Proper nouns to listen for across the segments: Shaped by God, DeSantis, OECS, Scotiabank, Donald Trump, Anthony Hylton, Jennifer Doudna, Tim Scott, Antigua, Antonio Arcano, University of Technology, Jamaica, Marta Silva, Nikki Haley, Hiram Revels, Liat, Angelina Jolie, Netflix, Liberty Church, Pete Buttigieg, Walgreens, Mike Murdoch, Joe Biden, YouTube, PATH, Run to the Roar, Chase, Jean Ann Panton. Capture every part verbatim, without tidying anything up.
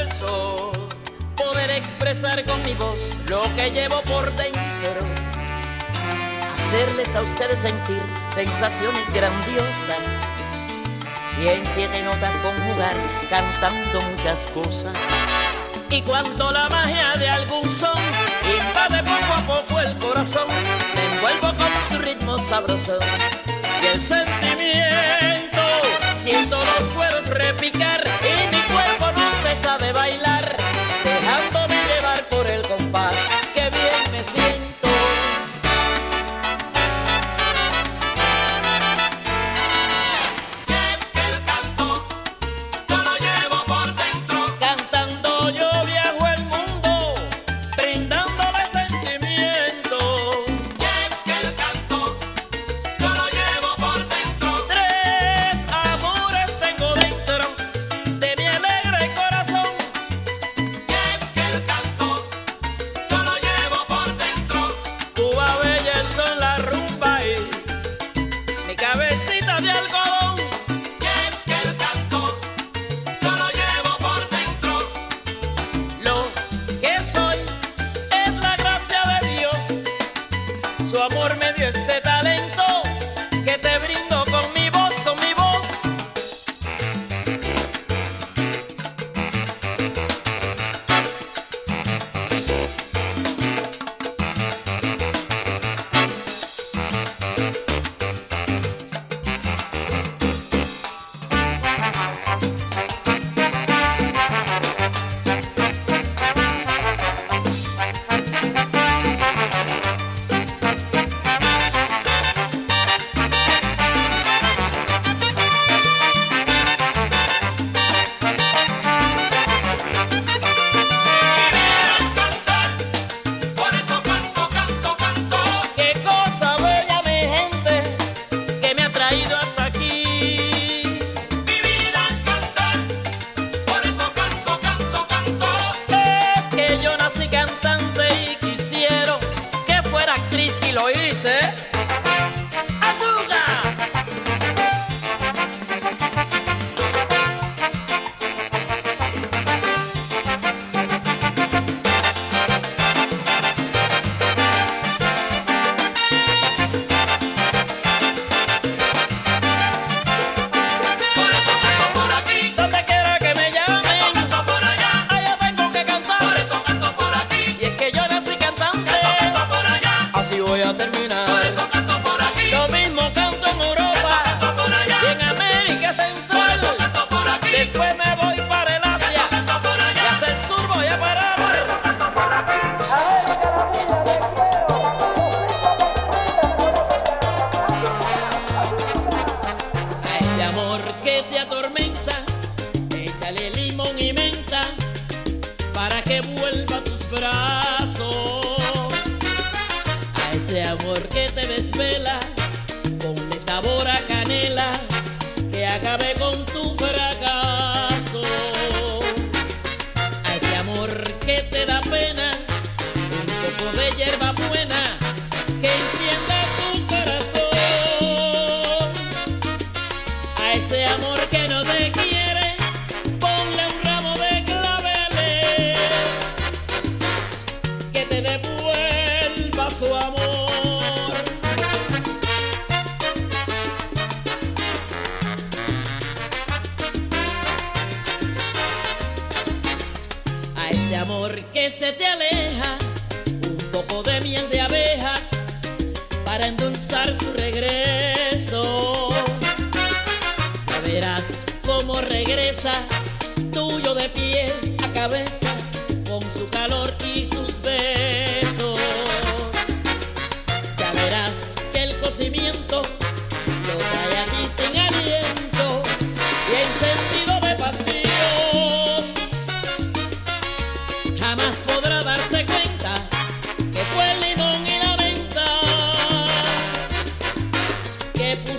esfuerzo poder expresar con mi voz lo que llevo por dentro, hacerles a ustedes sentir sensaciones grandiosas y en siete notas conjugar cantando muchas cosas. Y cuando la magia de algún son invade poco a poco el corazón, me envuelvo con su ritmo sabroso y el sentimiento, siento los cueros repicar y mi cuerpo no cesa de bailar, dejándome llevar por el compás, que bien me siento.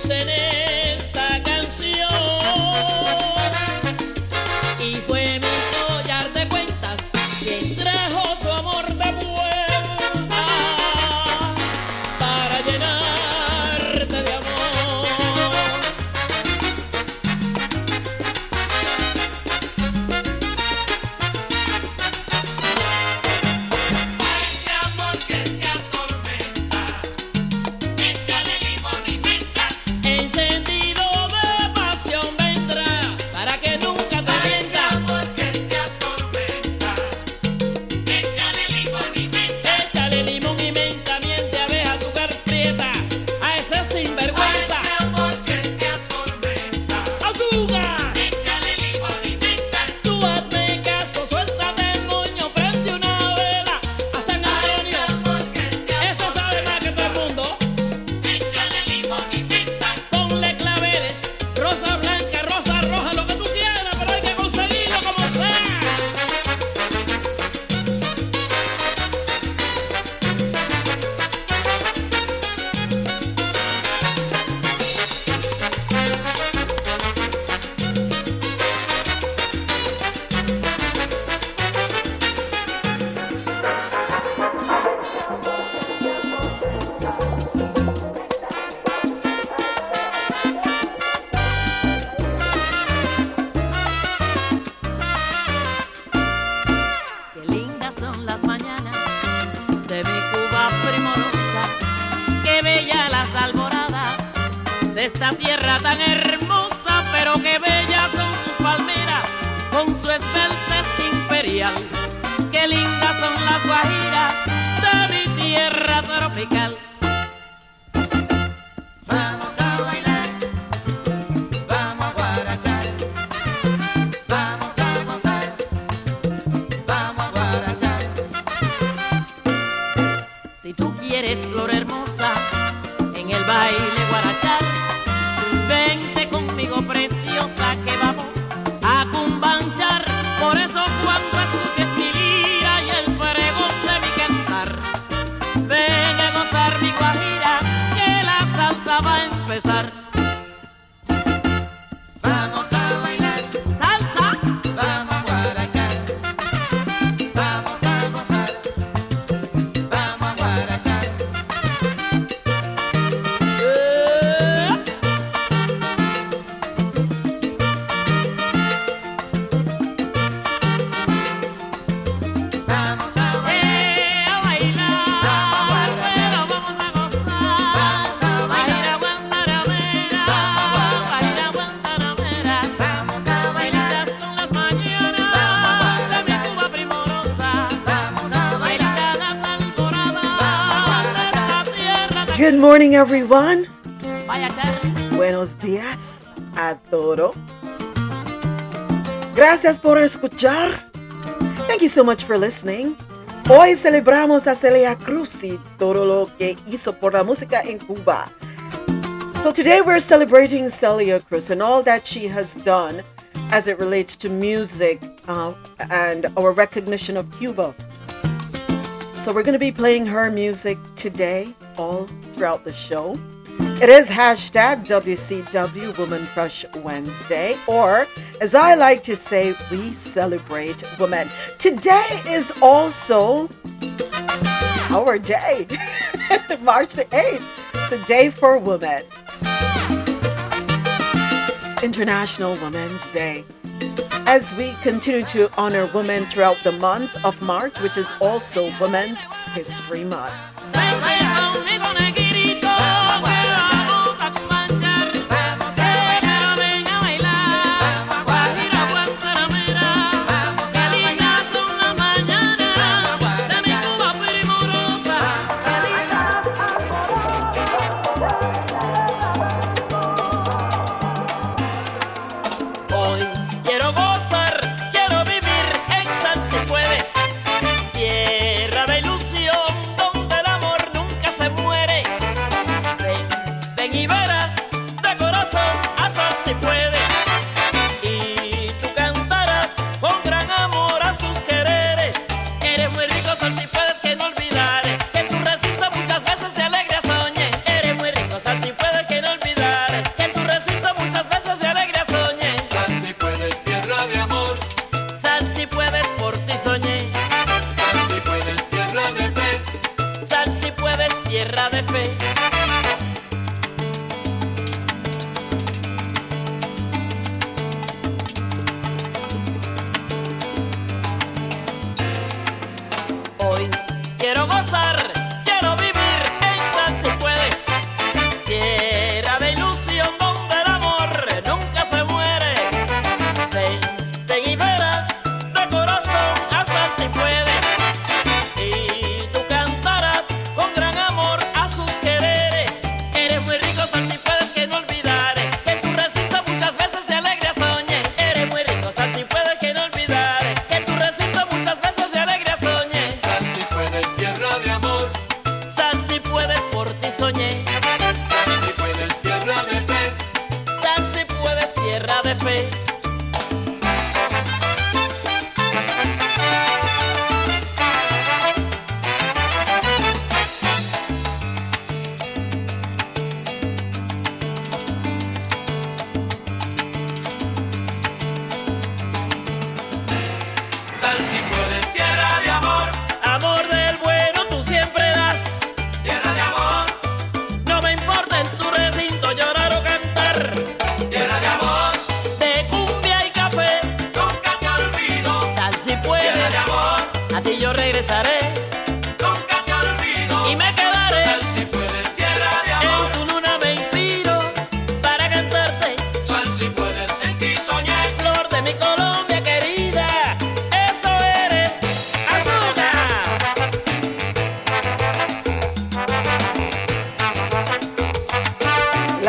En esta canción de esta tierra tan hermosa, pero que bellas son sus palmeras con su esbeltez imperial. Qué lindas son las guajiras de mi tierra tropical. Vamos a bailar, vamos a guarachar, vamos a gozar, vamos a guarachar. Si tú quieres flor hermosa en el baile guarachar, vente conmigo preciosa que vamos a cumbanchar. Por eso cuando escuches mi lira y el pregón de mi cantar, ven a gozar mi guajira que la salsa va a empezar. Vamos a bailar salsa, vamos a guarachar, vamos a gozar, vamos a guarachar. Vamos a bailar, eh, a bailar, vamos a guarachar, pero vamos a gozar. Vamos a bailar, Guajira guantanamera, vamos a guarachar, Guajira guantanamera. vamos a bailar, Lindas son las mañanas de mi Cuba primorosa, vamos a bailar las alboradas de esta tierra tan- Good morning, everyone. Vaya, Charlie. Buenos días a todo. Gracias por escuchar. Thank you so much for listening. Hoy celebramos a Celia Cruz y todo lo que hizo por la música en Cuba. So today we're celebrating Celia Cruz and all that she has done as it relates to music uh, and our recognition of Cuba. So we're going to be playing her music today all throughout the show. It is hashtag W C W Woman Crush Wednesday, or as I like to say, we celebrate women. Today is also our day, March the eighth. It's a day for women. International Women's Day. As we continue to honor women throughout the month of March, which is also Women's History Month. De amor.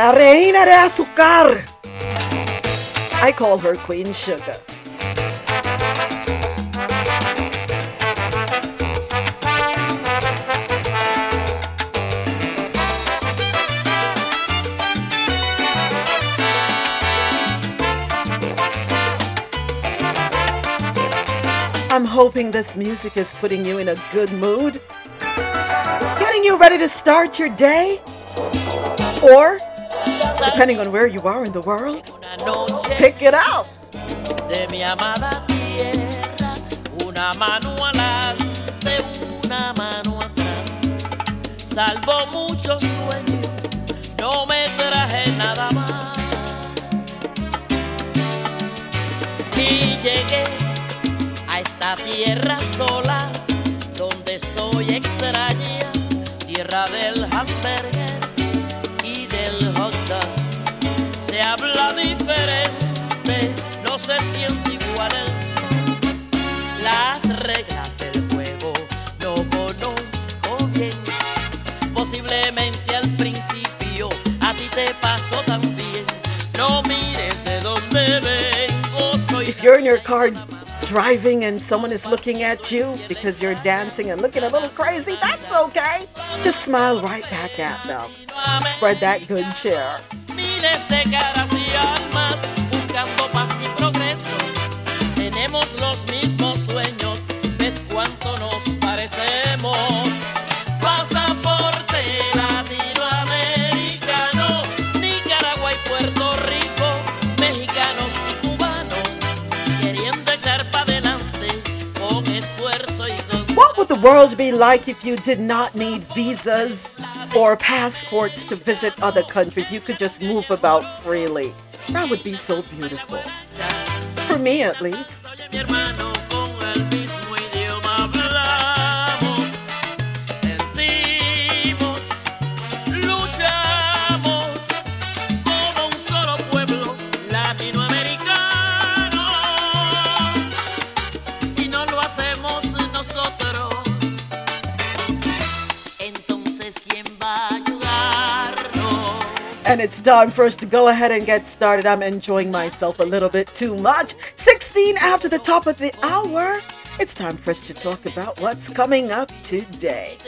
La reina de azúcar. I call her Queen Sugar. I'm hoping this music is putting you in a good mood, getting you ready to start your day, or, depending on where you are in the world, pick it out. Esta tierra sola, donde soy extraña, tierra del hamburger y del hot dog. Se habla diferente, no se siente igual el sol. Las reglas del juego no conozco bien. Posiblemente al principio a ti te pasó también. No mires de dónde vengo, soy. If you're in your car driving and someone is looking at you because you're dancing and looking a little crazy, that's okay. Just smile right back at them. Spread that good cheer. The world be like if you did not need visas or passports to visit other countries. You could just move about freely. That would be so beautiful. For me, at least. And it's time for us to go ahead and get started. I'm enjoying myself a little bit too much. sixteen after the top of the hour. It's time for us to talk about what's coming up today.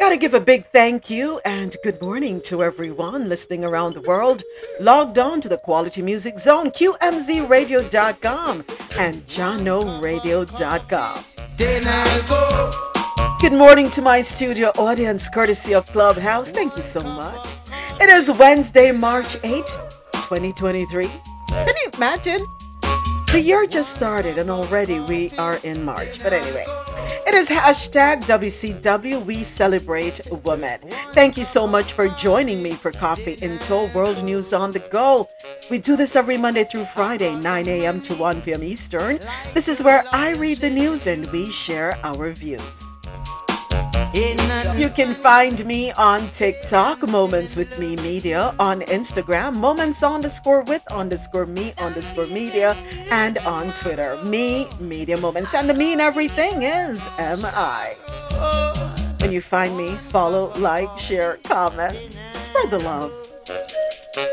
Gotta give a big thank you and good morning to everyone listening around the world. Logged on to the Quality Music Zone, Q M Z radio dot com and Jano radio dot com. Good morning to my studio audience, courtesy of Clubhouse. Thank you so much. It is Wednesday, March eighth, twenty twenty-three. Can you imagine? The year just started and already we are in March. But anyway, it is hashtag W C W, we celebrate women. Thank you so much for joining me for Coffee in Tow, World News on the Go. We do this every Monday through Friday, nine a.m. to one p.m. Eastern. This is where I read the news and we share our views. You can find me on TikTok, Moments With Me Media, on Instagram, Moments underscore with underscore me underscore media, and on Twitter, Me Media Moments. And the me in everything is M I. When you find me, follow, like, share, comment, spread the love.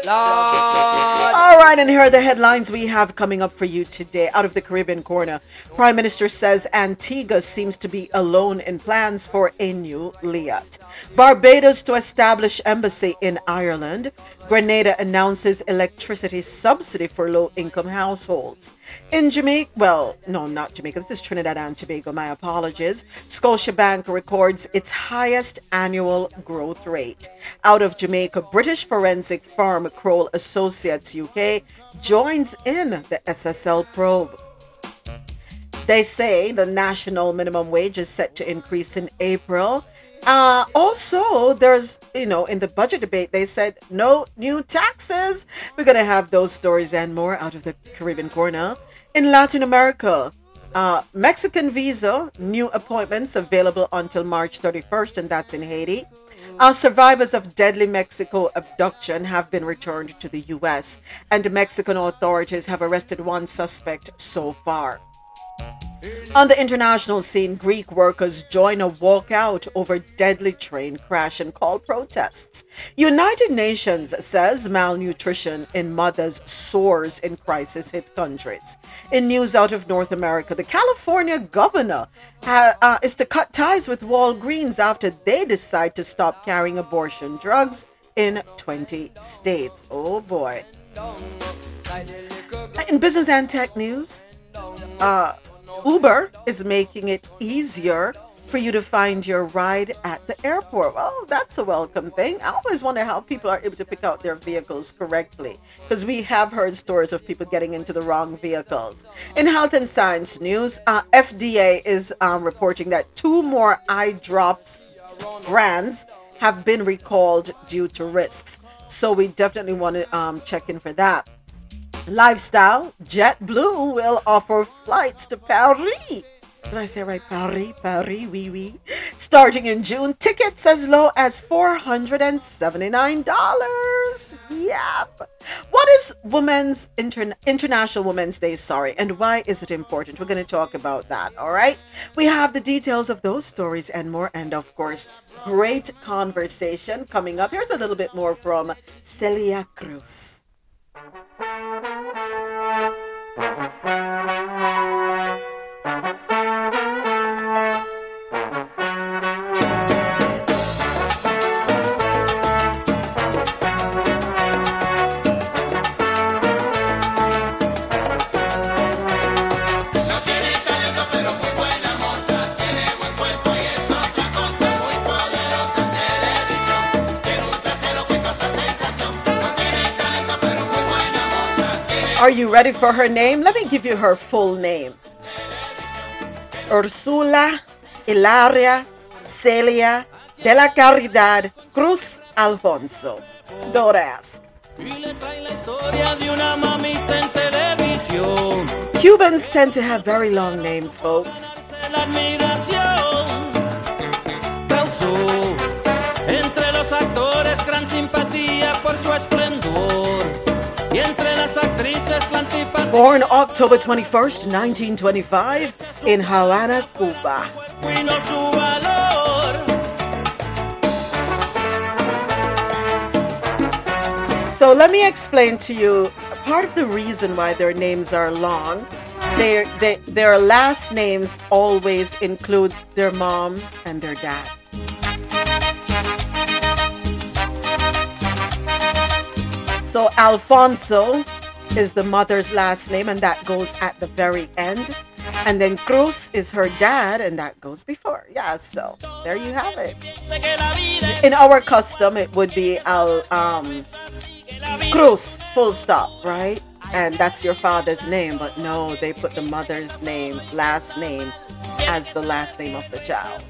Lord. All right, and here are the headlines we have coming up for you today. Out of the Caribbean corner, Prime Minister says Antigua seems to be alone in plans for a new Liat. Barbados to establish embassy in Ireland. Grenada announces electricity subsidy for low-income households. In Jamaica, well, no, not Jamaica. This is Trinidad and Tobago. My apologies. Scotiabank records its highest annual growth rate. Out of Jamaica, British forensic firm Kroll Associates U K joins in the S S L probe. They say the national minimum wage is set to increase in April. Uh, also, there's, you know, in the budget debate, they said no new taxes. We're going to have those stories and more out of the Caribbean corner. In Latin America, uh, Mexican visa, new appointments available until March thirty-first, and that's in Haiti. Our survivors of deadly Mexico abduction have been returned to the U S, and Mexican authorities have arrested one suspect so far. On the international scene, Greek workers join a walkout over deadly train crash and call protests. United Nations says malnutrition in mothers soars in crisis-hit countries. In news out of North America, the California governor ha- uh, is to cut ties with Walgreens after they decide to stop carrying abortion drugs in twenty states. Oh boy. In business and tech news, uh... Uber is making it easier for you to find your ride at the airport. Well, that's a welcome thing. I always wonder how people are able to pick out their vehicles correctly, because we have heard stories of people getting into the wrong vehicles. In health and science news, uh, F D A is um, reporting that two more eye drops brands have been recalled due to risks. So we definitely want to um, check in for that. Lifestyle, JetBlue will offer flights to Paris. Did I say it right? Paris, Paris, oui, oui. Starting in June, tickets as low as four hundred seventy-nine dollars. Yep. What is Women's Inter- International Women's Day, sorry, and why is it important? We're going to talk about that, all right? We have the details of those stories and more, and of course, great conversation coming up. Here's a little bit more from Celia Cruz. Are you ready for her name? Let me give you her full name. Ursula Hilaria Celia de la Caridad Cruz Alfonso. Don't ask. Cubans tend to have very long names, folks. Born October twenty-first, nineteen twenty-five, in Havana, Cuba. So let me explain to you part of the reason why their names are long. Their, they, their last names always include their mom and their dad. So Alfonso is the mother's last name, and that goes at the very end. And then Cruz is her dad, and that goes before. Yeah, so there you have it. In our custom, it would be Al um, Cruz, full stop, right? And that's your father's name, but no, they put the mother's name, last name, as the last name of the child.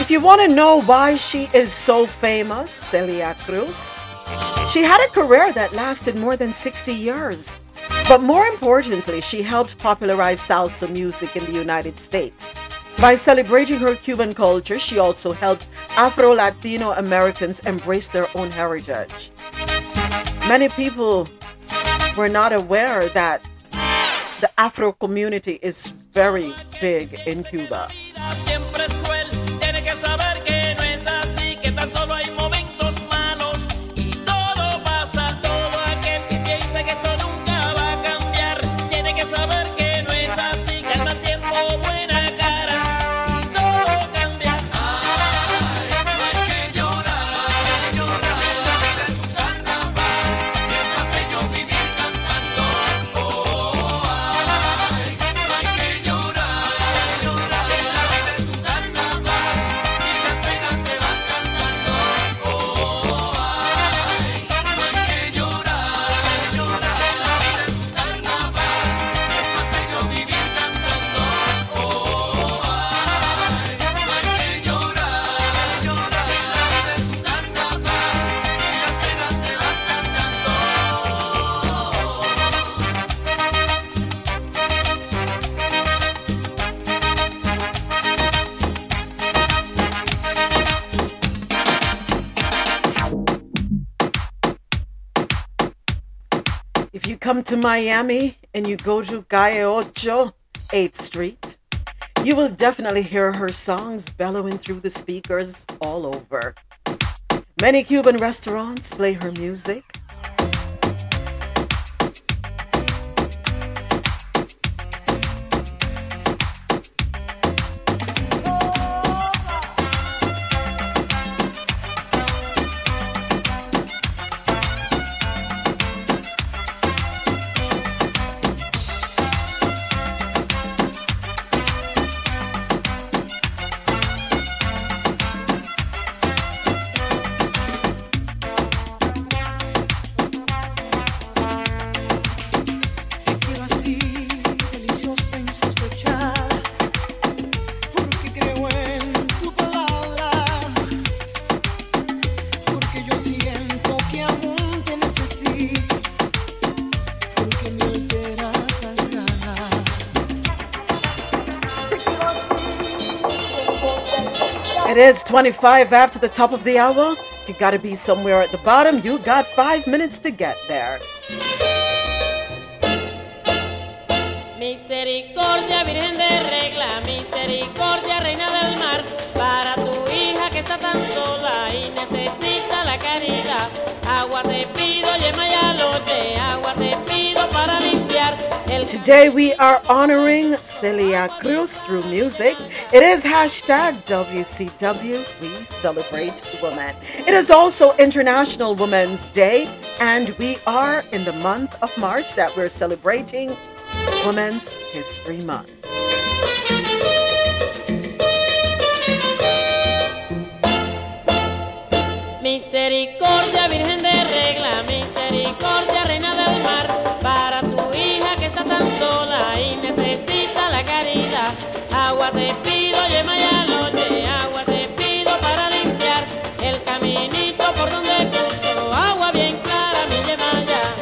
If you want to know why she is so famous, Celia Cruz, she had a career that lasted more than sixty years. But more importantly, she helped popularize salsa music in the United States. By celebrating her Cuban culture, she also helped Afro-Latino Americans embrace their own heritage. Many people were not aware that the Afro community is very big in Cuba. If you come to Miami and you go to Calle Ocho, eighth Street, you will definitely hear her songs bellowing through the speakers all over. Many Cuban restaurants play her music. It's twenty-five after the top of the hour. You gotta be somewhere at the bottom. You got five minutes to get there. Misericordia, Virgen de Regla, misericordia, Reina del Mar, para tu hija que está tan sola y necesita la caridad. Agua te pido, yema y alote, agua te pido para limpiar. Today we are honoring Celia Cruz through music. It is hashtag W C W. We celebrate women. It is also International Women's Day, and we are in the month of March that we're celebrating Women's History Month. Misericordia, Virgen de Regla, misericordia, Reina del Mar, para tu hija que está tan sola y necesita la caridad. Agua te pido, yema y alote, agua te pido para limpiar el caminito por donde puso agua bien clara, mi yema ya.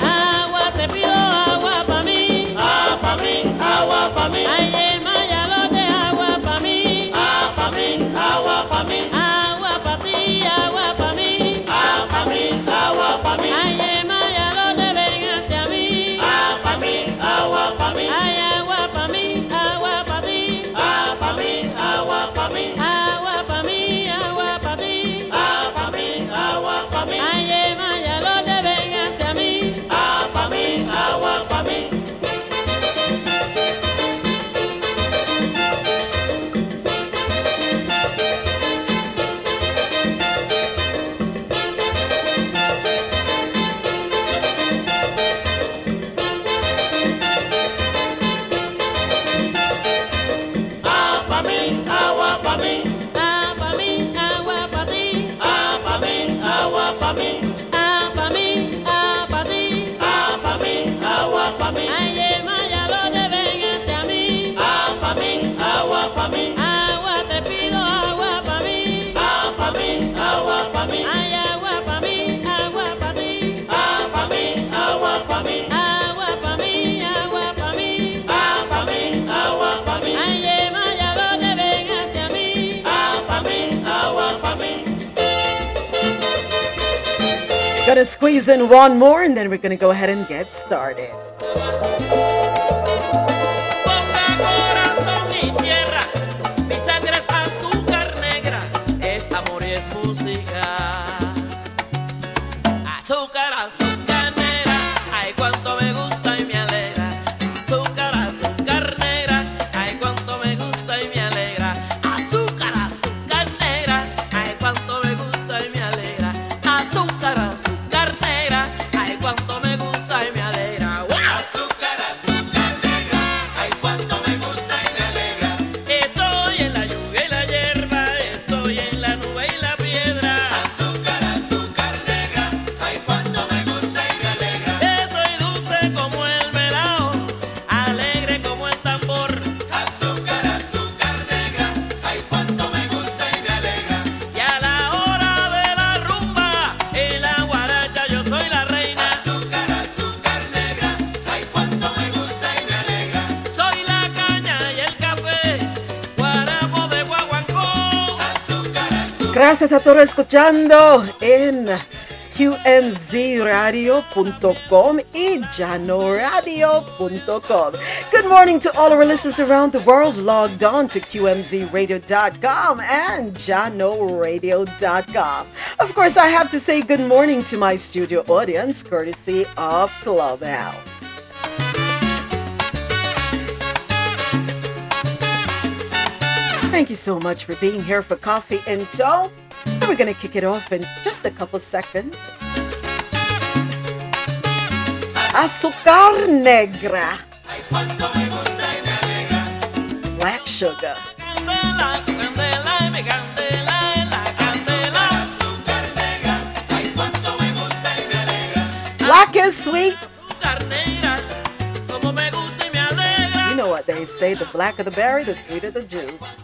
Agua te pido, agua pa' mí, ah, pa' mí, agua pa' mí. Ay, yema y alote, agua pa' mí, ah, pa' mí, agua pa' mí. Agua pa' ti, agua pa' mí, ah, pa' mí, agua pa' mí. Ay, yema y alote, ven hacia mí, ah, pa' mí, agua pa' mí. Ay, agua pa' mí, agua pa' ti, ah, pa' mí, agua pa' mí. Agua pa' mí, agua pa' ti, ah, pa' mí, agua pa' mí. Ay, yema y alote, ven hacia mí, ah, pa' mí, agua pa' mí. Gonna squeeze in one more and then we're gonna go ahead and get started. Gracias a todos escuchando en Q M Z radio dot com y jano radio dot com. Good morning to all our listeners around the world logged on to Q M Z radio dot com and jano radio dot com. Of course, I have to say good morning to my studio audience, courtesy of Clubhouse. Thank you so much for being here for Coffee and Joe. And we're going to kick it off in just a couple seconds. Azúcar negra. Black sugar. Black and sweet. You know what they say, the blacker the berry, the sweeter the juice.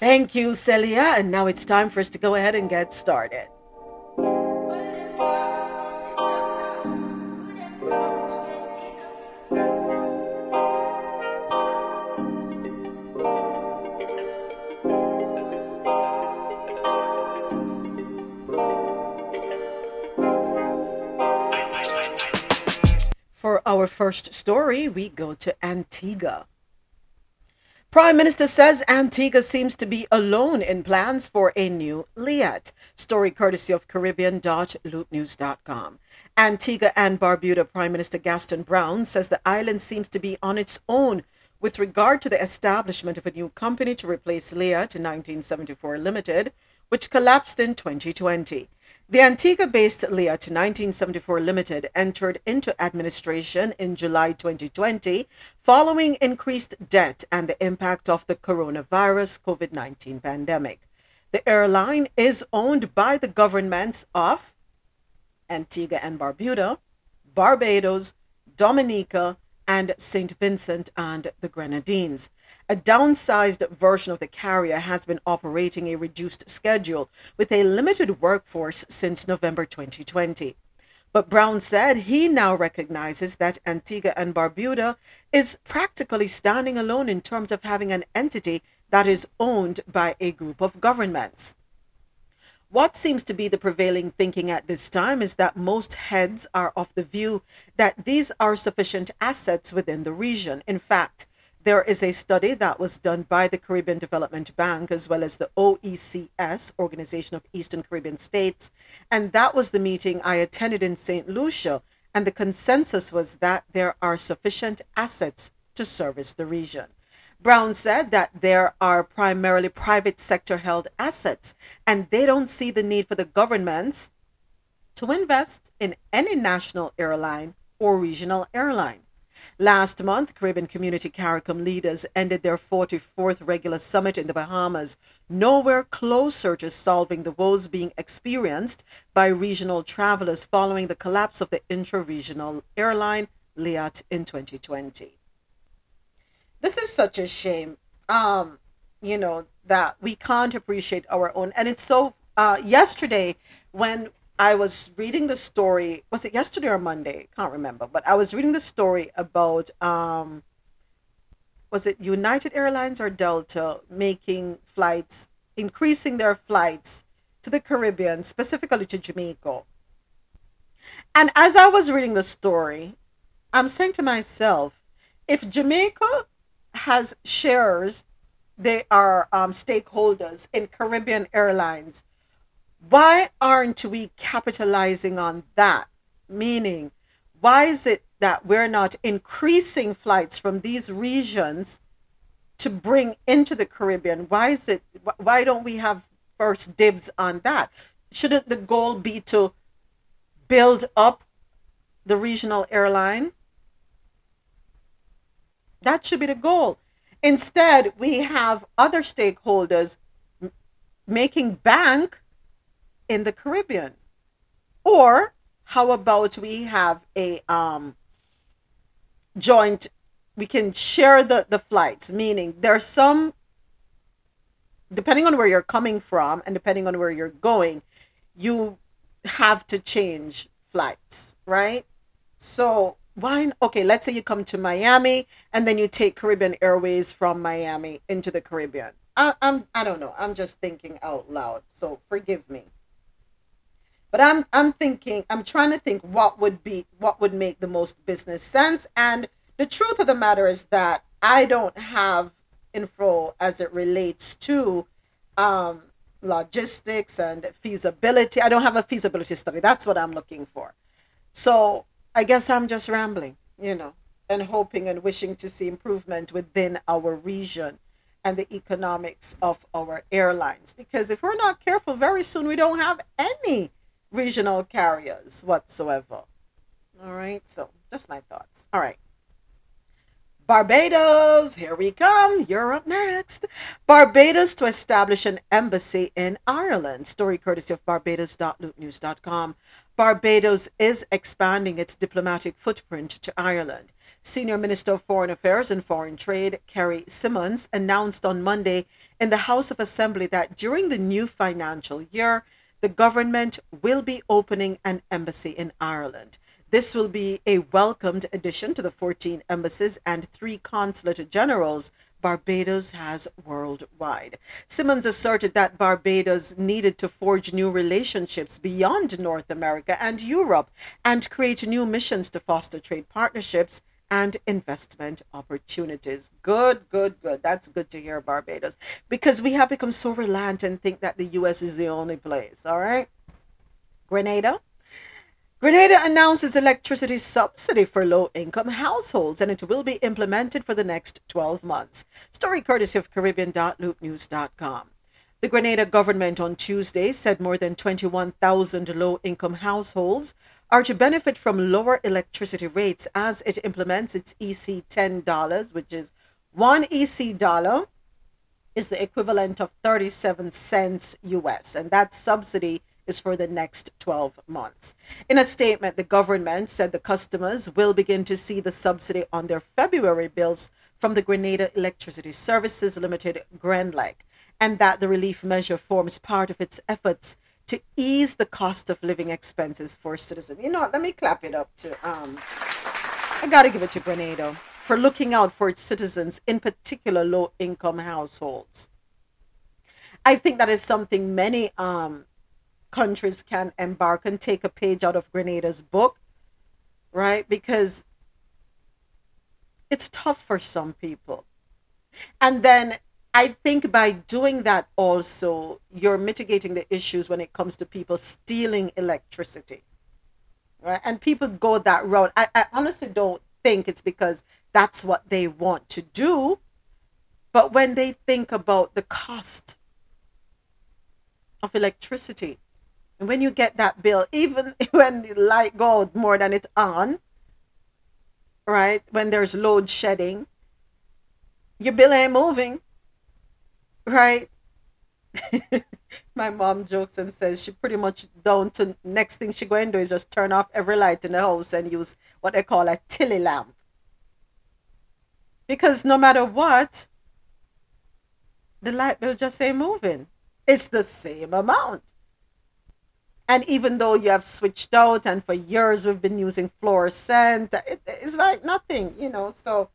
Thank you, Celia. And now it's time for us to go ahead and get started. For our first story, we go to Antigua. Prime Minister says Antigua seems to be alone in plans for a new Liat. Story courtesy of Caribbean dot loop news dot com. Antigua and Barbuda Prime Minister Gaston Brown says the island seems to be on its own with regard to the establishment of a new company to replace Liat nineteen seventy-four Limited, which collapsed in twenty twenty. The Antigua-based Liat nineteen seventy-four Limited entered into administration in July twenty twenty following increased debt and the impact of the coronavirus COVID nineteen pandemic. The airline is owned by the governments of Antigua and Barbuda, Barbados, Dominica, and Saint Vincent and the Grenadines. A downsized version of the carrier has been operating a reduced schedule with a limited workforce since November twenty twenty. But Brown said he now recognizes that Antigua and Barbuda is practically standing alone in terms of having an entity that is owned by a group of governments. What seems to be the prevailing thinking at this time is that most heads are of the view that these are sufficient assets within the region. In fact, there is a study that was done by the Caribbean Development Bank as well as the O E C S, Organization of Eastern Caribbean States, and that was the meeting I attended in Saint Lucia, and the consensus was that there are sufficient assets to service the region. Brown said that there are primarily private sector held assets, and they don't see the need for the governments to invest in any national airline or regional airline. Last month, Caribbean Community CARICOM leaders ended their forty-fourth regular summit in the Bahamas, nowhere closer to solving the woes being experienced by regional travelers following the collapse of the intra-regional airline Liat in twenty twenty. This is such a shame, um, you know, that we can't appreciate our own. And it's so, uh, yesterday when I was reading the story, was it yesterday or Monday? Can't remember. But I was reading the story about, um, was it United Airlines or Delta making flights, increasing their flights to the Caribbean, specifically to Jamaica. And as I was reading the story, I'm saying to myself, if Jamaica has shares, they are um, stakeholders in Caribbean Airlines, why aren't we capitalizing on that? Meaning, why is it that we're not increasing flights from these regions to bring into the Caribbean? Why is it, why don't we have first dibs on that? Shouldn't the goal be to build up the regional airline? That should be the goal. Instead, we have other stakeholders m- making bank in the Caribbean. Or how about we have a um, joint, we can share the, the flights, meaning there's some, depending on where you're coming from and depending on where you're going, you have to change flights, right? So why, okay, let's say you come to Miami and then you take Caribbean Airways from Miami into the Caribbean. I, I'm, I don't know. I'm just thinking out loud, so forgive me. But I'm I'm thinking, I'm trying to think what would be, what would make the most business sense. And the truth of the matter is that I don't have info as it relates to um, logistics and feasibility. I don't have a feasibility study. That's what I'm looking for. So I guess I'm just rambling, you know, and hoping and wishing to see improvement within our region and the economics of our airlines. Because if we're not careful, very soon we don't have any regional carriers whatsoever. All right, so just my thoughts. All right, Barbados, here we come. You're up next. Barbados to establish an embassy in Ireland. Story courtesy of barbados dot loop news dot com. Barbados is expanding its diplomatic footprint to Ireland. Senior Minister of Foreign Affairs and Foreign Trade, Kerry Simmons, announced on Monday in the House of Assembly that during the new financial year, the government will be opening an embassy in Ireland. This will be a welcomed addition to the fourteen embassies and three consulate generals Barbados has worldwide. Simmons asserted that Barbados needed to forge new relationships beyond North America and Europe and create new missions to foster trade partnerships and investment opportunities. Good, good, good. That's good to hear, Barbados, because we have become so reliant and think that the U S is the only place. All right. Grenada. Grenada announces electricity subsidy for low-income households, and it will be implemented for the next twelve months. Story courtesy of Caribbean dot loop news dot com. The Grenada government on Tuesday said more than twenty-one thousand low-income households are to benefit from lower electricity rates as it implements its E C ten dollars, which is one E C dollar is the equivalent of thirty-seven cents U S, and that subsidy is for the next twelve months. In a statement, the government said the customers will begin to see the subsidy on their February bills from the Grenada Electricity Services Limited, GrenLec, and that the relief measure forms part of its efforts to ease the cost of living expenses for citizens. You know what? Let me clap it up to, um, I got to give it to Grenada for looking out for its citizens, in particular low-income households. I think that is something many um, countries can embark and take a page out of Grenada's book, right? Because it's tough for some people. And then I think by doing that also, you're mitigating the issues when it comes to people stealing electricity, right? And people go that route. I, I honestly don't think it's because that's what they want to do, but when they think about the cost of electricity, and when you get that bill, even when the light goes more than it's on, right? When there's load shedding, your bill ain't moving, right? My mom jokes and says she pretty much down to next thing she going to do is just turn off every light in the house and use what they call a tilly lamp. Because no matter what, the light bill just ain't moving. It's the same amount. And even though you have switched out, and for years we've been using fluorescent, it, it's like nothing, you know. So,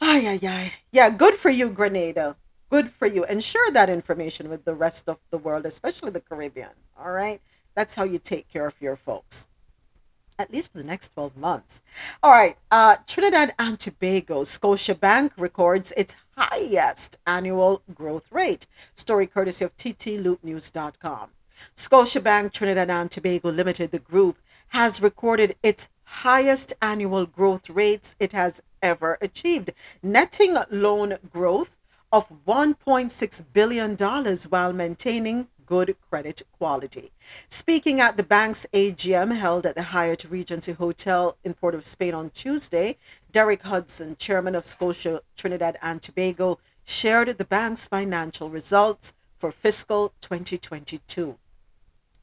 ay, ay, ay. Yeah, good for you, Grenada. Good for you. And share that information with the rest of the world, especially the Caribbean. All right? That's how you take care of your folks, at least for the next twelve months. All right. Uh, Trinidad and Tobago. Scotiabank records its highest annual growth rate. Story courtesy of T T loop news dot com. Scotiabank Trinidad and Tobago Limited, the group, has recorded its highest annual growth rates it has ever achieved, netting loan growth of one point six billion dollars while maintaining good credit quality. Speaking at the bank's A G M held at the Hyatt Regency Hotel in Port of Spain on Tuesday, Derek Hudson, chairman of Scotia Trinidad and Tobago, shared the bank's financial results for fiscal twenty twenty-two.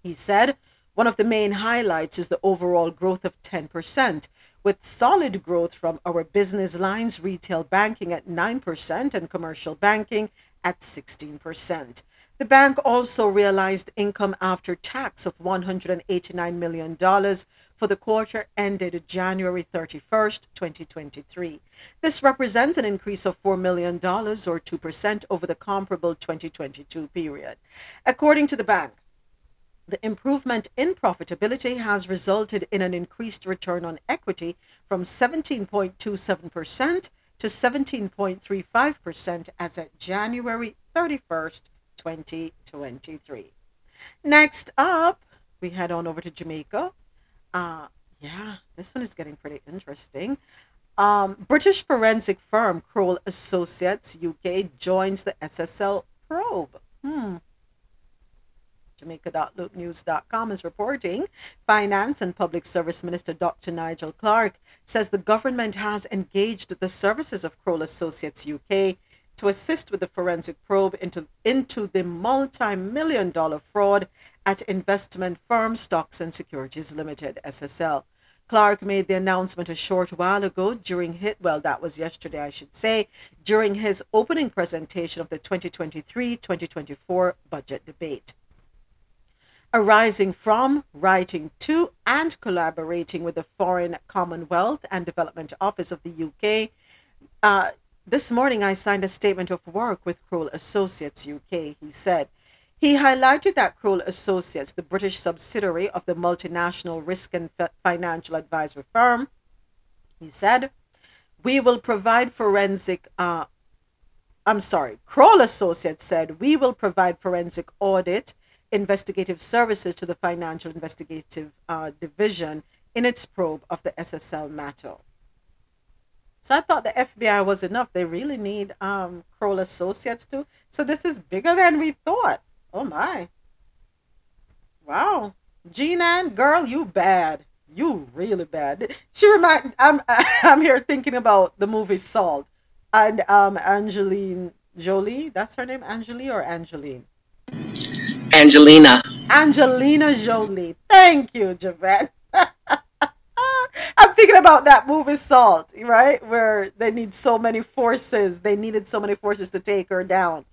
He said, One of the main highlights is the overall growth of ten percent, with solid growth from our business lines, retail banking at nine percent and commercial banking at sixteen percent. The bank also realized income after tax of one hundred eighty-nine million dollars for the quarter ended January thirty-first, twenty twenty-three. This represents an increase of four million dollars or two percent over the comparable twenty twenty-two period. According to the bank, the improvement in profitability has resulted in an increased return on equity from seventeen point two seven percent to seventeen point three five percent as at January thirty-first, twenty twenty-three. Next up, we head on over to Jamaica. Uh, yeah, this one is getting pretty interesting. Um, British forensic firm Kroll Associates U K joins the S S L probe. Hmm. Jamaica dot loop news dot com is reporting. Finance and Public Service Minister Doctor Nigel Clarke says the government has engaged the services of Kroll Associates U K to assist with the forensic probe into, into the multi-million dollar fraud at investment firm Stocks and Securities Limited, S S L. Clarke made the announcement a short while ago during his, well, that was yesterday, I should say, during his opening presentation of the twenty twenty-three twenty twenty-four budget debate. Arising from, writing to, and collaborating with the Foreign, Commonwealth and Development Office of the U K, uh, this morning I signed a statement of work with Kroll Associates U K, he said. He highlighted that Kroll Associates, the British subsidiary of the multinational risk and financial advisory firm, he said, we will provide forensic uh, I'm sorry, Kroll Associates said, we will provide forensic audit investigative services to the Financial Investigative uh, Division in its probe of the S S L matter. So I thought the F B I was enough. They really need um, Kroll Associates too. So this is bigger than we thought. Oh my. Wow. Jean-Ann, girl, you bad. You really bad. She remind. I'm, I'm here thinking about the movie Salt. And um, Angeline Jolie, that's her name? Angelie or Angeline? Angelina. Angelina Jolie. Thank you, Javette. I'm thinking about that movie Salt, right? Where they need so many forces. They needed so many forces to take her down.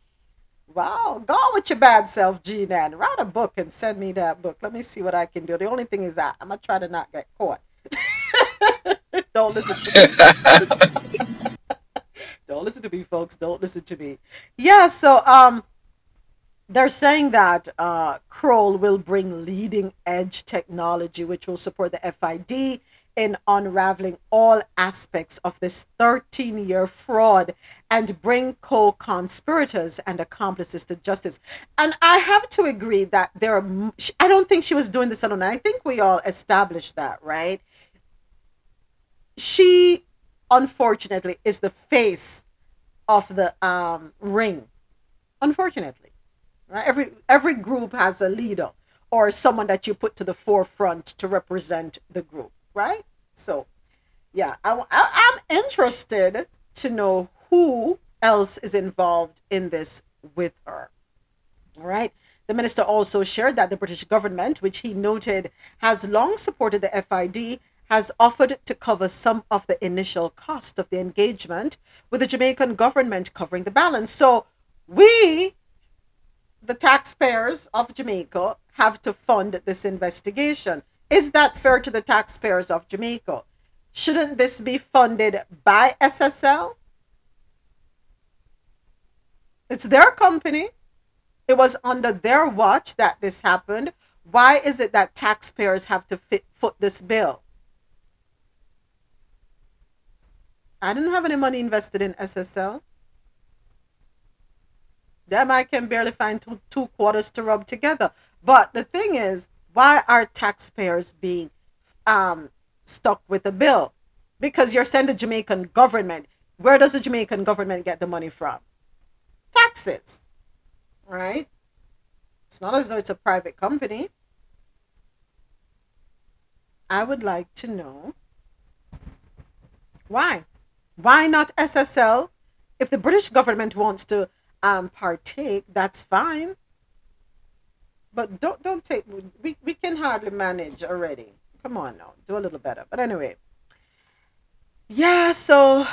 Wow. Go with your bad self, Jean-Ann. Write a book and send me that book. Let me see what I can do. The only thing is that I'm going to try to not get caught. Don't listen to me. Don't listen to me, folks. Don't listen to me. Yeah, so... um. They're saying that uh, Kroll will bring leading edge technology, which will support the F I D in unraveling all aspects of this thirteen year fraud and bring co-conspirators and accomplices to justice. And I have to agree that there are, I don't think she was doing this alone. I think we all established that, right? She, unfortunately, is the face of the um, ring, unfortunately. Right? Every every group has a leader or someone that you put to the forefront to represent the group, right? So, yeah, I, I, I'm interested to know who else is involved in this with her, all right? The minister also shared that the British government, which he noted has long supported the F I D, has offered to cover some of the initial cost of the engagement, with the Jamaican government covering the balance. So we... the taxpayers of Jamaica have to fund this investigation. Is that fair to the taxpayers of Jamaica? Shouldn't this be funded by S S L? It's their company. It was under their watch that this happened. Why is it that taxpayers have to fit, foot this bill? I didn't have any money invested in S S L. Damn, I can barely find two, two quarters to rub together. But the thing is, why are taxpayers being um, stuck with a bill? Because you're saying the Jamaican government. Where does the Jamaican government get the money from? Taxes, right? It's not as though it's a private company. I would like to know why. Why not S S L? If the British government wants to Um, partake, that's fine. But don't don't take we we can hardly manage already. Come on now, do a little better. But anyway, yeah. So,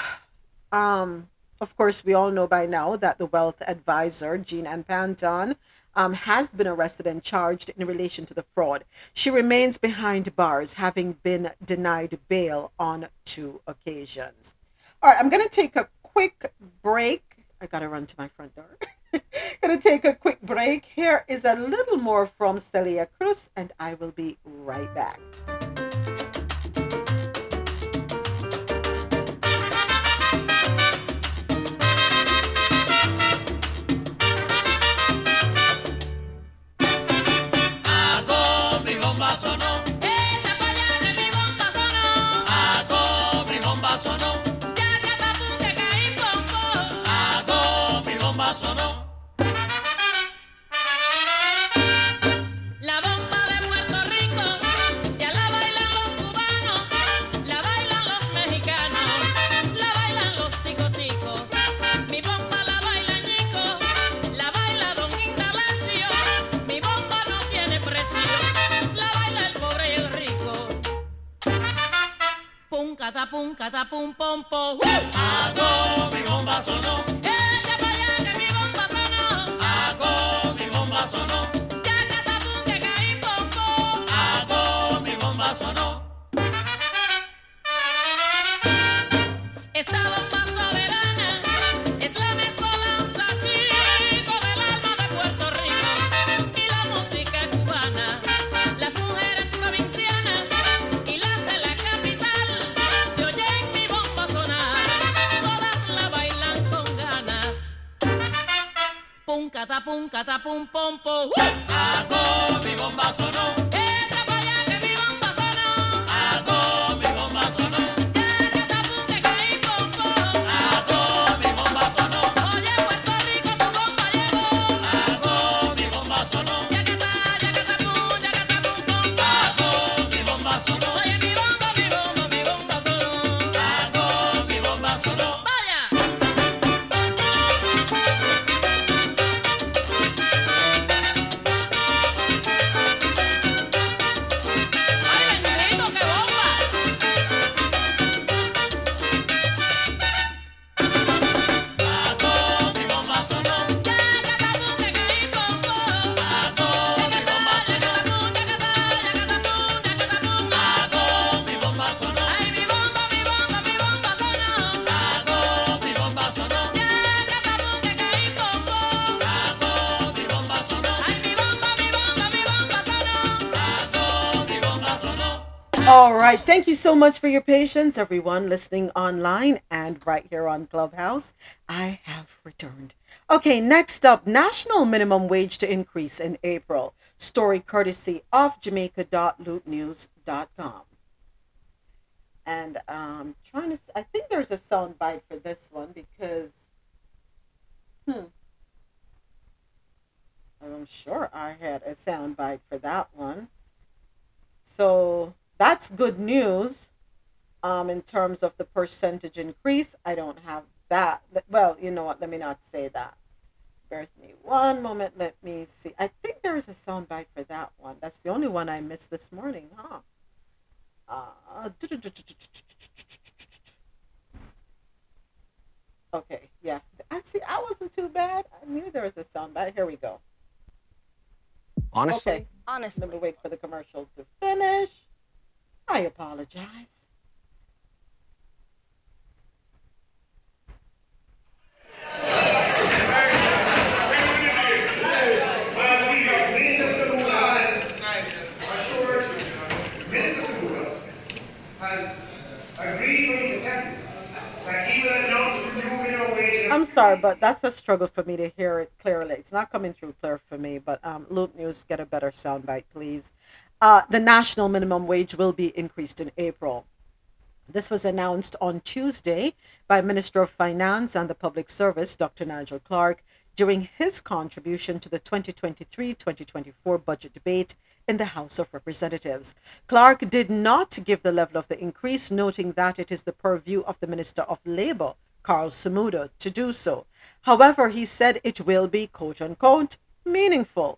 um, of course, we all know by now that the wealth advisor Jean Ann Panton um has been arrested and charged in relation to the fraud. She remains behind bars, having been denied bail on two occasions. All right, I'm gonna take a quick break. I gotta run to my front door. Gonna take a quick break. Here is a little more from Celia Cruz, and I will be right back. Catapum, catapum, pom, pom. Hago mi bomba sonó. Echa pa' allá que mi bomba sonó. Hago mi bomba sonó. Ya catapum que caí, pom, pom. Hago mi bomba sonó. Esta bomba soberana es la mezcolanza, chico, del alma de Puerto Rico y la música cubana. Las mujeres provincianas y las de la pum, catapum, catapum, pom, pom. Hago mi bomba sonó. Entra pa' allá que mi bomba sonó. Hago mi bomba sonó. Ya, catapum, que caí, pom, pom. Hago mi bomba sonó. Oye, Puerto Rico, tu bomba llevo. Hago mi bomba sonó. Ya, catapum, ya, catapum, ya, catapum, pom, pom. Hago mi bomba sonó. Oye, mi bomba, mi bomba, mi bomba sonó. Hago mi bomba sonó. All right. Thank you so much for your patience, everyone listening online and right here on Clubhouse. I have returned. Okay, next up, national minimum wage to increase in April. Story courtesy of jamaica dot loot news dot com. And um trying to, I think there's a sound bite for this one because, hmm. I'm sure I had a sound bite for that one. So that's good news um, in terms of the percentage increase. I don't have that. Well, you know what? Let me not say that. Bear with me one moment. Let me see. I think there is a soundbite for that one. That's the only one I missed this morning, huh? Uh, okay, yeah. I see. I wasn't too bad. I knew there was a soundbite. Here we go. Honestly? Okay. Honestly. Let me wait for the commercial to finish. I apologize. Minister Seguros has agreed from the temple that he will announce the new minimum wage. I'm sorry, but that's a struggle for me to hear it clearly. It's not coming through clear for me, but um, Loop News, get a better soundbite, please. Uh, the national minimum wage will be increased in April. This was announced on Tuesday by Minister of Finance and the Public Service, Doctor Nigel Clarke, during his contribution to the twenty twenty-three twenty twenty-four budget debate in the House of Representatives. Clarke did not give the level of the increase, noting that it is the purview of the Minister of Labour, Carl Samuda, to do so. However, he said it will be, quote-unquote, meaningful.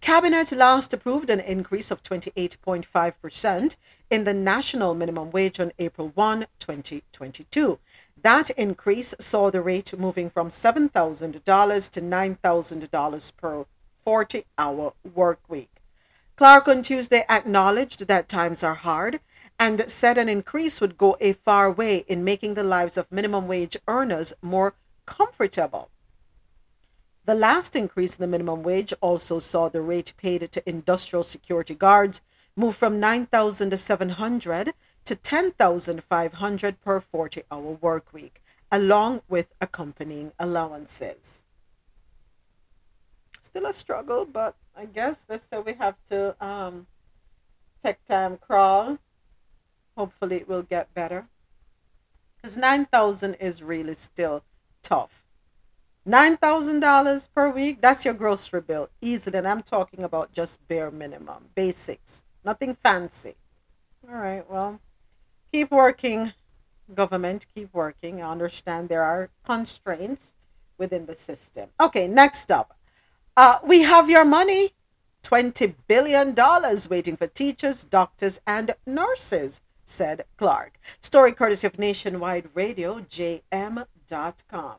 Cabinet last approved an increase of twenty-eight point five percent in the national minimum wage on April first, twenty twenty-two. That increase saw the rate moving from seven thousand dollars to nine thousand dollars per forty-hour work week. Clarke on Tuesday acknowledged that times are hard and said an increase would go a far way in making the lives of minimum wage earners more comfortable. The last increase in the minimum wage also saw the rate paid to industrial security guards move from nine thousand seven hundred dollars to ten thousand five hundred dollars per forty-hour work week, along with accompanying allowances. Still a struggle, but I guess they say we have to um, take time, crawl. Hopefully it will get better. Because nine thousand dollars is really still tough. nine thousand dollars per week, that's your grocery bill. Easily, and I'm talking about just bare minimum, basics, nothing fancy. All right, well, keep working, government, keep working. I understand there are constraints within the system. Okay, next up, uh, we have your money, twenty billion dollars waiting for teachers, doctors, and nurses, said Clarke. Story courtesy of Nationwide Radio, J M dot com.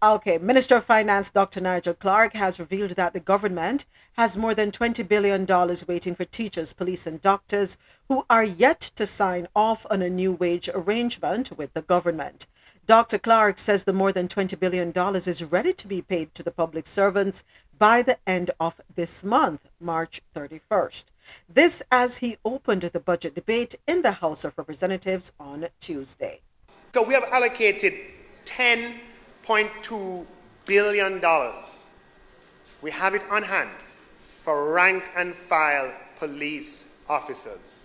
Okay, Minister of Finance Doctor Nigel Clarke has revealed that the government has more than twenty billion dollars waiting for teachers, police and doctors who are yet to sign off on a new wage arrangement with the government. Doctor Clarke says the more than twenty billion dollars is ready to be paid to the public servants by the end of this month, March thirty-first. This as he opened the budget debate in the House of Representatives on Tuesday. So we have allocated ten point two billion dollars. We have it on hand for rank and file police officers.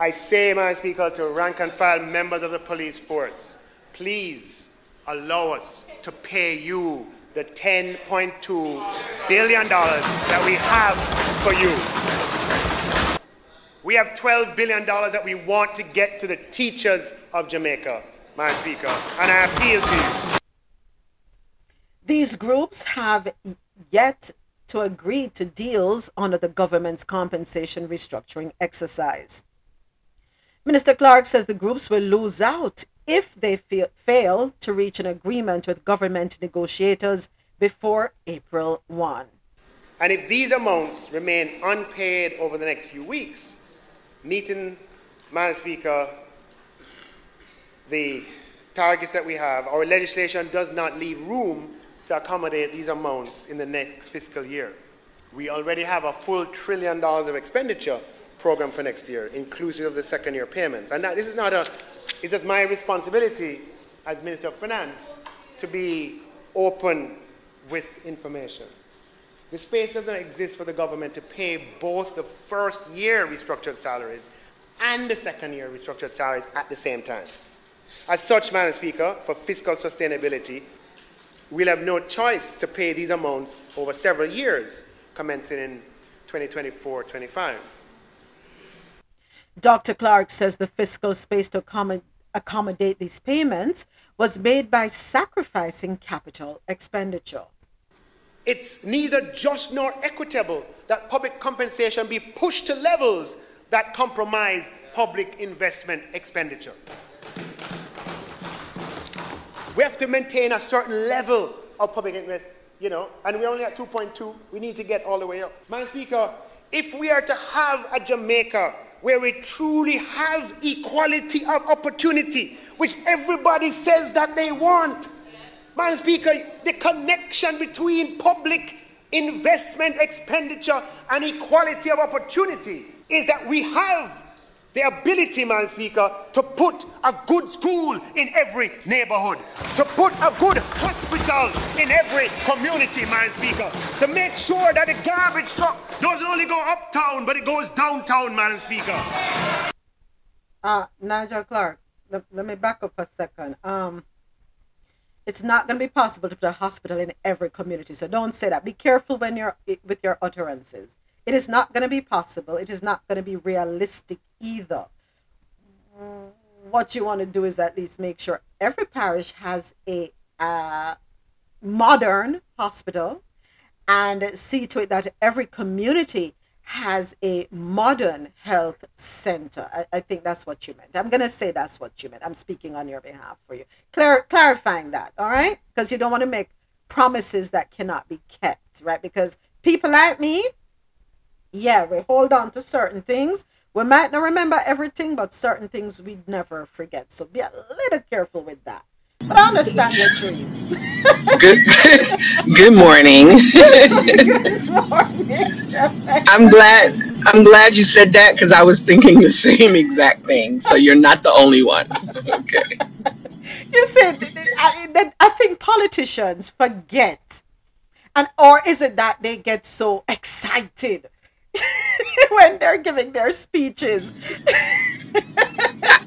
I say, Madam Speaker, to rank and file members of the police force, please allow us to pay you the ten point two billion dollars that we have for you. We have twelve billion dollars that we want to get to the teachers of Jamaica, Madam Speaker, and I appeal to you. These groups have yet to agree to deals under the government's compensation restructuring exercise. Minister Clarke says the groups will lose out if they fe- fail to reach an agreement with government negotiators before April first. And if these amounts remain unpaid over the next few weeks, meeting, Madam Speaker, the targets that we have, our legislation does not leave room to accommodate these amounts in the next fiscal year. We already have a full trillion dollars of expenditure program for next year, inclusive of the second year payments. And that, this is not a, it's just my responsibility as Minister of Finance to be open with information. The space does not exist for the government to pay both the first year restructured salaries and the second year restructured salaries at the same time. As such, Madam Speaker, for fiscal sustainability, we'll have no choice to pay these amounts over several years, commencing in twenty twenty-four twenty-five. Doctor Clarke says the fiscal space to accommod- accommodate these payments was made by sacrificing capital expenditure. It's neither just nor equitable that public compensation be pushed to levels that compromise public investment expenditure. We have to maintain a certain level of public interest, you know, and we're only at two point two. We need to get all the way up. Madam Speaker, if we are to have a Jamaica where we truly have equality of opportunity, which everybody says that they want, yes. Madam Speaker, the connection between public investment expenditure and equality of opportunity is that we have the ability, Madam Speaker, to put a good school in every neighborhood, to put a good hospital in every community, Madam Speaker, to make sure that the garbage truck doesn't only go uptown, but it goes downtown, Madam Speaker. Uh, Nigel Clarke, let, let me back up a second. Um, it's not going to be possible to put a hospital in every community, so don't say that. Be careful when you're with your utterances. It is not going to be possible. It is not going to be realistic either. What you want to do is at least make sure every parish has a uh, modern hospital and see to it that every community has a modern health center. I, I think that's what you meant. I'm going to say that's what you meant. I'm speaking on your behalf for you. Clar- clarifying that, all right? Because you don't want to make promises that cannot be kept, right? Because people like me, yeah, we hold on to certain things. We might not remember everything, but certain things we'd never forget. So be a little careful with that. But I understand your dream. Good, good morning. Good morning. I'm glad. I'm glad you said that because I was thinking the same exact thing. So you're not the only one. Okay. You said I, I think politicians forget, and or is it that they get so excited when they're giving their speeches?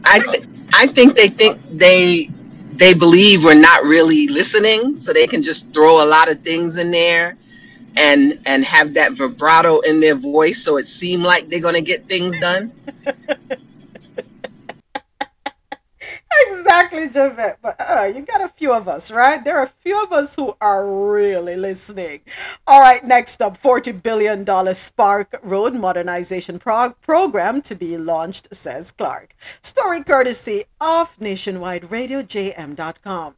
I th- I think they think they. they believe we're not really listening, so they can just throw a lot of things in there and and have that vibrato in their voice so it seems like they're going to get things done. Exactly, Javette. But uh, you got a few of us, right? There are a few of us who are really listening. All right, next up, forty billion dollars SPARC Road Modernization prog- Program to be launched, says Clark. Story courtesy of Nationwide Radio J M dot com.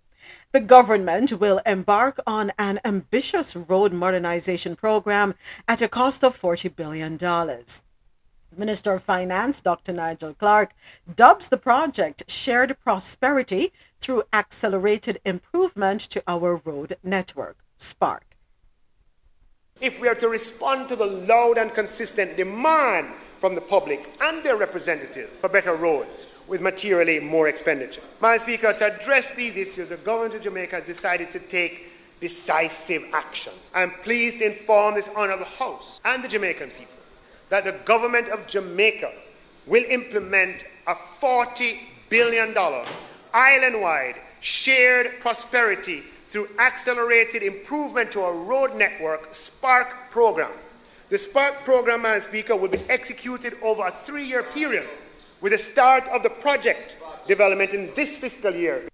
The government will embark on an ambitious road modernization program at a cost of forty billion dollars. Minister of Finance, Doctor Nigel Clarke, dubs the project Shared Prosperity Through Accelerated Improvement to Our Road Network, SPARC. If we are to respond to the loud and consistent demand from the public and their representatives for better roads with materially more expenditure. Madam Speaker, to address these issues, the government of Jamaica has decided to take decisive action. I am pleased to inform this Honourable House and the Jamaican people that the government of Jamaica will implement a forty billion dollars island-wide shared prosperity through accelerated improvement to our road network SPARC program. The SPARC program, Madam Speaker, will be executed over a three-year period with the start of the project development in this fiscal year.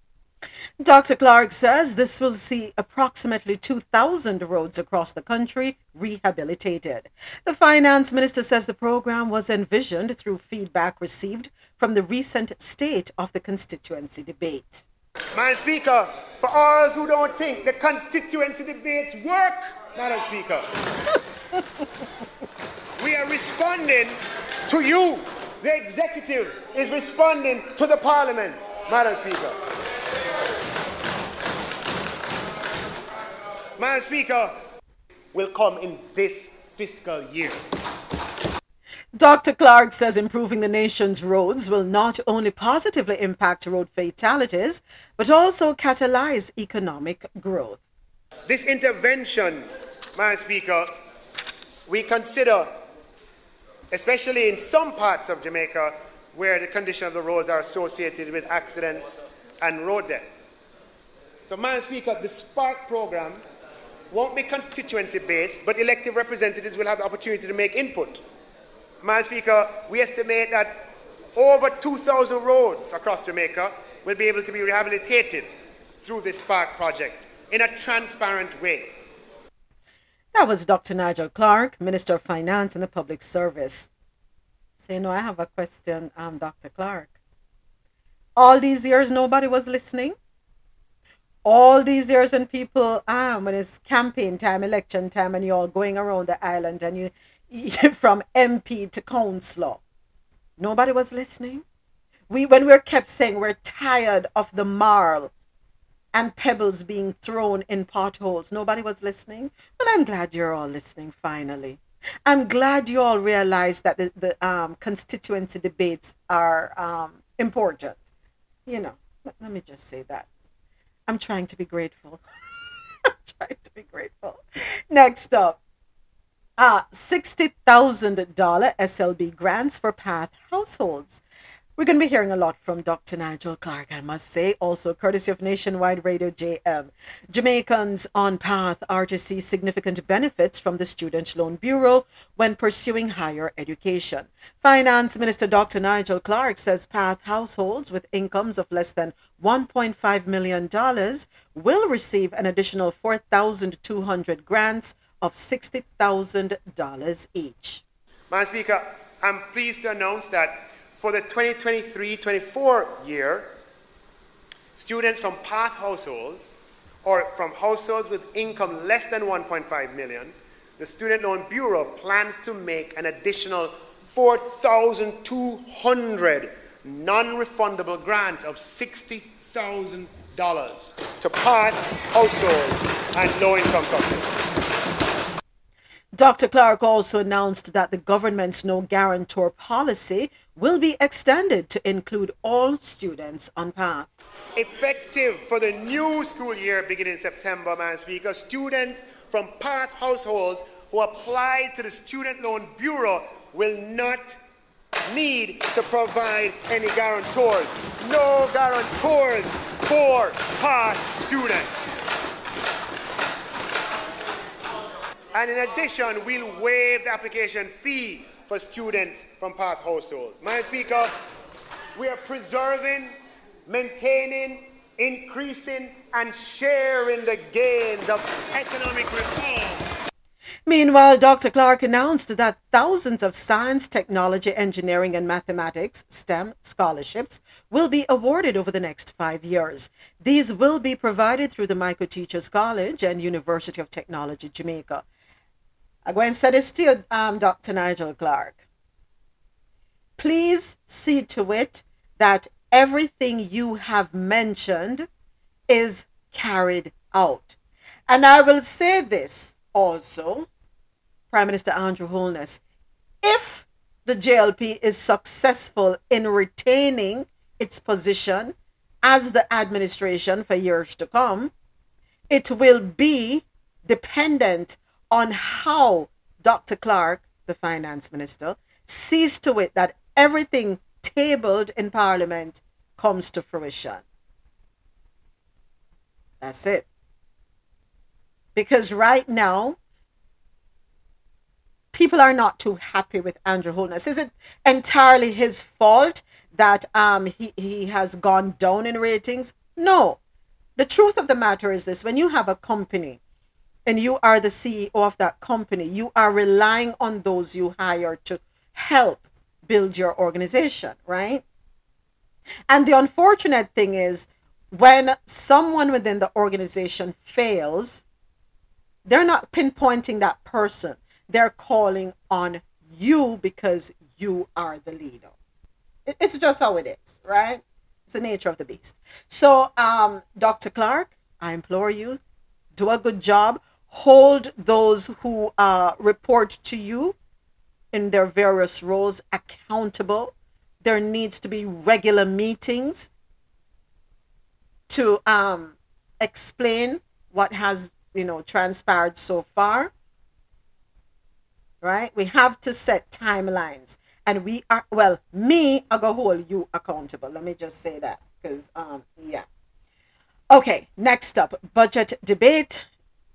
Doctor Clark says this will see approximately two thousand roads across the country rehabilitated. The finance minister says the program was envisioned through feedback received from the recent state of the constituency debate. Madam Speaker, for all who don't think the constituency debates work, Madam Speaker, we are responding to you. The executive is responding to the parliament, Madam Speaker. Madam Speaker, will come in this fiscal year. Doctor Clark says improving the nation's roads will not only positively impact road fatalities, but also catalyze economic growth. This intervention, Madam Speaker, we consider, especially in some parts of Jamaica, where the condition of the roads are associated with accidents and road deaths. So, Madam Speaker, the SPARC program won't be constituency-based, but elective representatives will have the opportunity to make input. Madam Speaker, we estimate that over two thousand roads across Jamaica will be able to be rehabilitated through this SPARC project in a transparent way. That was Doctor Nigel Clark, Minister of Finance and the Public Service. So, you know, I have a question, um, Doctor Clark. All these years, nobody was listening? All these years when people, ah, when it's campaign time, election time, and you're all going around the island and you, you from M P to councillor, nobody was listening. We, when we kept saying we're tired of the marl and pebbles being thrown in potholes, nobody was listening. Well, I'm glad you're all listening finally. I'm glad you all realize that the, the um, constituency debates are um, important. You know, let, let me just say that. I'm trying to be grateful. I'm trying to be grateful. Next up, uh, sixty thousand dollars S L B grants for PATH households. We're going to be hearing a lot from Doctor Nigel Clarke, I must say, also courtesy of Nationwide Radio J M. Jamaicans on PATH are to see significant benefits from the Student Loan Bureau when pursuing higher education. Finance Minister Doctor Nigel Clarke says PATH households with incomes of less than one point five million dollars will receive an additional four thousand two hundred grants of sixty thousand dollars each. Madam Speaker, I'm pleased to announce that for the twenty twenty-three twenty-four year, students from PATH households or from households with income less than one point five million dollars, the Student Loan Bureau plans to make an additional four thousand two hundred non-refundable grants of sixty thousand dollars to PATH households and low-income couples. Doctor Clarke also announced that the government's no guarantor policy will be extended to include all students on PATH. Effective for the new school year beginning September, Madam Speaker, students from PATH households who apply to the Student Loan Bureau will not need to provide any guarantors. No guarantors for PATH students. And in addition, we'll waive the application fee for students from PATH households. Madam Speaker, we are preserving, maintaining, increasing, and sharing the gains of economic reform. Meanwhile, Doctor Clarke announced that thousands of science, technology, engineering, and mathematics STEM scholarships will be awarded over the next five years. These will be provided through the Microteachers College and University of Technology, Jamaica. I'm going to say this to you, um, Doctor Nigel Clarke. Please see to it that everything you have mentioned is carried out. And I will say this also, Prime Minister Andrew Holness, if the J L P is successful in retaining its position as the administration for years to come, it will be dependent on how Doctor Clarke, the finance minister, sees to it that everything tabled in Parliament comes to fruition. That's it. Because right now, people are not too happy with Andrew Holness. Is it entirely his fault that um, he, he has gone down in ratings? No. The truth of the matter is this. When you have a company and you are the C E O of that company, you are relying on those you hire to help build your organization, right? And the unfortunate thing is, when someone within the organization fails, they're not pinpointing that person. They're calling on you because you are the leader. It's just how it is, right? It's the nature of the beast. So, um, Doctor Clarke, I implore you, do a good job. Hold those who uh, report to you in their various roles accountable. There needs to be regular meetings to um, explain what has, you know, transpired so far. Right? We have to set timelines. And we are, well, me, I go hold you accountable. Let me just say that because, um, yeah. Okay, next up, budget debate.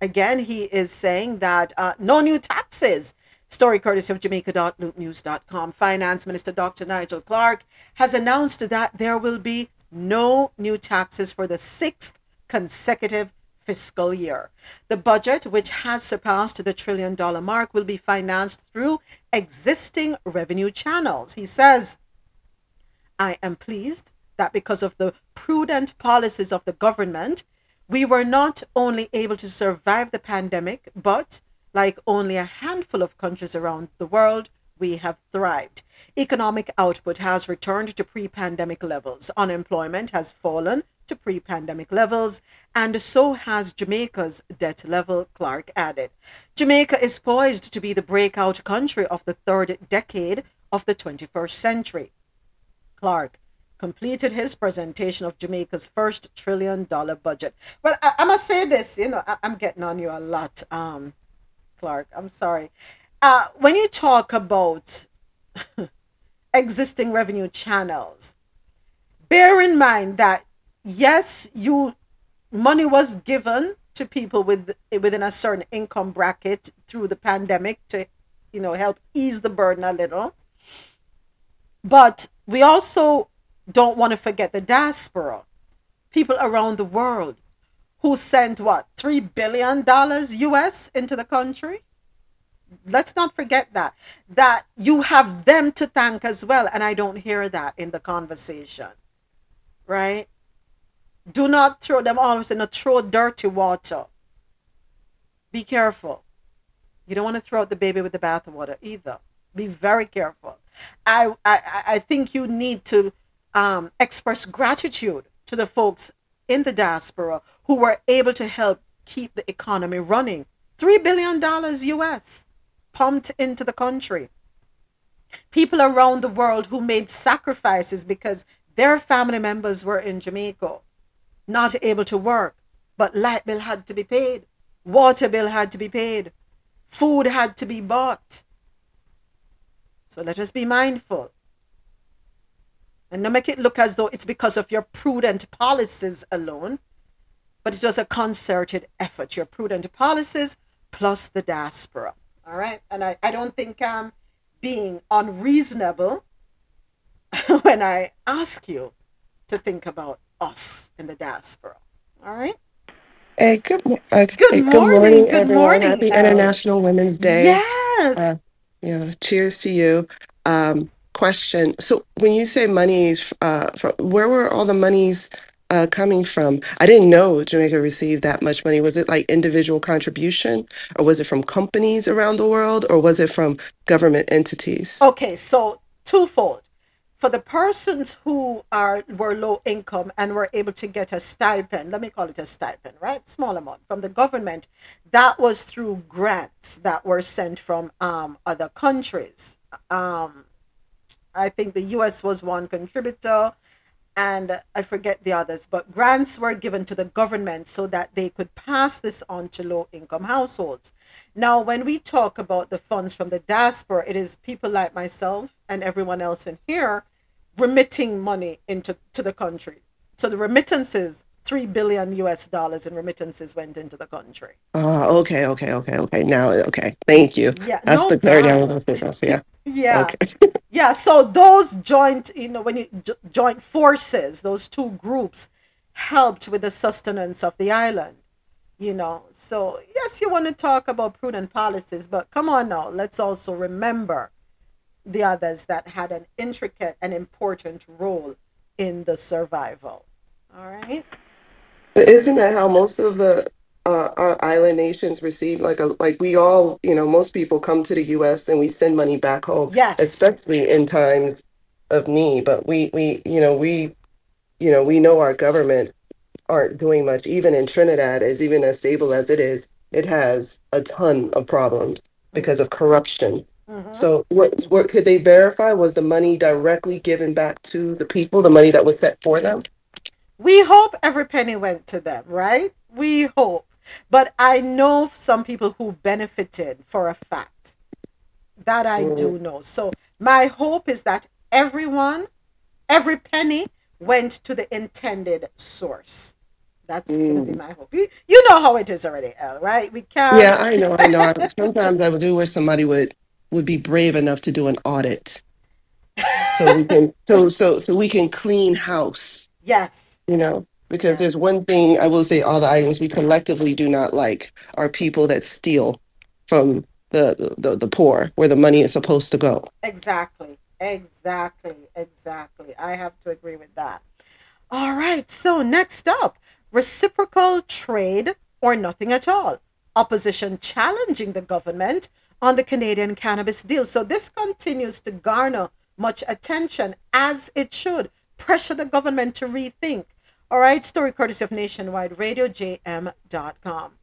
Again, he is saying that uh, no new taxes. Story courtesy of jamaica dot loop news dot com. Finance Minister Doctor Nigel Clarke has announced that there will be no new taxes for the sixth consecutive fiscal year. The budget, which has surpassed the trillion dollar mark, will be financed through existing revenue channels. He says, I am pleased that because of the prudent policies of the government, we were not only able to survive the pandemic, but like only a handful of countries around the world, we have thrived. Economic output has returned to pre-pandemic levels. Unemployment has fallen to pre-pandemic levels, and so has Jamaica's debt level, Clarke added. Jamaica is poised to be the breakout country of the third decade of the twenty-first century. Clarke completed his presentation of Jamaica's first trillion dollar budget. Well, I, I must say this, you know, I, I'm getting on you a lot, um, Clarke, I'm sorry. Uh, when you talk about existing revenue channels. Bear in mind that, yes, you money was given to people with within a certain income bracket through the pandemic to, you know, help ease the burden a little. But we also don't want to forget the diaspora, people around the world who sent what, three billion dollars U S into the country. Let's not forget that, that you have them to thank as well. And I don't hear that in the conversation, right? Do not throw them all in a throw dirty water. Be careful. You don't want to throw out the baby with the bathwater either. Be very careful. I, I, I think you need to um, express gratitude to the folks in the diaspora who were able to help keep the economy running. three billion dollars U S pumped into the country. People around the world who made sacrifices because their family members were in Jamaica, not able to work, but light bill had to be paid. Water bill had to be paid. Food had to be bought. So let us be mindful. And not make it look as though it's because of your prudent policies alone, but it was a concerted effort. Your prudent policies plus the diaspora. All right. And I, I don't think I'm being unreasonable when I ask you to think about us in the diaspora. All right. Hey, good, uh, good, hey, morning, good morning, good everyone. Morning. Happy uh, International Women's Day. Yes. Uh, yeah. Cheers to you. Um, question. So when you say monies, uh, from, where were all the monies uh, coming from? I didn't know Jamaica received that much money. Was it like individual contribution, or was it from companies around the world, or was it from government entities? Okay. So twofold. For the persons who are were low income and were able to get a stipend, let me call it a stipend, right? Small amount from the government. That was through grants that were sent from um, other countries. Um, I think the U S was one contributor, and I forget the others, but grants were given to the government so that they could pass this on to low income households. Now, when we talk about the funds from the diaspora, it is people like myself and everyone else in here remitting money into to the country. So the remittances, three billion U S dollars in remittances went into the country. Oh, okay, okay, okay, okay. Now, okay, thank you. Yeah, that's no the clarity I was looking for. Yeah, yeah, okay. Yeah. So those joint, you know, when you joint forces, those two groups helped with the sustenance of the island. You know, so yes, you want to talk about prudent policies, but come on now, let's also remember the others that had an intricate and important role in the survival. All right. But isn't that how most of the uh, our island nations receive, like a like we all, you know, most people come to the U S and we send money back home. Yes. Especially in times of need. But we, we you know, we you know, we know our government aren't doing much. Even in Trinidad, is even as stable as it is, it has a ton of problems because of corruption. Mm-hmm. So what what could they verify? Was the money directly given back to the people, the money that was set for them? We hope every penny went to them, right? We hope. But I know some people who benefited for a fact. That I mm. do know. So my hope is that everyone, every penny went to the intended source. That's mm. going to be my hope. You, you know how it is already, Elle, right? We can't. Yeah, I know, I know. Sometimes I do wish somebody would, would be brave enough to do an audit. So we can, so, so, so we can clean house. Yes. You know, because yeah. there's one thing I will say all the items we collectively do not like are people that steal from the, the, the poor where the money is supposed to go. Exactly. Exactly. Exactly. I have to agree with that. All right. So next up, reciprocal trade or nothing at all. Opposition challenging the government on the Canadian cannabis deal. So this continues to garner much attention, as it should. Pressure the government to rethink. All right, story courtesy of Nationwide Radio, J M dot com.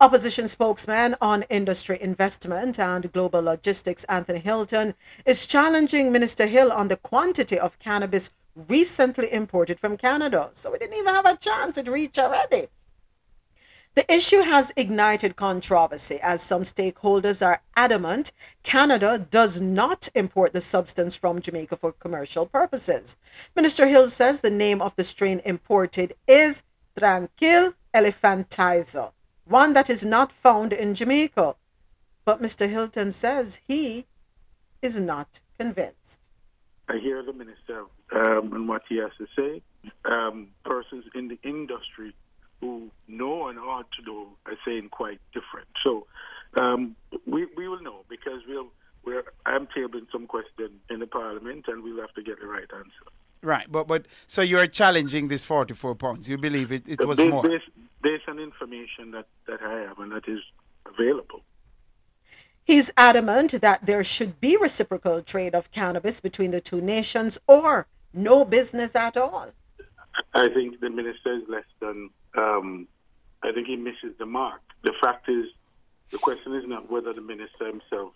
Opposition spokesman on industry investment and global logistics, Anthony Hylton, is challenging Minister Hill on the quantity of cannabis recently imported from Canada. So we didn't even have a chance. It reached already. The issue has ignited controversy as some stakeholders are adamant Canada does not import the substance from Jamaica for commercial purposes. Minister Hill says the name of the strain imported is Tranquil elephantiazo, one that is not found in Jamaica. But Mister Hylton says he is not convinced. I hear the minister um, and what he has to say. Um, persons in the industry who know and ought to know are saying quite different. So um, we we will know because we'll we're I'm tabling some question in the parliament and we'll have to get the right answer. Right, but but so you are challenging this forty-four pounds. You believe it, it was based, more based, based on information that, that I have and that is available. He's adamant that there should be reciprocal trade of cannabis between the two nations or no business at all. I think the minister is less than, um, I think he misses the mark. The fact is, the question is not whether the minister himself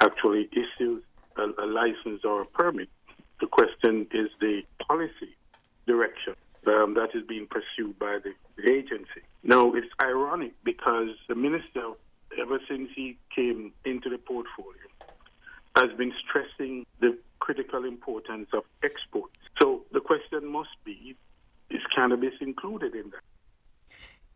actually issues a, a license or a permit. The question is the policy direction um, that is being pursued by the, the agency. Now, it's ironic because the minister, ever since he came into the portfolio, has been stressing the critical importance of exports. So the question must be, is cannabis included in that?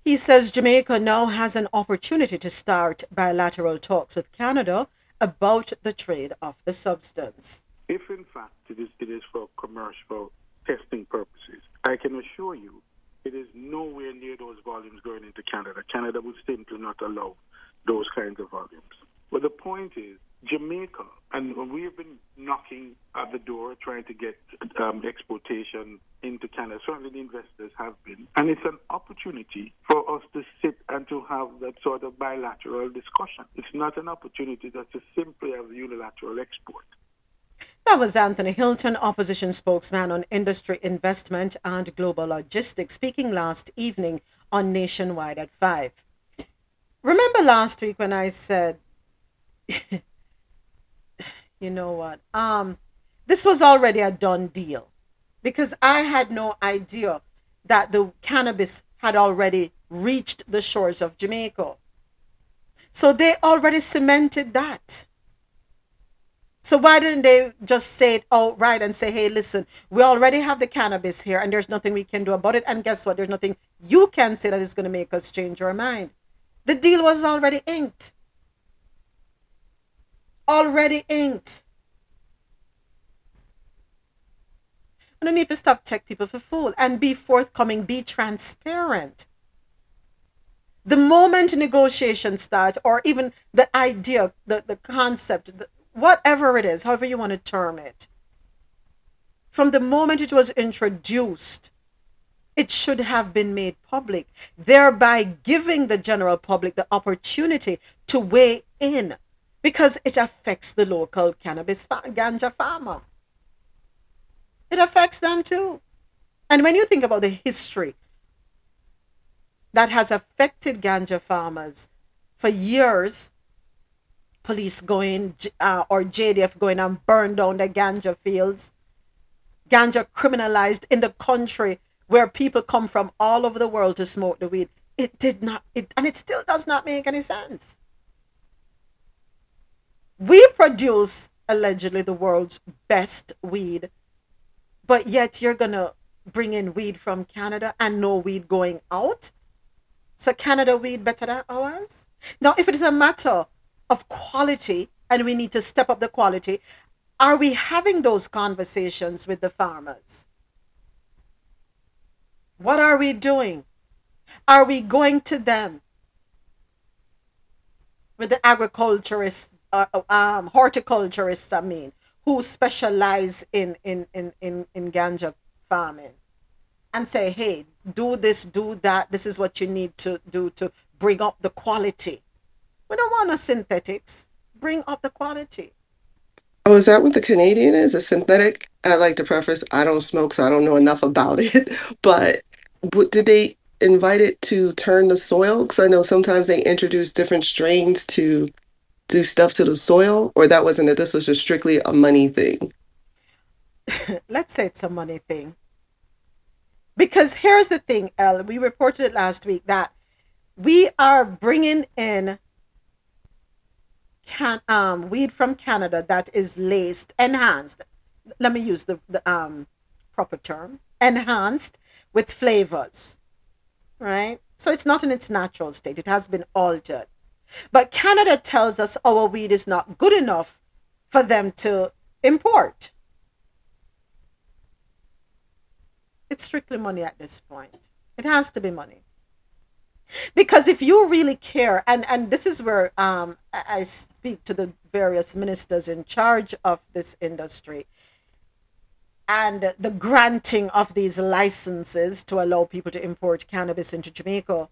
He says Jamaica now has an opportunity to start bilateral talks with Canada about the trade of the substance. If in fact it is, it is for commercial testing purposes, I can assure you it is nowhere near those volumes going into Canada. Canada would simply not allow those kinds of volumes. But the point is, Jamaica, and we have been knocking at the door trying to get um, exportation into Canada. Certainly the investors have been. And it's an opportunity for us to sit and to have that sort of bilateral discussion. It's not an opportunity that's to simply have unilateral export. That was Anthony Hylton, opposition spokesman on industry investment and global logistics, speaking last evening on Nationwide at five. Remember last week when I said, you know what, um, this was already a done deal because I had no idea that the cannabis had already reached the shores of Jamaica. So they already cemented that. So why didn't they just say it outright and say, hey, listen, we already have the cannabis here and there's nothing we can do about it. And guess what? There's nothing you can say that is going to make us change our mind. The deal was already inked. Already inked. I don't need to stop tech people for fool and be forthcoming, be transparent. The moment negotiations start or even the idea, the, the concept, the, whatever it is, however you want to term it, from the moment it was introduced, it should have been made public, thereby giving the general public the opportunity to weigh in because it affects the local cannabis fa- ganja farmer. It affects them too. And when you think about the history that has affected ganja farmers for years, police going uh, or J D F going and burn down the ganja fields, ganja criminalized in the country where people come from all over the world to smoke the weed. It did not, it, and it still does not make any sense. We produce, allegedly, the world's best weed, but yet you're going to bring in weed from Canada and no weed going out? So Canada weed better than ours? Now, if it is a matter of quality and we need to step up the quality, are we having those conversations with the farmers? What are we doing? Are we going to them with the agriculturists, uh, um, horticulturists, I mean, who specialize in, in, in, in, in ganja farming and say, hey, do this, do that. This is what you need to do to bring up the quality. We don't want no synthetics. Bring up the quality. Oh, is that what the Canadian is? A synthetic? I'd like to preface, I don't smoke, so I don't know enough about it. But what, did they invite it to turn the soil? Because I know sometimes they introduce different strains to do stuff to the soil. Or that wasn't it? This was just strictly a money thing. Let's say it's a money thing. Because here's the thing, Elle. We reported it last week that we are bringing in can um weed from Canada that is laced, enhanced. Let me use the, the um proper term, enhanced with flavors, right? So it's not in its natural state. It has been altered. But Canada tells us our weed is not good enough for them to import. It's strictly money at this point. It has to be money. Because if you really care, and, and this is where um, I speak to the various ministers in charge of this industry and the granting of these licenses to allow people to import cannabis into Jamaica.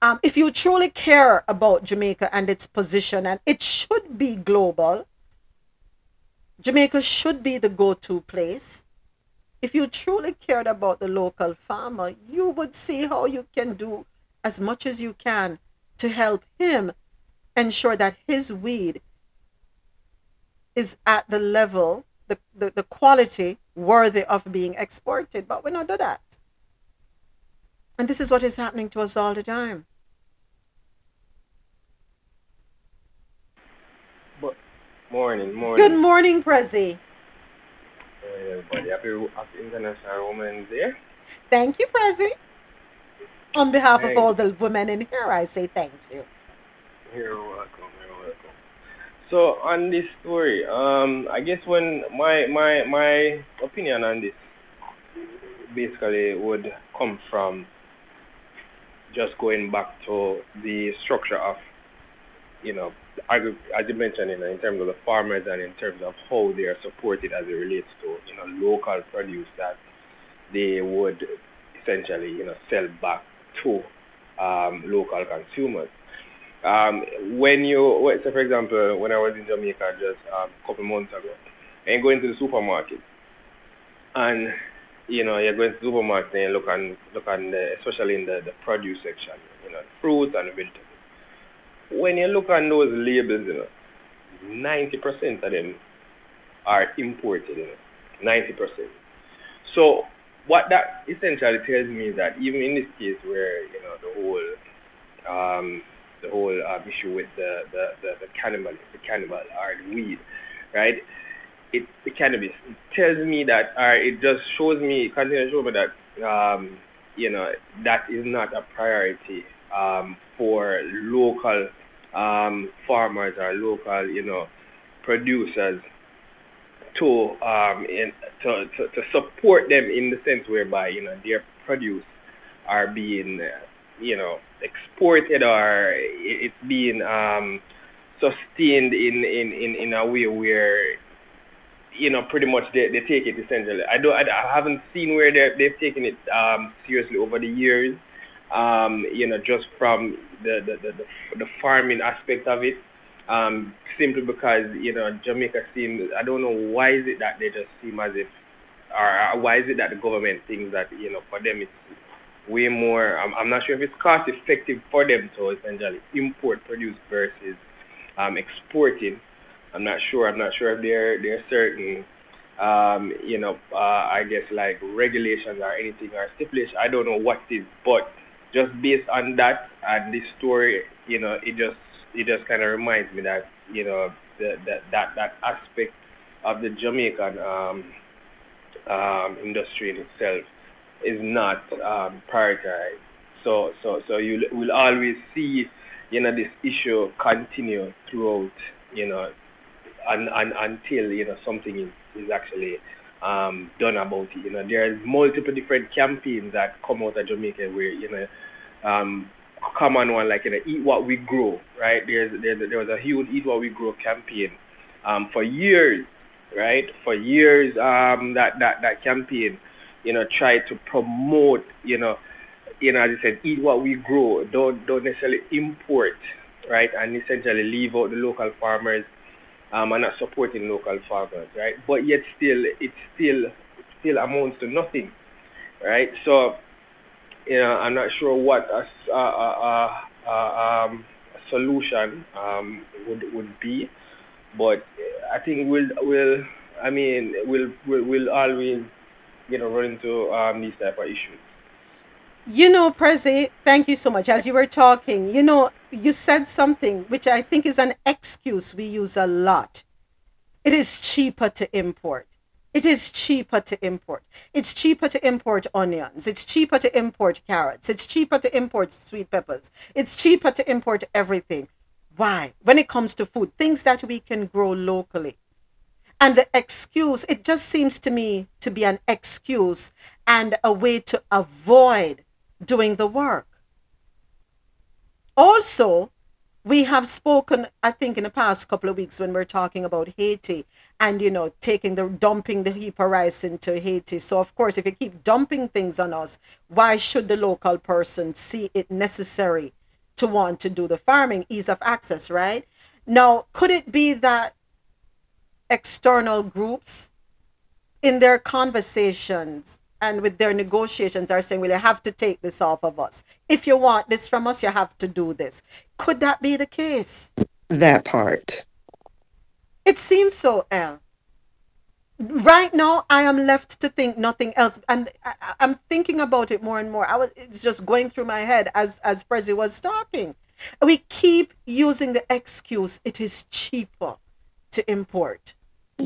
Um, if you truly care about Jamaica and its position, and it should be global, Jamaica should be the go-to place. If you truly cared about the local farmer, you would see how you can do as much as you can to help him ensure that his weed is at the level, the, the, the quality worthy of being exported. But we don't do that. And this is what is happening to us all the time. But morning, morning. Good morning, Prezi. Hey, everybody. Happy, happy International Women's Day. Thank you, Prezi. On behalf thanks. Of all the women in here, I say thank you. You're welcome. You're welcome. So on this story, um, I guess when my my my opinion on this basically would come from just going back to the structure of, you know, agri- as you mentioned, you know, in terms of the farmers and in terms of how they are supported as it relates to, you know, local produce that they would essentially, you know, sell back to um, local consumers. Um, when you, so for example, when I was in Jamaica just um, a couple months ago, and you go into the supermarket, and you know you're going to the supermarket and you look and look and especially in the, the produce section, you know, fruits and vegetables. When you look on those labels, you know, ninety percent of them are imported, you know, ninety percent. So what that essentially tells me is that even in this case where, you know, the whole um, the whole uh, issue with the the, the, the cannabis the cannabis or the weed, right? It the cannabis it tells me that, or it just shows me, it continues to show me that um, you know, that is not a priority um, for local um, farmers or local, you know, producers. To um in, to, to to support them in the sense whereby, you know, their produce are being uh, you know exported, or it's being um sustained in, in, in, in a way where, you know, pretty much they, they take it essentially. I don't I, I haven't seen where they they've taken it um seriously over the years, um you know, just from the the the, the, the farming aspect of it. Um, simply because, you know, Jamaica seems, I don't know why is it that they just seem as if, or why is it that the government thinks that, you know, for them it's way more, I'm, I'm not sure if it's cost effective for them to essentially import produce versus um, exporting. I'm not sure, I'm not sure if there there are certain, um, you know, uh, I guess like regulations or anything or stipulations, I don't know what it is, but just based on that and this story, you know, it just, it just kind of reminds me that, you know, the, the, that that aspect of the Jamaican um, um, industry in itself is not um, prioritized. So so so you will always see, you know, this issue continue throughout, you know, and, and until, you know, something is, is actually um, done about it. You know, there are multiple different campaigns that come out of Jamaica where, you know, um, common one, like, you know, Eat What We Grow, right? There's, there's there was a huge Eat What We Grow campaign um, for years, right? For years, um, that, that, that campaign, you know, tried to promote, you know, you know, as I said, eat what we grow. Don't don't necessarily import, right? And essentially leave out the local farmers, um, and not supporting local farmers, right? But yet still, it still still amounts to nothing, right? So, you know, I'm not sure what a, uh, uh, uh, um, solution um, would would be, but I think we'll will I mean we'll we'll, we'll always, you know, run into um, these type of issues. You know, Prezi, thank you so much. As you were talking, you know, you said something which I think is an excuse we use a lot. It is cheaper to import. It is cheaper to import. It's cheaper to import onions. It's cheaper to import carrots. It's cheaper to import sweet peppers. It's cheaper to import everything. Why? When it comes to food, things that we can grow locally. And the excuse, it just seems to me to be an excuse and a way to avoid doing the work. Also, we have spoken, I think, in the past couple of weeks when we're talking about Haiti and, you know, taking the dumping the heap of rice into Haiti. So, of course, if you keep dumping things on us, why should the local person see it necessary to want to do the farming? Ease of access, right? Now, could it be that external groups in their conversations and with their negotiations are saying, well, you have to take this off of us. If you want this from us, you have to do this. Could that be the case? That part. It seems so, Elle. Right now, I am left to think nothing else. And I, I'm thinking about it more and more. I was it's just going through my head as, as Prezi was talking. We keep using the excuse, it is cheaper to import.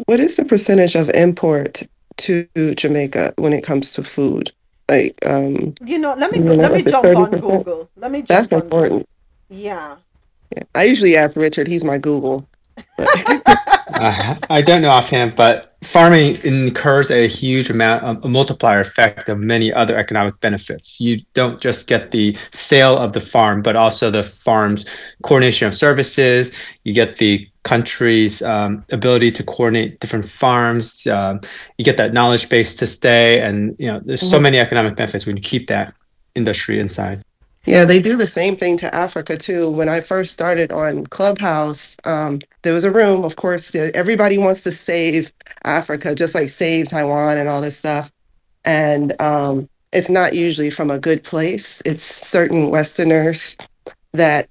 What is the percentage of import to Jamaica when it comes to food? Like, um, you know, let me you know, let me jump thirty percent? On Google. Let me jump That's on important. Google. Yeah. yeah. I usually ask Richard. He's my Google. uh, I don't know offhand, but farming incurs a huge amount of a multiplier effect of many other economic benefits. You don't just get the sale of the farm, but also the farm's coordination of services. You get the country's um, ability to coordinate different farms. Um, you get that knowledge base to stay. And, you know, there's mm-hmm. so many economic benefits when you keep that industry inside. Yeah, they do the same thing to Africa, too. When I first started on Clubhouse, um, there was a room, of course, everybody wants to save Africa, just like save Taiwan and all this stuff. And um, it's not usually from a good place. It's certain Westerners that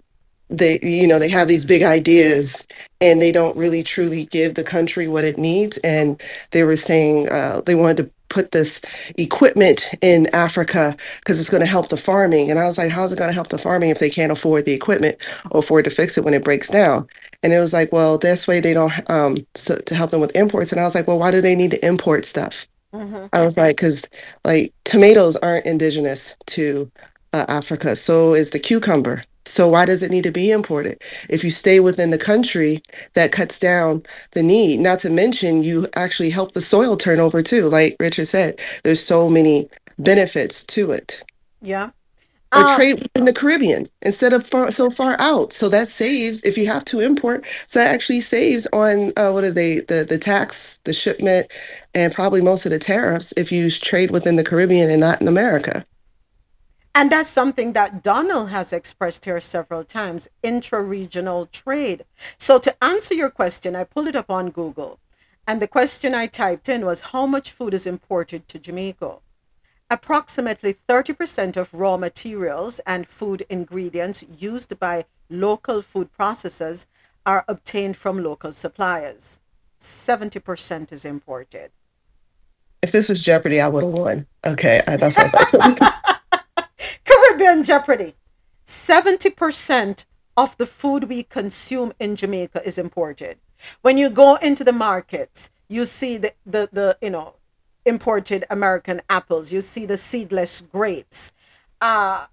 they, you know, they have these big ideas and they don't really truly give the country what it needs. And they were saying uh, they wanted to put this equipment in Africa because it's going to help the farming. And I was like, how's it going to help the farming if they can't afford the equipment or afford to fix it when it breaks down? And it was like, well, that's why they don't um, so, to help them with imports. And I was like, well, why do they need to import stuff? Mm-hmm. I was like, because like tomatoes aren't indigenous to uh, Africa. So is the cucumber. So why does it need to be imported? If you stay within the country, that cuts down the need. Not to mention, you actually help the soil turnover too. Like Richard said, there's so many benefits to it. Yeah. Or um, trade in the Caribbean instead of far, so far out. So that saves, if you have to import, so that actually saves on, uh, what are they, the, the tax, the shipment, and probably most of the tariffs if you trade within the Caribbean and not in America. And that's something that Donald has expressed here several times, intra-regional trade. So to answer your question, I pulled it up on Google. And the question I typed in was, how much food is imported to Jamaica? Approximately thirty percent of raw materials and food ingredients used by local food processors are obtained from local suppliers. seventy percent is imported. If this was Jeopardy, I would have won. Okay, that's what I thought. Caribbean Jeopardy. seventy percent of the food we consume in Jamaica is imported. When you go into the markets, you see the, the, the you know, imported American apples. You see the seedless grapes. Uh,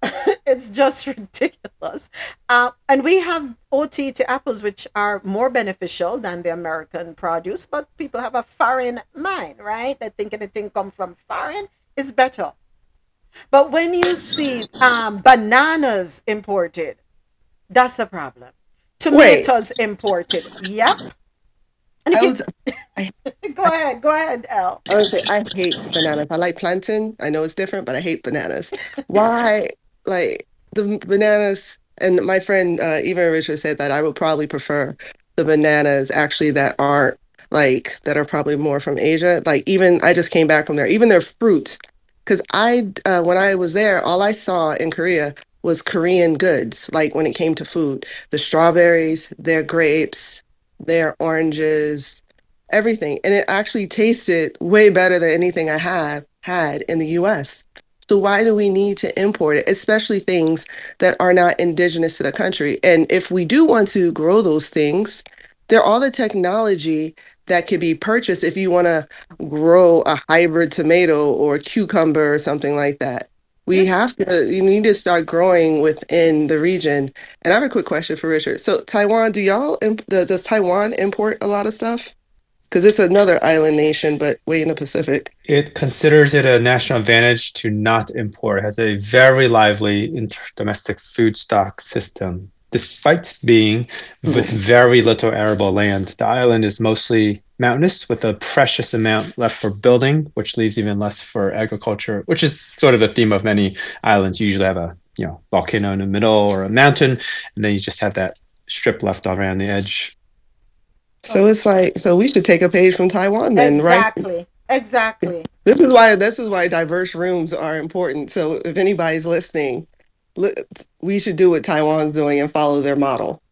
it's just ridiculous. Uh, and we have O T T apples, which are more beneficial than the American produce, but people have a foreign mind, right? They think anything come from foreign is better. But when you see um, bananas imported, that's a problem. Tomatoes Wait. imported, yep. I was, I, go ahead, go ahead, Elle. I, was saying, I hate bananas. I like plantain. I know it's different, but I hate bananas. Why, like the bananas? And my friend uh, Eva Richard said that I would probably prefer the bananas actually that aren't like that are probably more from Asia. Like even I just came back from there. Even their fruit. Because I, uh, when I was there, all I saw in Korea was Korean goods, like when it came to food. The strawberries, their grapes, their oranges, everything. And it actually tasted way better than anything I have had in the U S So why do we need to import it, especially things that are not indigenous to the country? And if we do want to grow those things, they're all the technology that could be purchased if you want to grow a hybrid tomato or cucumber or something like that. We have to, you need to start growing within the region. And I have a quick question for Richard. So Taiwan, do y'all, does Taiwan import a lot of stuff? Because it's another island nation, but way in the Pacific. It considers it a national advantage to not import. It has a very lively inter- domestic food stock system. Despite being with very little arable land, the island is mostly mountainous with a precious amount left for building, which leaves even less for agriculture, which is sort of the theme of many islands. You usually have a you know volcano in the middle or a mountain, and then you just have that strip left around the edge. So it's like, so we should take a page from Taiwan then, exactly. right? Exactly, exactly. This is why, this is why diverse rooms are important. So if anybody's listening, we should do what Taiwan's doing and follow their model.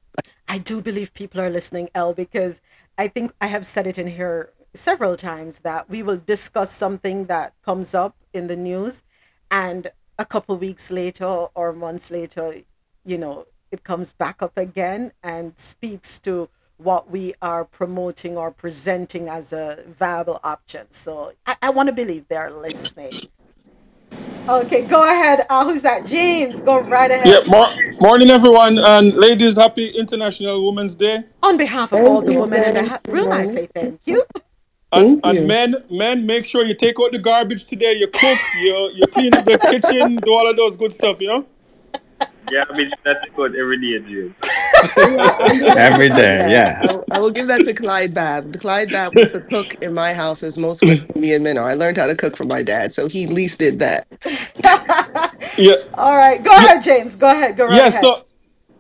I do believe people are listening, Elle, because I think I have said it in here several times that we will discuss something that comes up in the news, and a couple weeks later or months later, you know, it comes back up again and speaks to what we are promoting or presenting as a viable option. So I, I want to believe they're listening. Okay, go ahead. Uh, who's that? James, go right ahead. Yeah, mor- morning, everyone. And ladies, happy International Women's Day. On behalf of thank all the women in the ha- room, I say thank you. And, thank and you. men, men, make sure you take out the garbage today. You cook, you, you clean up the kitchen, do all of those good stuff, you know? Yeah, I mean, that's good every day, dude. Every day, okay. yeah. I, I will give that to Clyde Babb. Clyde Babb was the cook in my house, as most West Indian men are. I learned how to cook from my dad, so he at least did that. yeah. All right. Go yeah. ahead, James. Go ahead. Go right yeah, ahead. So,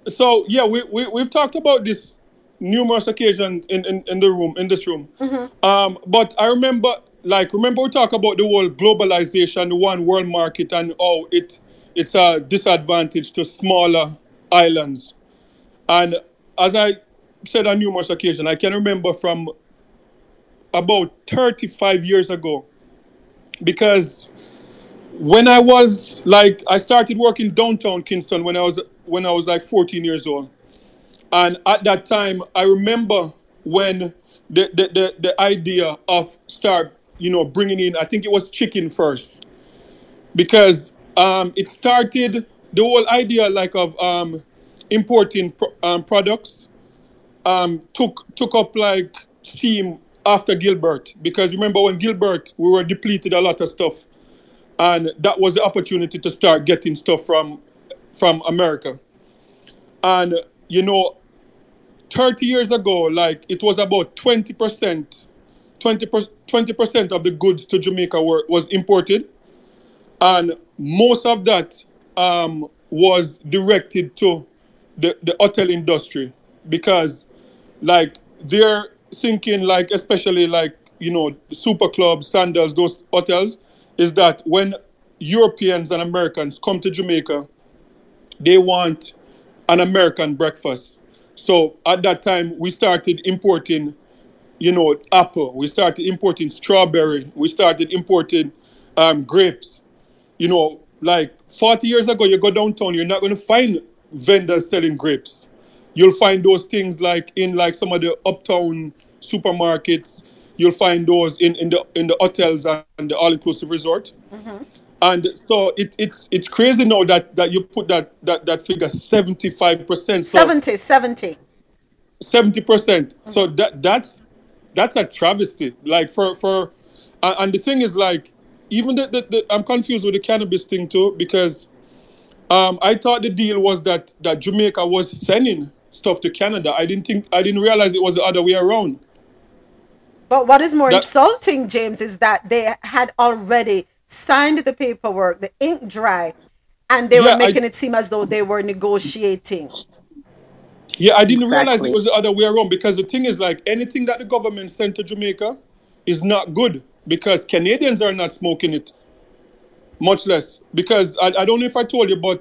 so, yeah, we, we, we've talked about this numerous occasions in, in, in the room, in this room. Mm-hmm. Um, but I remember, like, remember we talk about the whole globalization, the one world market, and oh, it... it's a disadvantage to smaller islands. And as I said on numerous occasions, I can remember from about thirty-five years ago, because when I was like, I started working downtown Kingston when I was, when I was like fourteen years old. And at that time, I remember when the, the, the, the idea of start, you know, bringing in, I think it was chicken first, because Um, it started the whole idea like of um, importing pro- um, products um, took took up like steam after Gilbert, because remember when Gilbert, we were depleted a lot of stuff, and that was the opportunity to start getting stuff from from America. And you know, thirty years ago, like it was about twenty percent of the goods to Jamaica were was imported. And most of that um, was directed to the, the hotel industry, because like they're thinking like, especially like, you know, super clubs, sandals, those hotels, is that when Europeans and Americans come to Jamaica, they want an American breakfast. So at that time we started importing, you know, apple, we started importing strawberry, we started importing um, grapes. You know, like forty years ago, you go downtown, you're not going to find vendors selling grapes. You'll find those things like in like some of the uptown supermarkets. You'll find those in, in the in the hotels and the all-inclusive resort. Mm-hmm. And so it, it's it's crazy now that, that you put that, that, that figure seventy-five percent. So seventy, seventy. seventy percent. Mm-hmm. So that that's that's a travesty. Like for, for uh, and the thing is like, Even the, the, the, I'm confused with the cannabis thing too, because um, I thought the deal was that, that Jamaica was sending stuff to Canada. I didn't think, I didn't realize it was the other way around. But what is more that, insulting, James, is that they had already signed the paperwork, the ink dry, and they yeah, were making I, it seem as though they were negotiating. Yeah, I didn't exactly. realize it was the other way around, because the thing is like anything that the government sent to Jamaica is not good. Because Canadians are not smoking it, much less. Because I, I don't know if I told you, but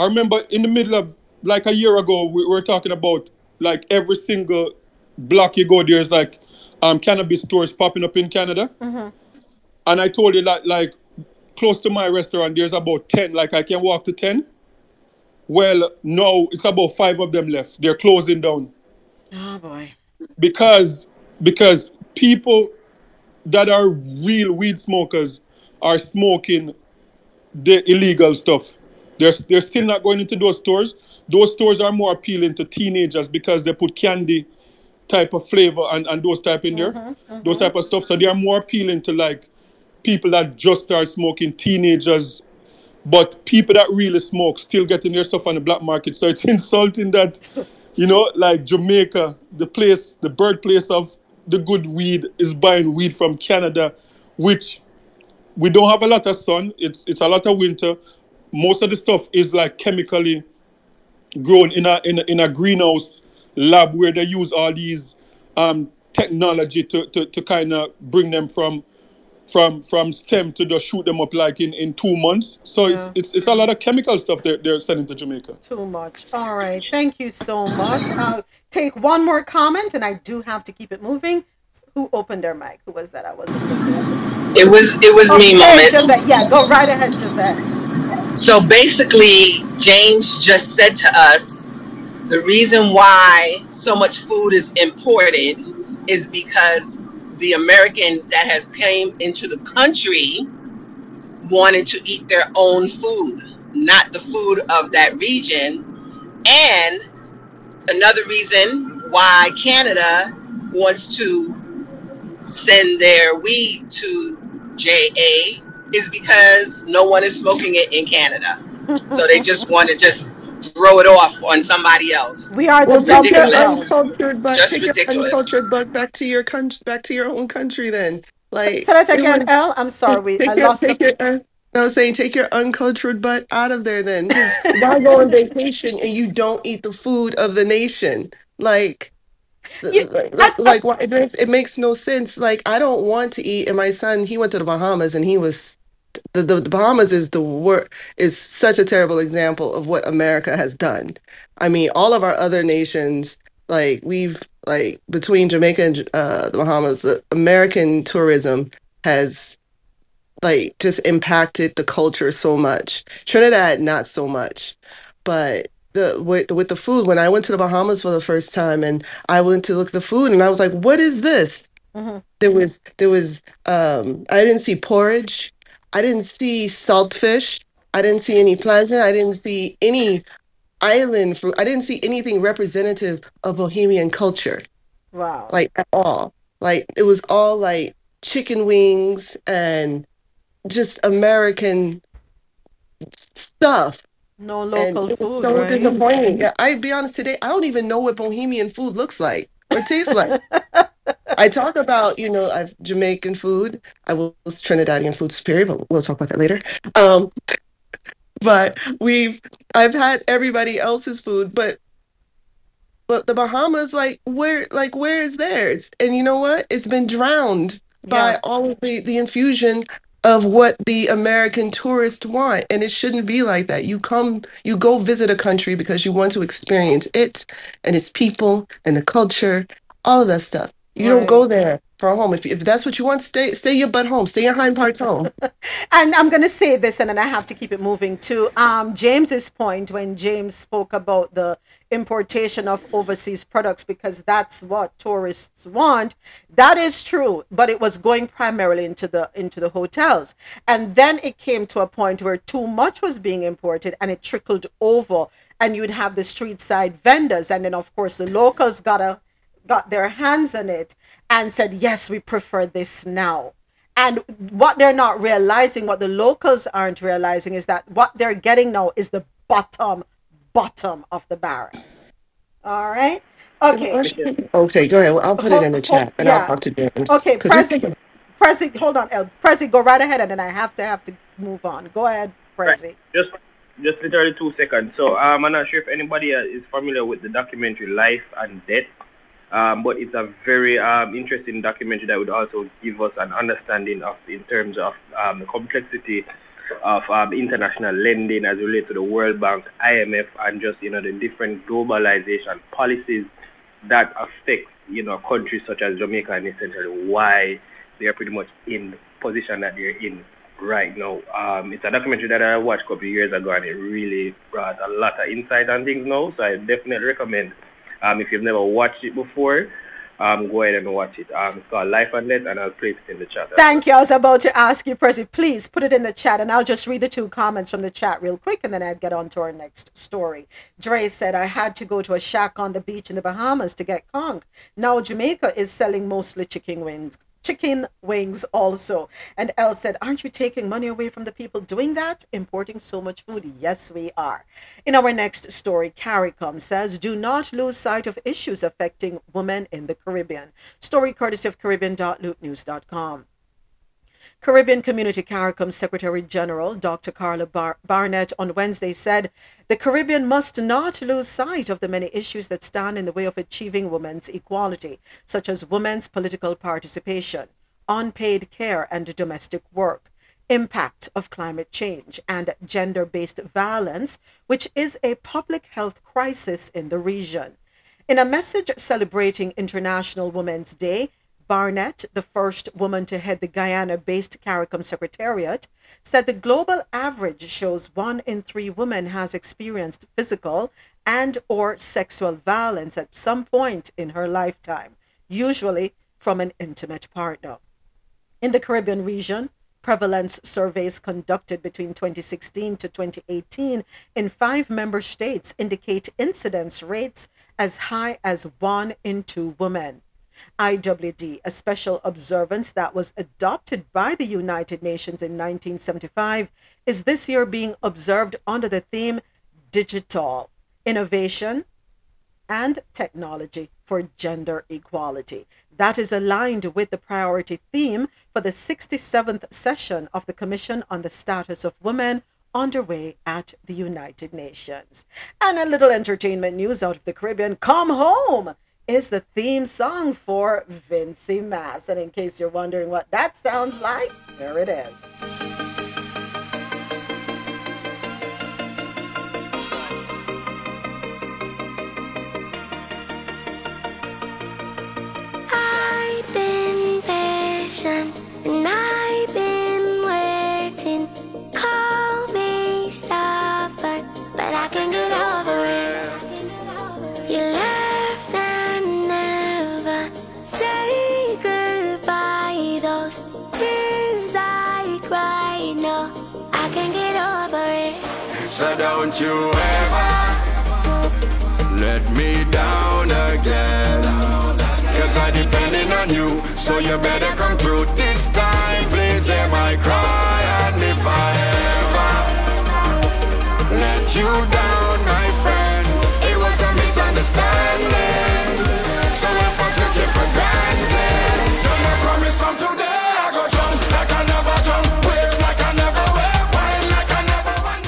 I remember in the middle of, like a year ago, we were talking about, like every single block you go, there's like um, cannabis stores popping up in Canada. Mm-hmm. And I told you that, like, close to my restaurant, there's about ten, like I can walk to ten. Well, no, it's about five of them left. They're closing down. Oh, boy. Because because people that are real weed smokers are smoking the illegal stuff. They're, they're still not going into those stores. Those stores are more appealing to teenagers because they put candy type of flavor and, and those type in there, mm-hmm, mm-hmm. those type of stuff. So they are more appealing to like people that just start smoking, teenagers. But people that really smoke still getting their stuff on the black market. So it's insulting that, you know, like Jamaica, the place, the birthplace of the good weed, is buying weed from Canada, which we don't have a lot of sun. It's it's a lot of winter. Most of the stuff is like chemically grown in a in a, in a greenhouse lab where they use all these um, technology to to, to kind of bring them from. From from stem to just shoot them up like in, in two months. So yeah. it's it's it's a lot of chemical stuff they're they're sending to Jamaica. Too much. All right. Thank you so much. I'll take one more comment, and I do have to keep it moving. Who opened their mic? Who was that? I wasn't. It was it was oh, me. Moment. Yeah, go right ahead, Javette. So basically, James just said to us, the reason why so much food is imported is because the Americans that has came into the country wanted to eat their own food, not the food of that region. And another reason why Canada wants to send their weed to J A is because no one is smoking it in Canada. So they just want to just throw it off on somebody else. We are the well, take your uncultured butt, just take ridiculous. Your uncultured butt back to your country, back to your own country. Then, like, so, so I take your L. I'm sorry, we I your, lost. Take the- your, uh, I was saying, take your uncultured butt out of there. Then, because why go on vacation and you don't eat the food of the nation? Like, you, like, I, I, like, why, it makes it makes no sense. Like, I don't want to eat, and my son, he went to the Bahamas, and he was. The, the, the Bahamas is the wor- is such a terrible example of what America has done. I mean, all of our other nations, like we've like between Jamaica and uh, the Bahamas, the American tourism has like just impacted the culture so much. Trinidad, not so much, but the with, with the food. When I went to the Bahamas for the first time, and I went to look at the food, and I was like, "What is this?" Mm-hmm. There was there was um, I didn't see porridge. I didn't see saltfish. I didn't see any plantain. I didn't see any island fruit. I didn't see anything representative of Bohemian culture. Wow. Like, at all. Like, it was all, like, chicken wings and just American stuff. No local and food, so right? Disappointing. Yeah, I'd be honest, today, I don't even know what Bohemian food looks like or tastes like. I talk about, you know, I've Jamaican food. I was Trinidadian food superior, but we'll talk about that later. Um, but we've, I've had everybody else's food, but, but the Bahamas, like where, like where is theirs? And you know what? It's been drowned by yeah. all of the, the infusion of what the American tourists want. And it shouldn't be like that. You come, you go visit a country because you want to experience it and its people and the culture, all of that stuff. You right. don't go there for a home. If if that's what you want, stay stay your butt home. Stay your hind parts home. And I'm going to say this, and then I have to keep it moving too. Um, James's point when James spoke about the importation of overseas products, because that's what tourists want. That is true, but it was going primarily into the into the hotels. And then it came to a point where too much was being imported and it trickled over. And you'd have the street side vendors. And then, of course, the locals got a got their hands on it and said, yes, we prefer this now. And what they're not realizing, what the locals aren't realizing, is that what they're getting now is the bottom, bottom of the barrel. All right. Okay. Okay, go ahead. I'll put it in the chat and yeah. I'll talk to James. Okay, Prezi, Prezi, hold on, El. Prezi, go right ahead, and then I have to have to move on. Go ahead, Prezi. Right. Just, just literally two seconds. So um, I'm not sure if anybody is familiar with the documentary Life and Death. Um, but it's a very um, interesting documentary that would also give us an understanding of, in terms of um, the complexity of um, international lending as related to the World Bank, I M F, and just, you know, the different globalization policies that affect, you know, countries such as Jamaica, and essentially why they are pretty much in the position that they're in. right now. Um, it's a documentary that I watched a couple of years ago, and it really brought a lot of insight on things now, so I definitely recommend, um, if you've never watched it before, Um, go ahead and watch it. Um, it's called Life and Death, and I'll place it in the chat. Thank you. I was about to ask you, Percy. Please put it in the chat, and I'll just read the two comments from the chat real quick, and then I'd get on to our next story. Dre said, I had to go to a shack on the beach in the Bahamas to get conch. Now Jamaica is selling mostly chicken wings. Chicken wings also. And Elle said, aren't you taking money away from the people doing that? Importing so much food? Yes, we are. In our next story, CARICOM says, do not lose sight of issues affecting women in the Caribbean. Story courtesy of Caribbean dot loot news dot com. Caribbean Community CARICOM Secretary General Doctor Carla Bar- Barnett on Wednesday said, the Caribbean must not lose sight of the many issues that stand in the way of achieving women's equality, such as women's political participation, unpaid care and domestic work, impact of climate change, and gender-based violence, which is a public health crisis in the region. In a message celebrating International Women's Day, Barnett, the first woman to head the Guyana-based CARICOM Secretariat, said the global average shows one in three women has experienced physical and or sexual violence at some point in her lifetime, usually from an intimate partner. In the Caribbean region, prevalence surveys conducted between twenty sixteen to twenty eighteen in five member states indicate incidence rates as high as one in two women. I W D, a special observance that was adopted by the United Nations in nineteen seventy-five, is this year being observed under the theme Digital Innovation and Technology for Gender Equality. That is aligned with the priority theme for the sixty-seventh session of the Commission on the Status of Women underway at the United Nations. And a little entertainment news out of the Caribbean. Come Home is the theme song for Vincy Mass. And in case you're wondering what that sounds like, there it is. I've been patient and I've been waiting. Call me stubborn, but I can get over it. You love so don't you ever let me down again, cause I'm depending on you, so you better come through this time. Please hear my cry, and if I ever let you down, my friend, it was a misunderstanding. So if I took it for granted, then I promise from today I go jump like I never jump.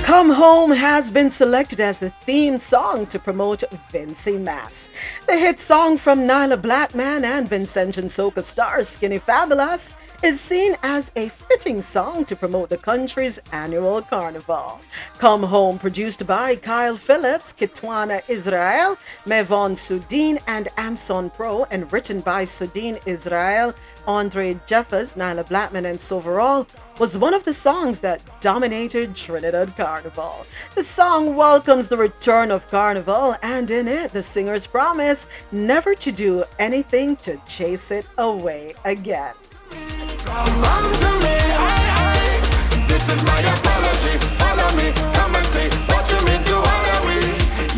Come Home has been selected as the theme song to promote Vincy Mass. The hit song from Nyla Blackman and Vincentian soca star Skinny Fabulous is seen as a fitting song to promote the country's annual carnival. Come Home, produced by Kyle Phillips, Kitwana Israel, Mevon Sudin, and Anson Pro, and written by Sudin Israel, Andre Jeffers, Nyla Blackman, and Soverall, was one of the songs that dominated Trinidad Carnival. The song welcomes the return of Carnival, and in it, the singers promise never to do anything to chase it away again. Come on to me, aye, aye. This is my apology. Follow me, come and see what you mean to all of we.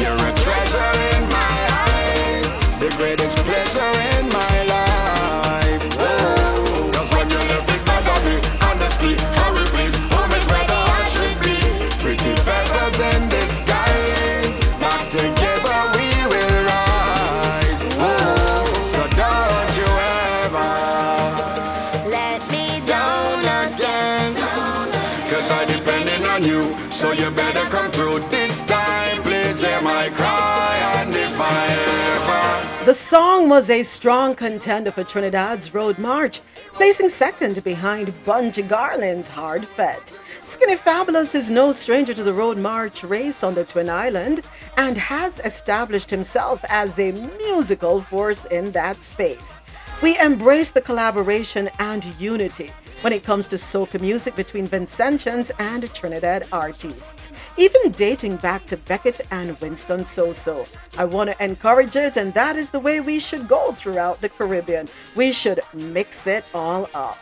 You're a treasure in my eyes, the greatest pleasure in my life. Whoa. Cause when you left it bad on me, honestly, how it is, home is where the heart should be. Pretty feathers in disguise, not together we will rise. Whoa. So don't you ever so you better come through this time, please hear my cry, and if I ever... The song was a strong contender for Trinidad's Road March, placing second behind Bungie Garland's Hard Fed. Skinny Fabulous is no stranger to the Road March race on the Twin Island and has established himself as a musical force in that space. We embrace the collaboration and unity when it comes to soca music between Vincentians and Trinidad artists, even dating back to Beckett and Winston So-So. I want to encourage it, and that is the way we should go throughout the Caribbean. We should mix it all up.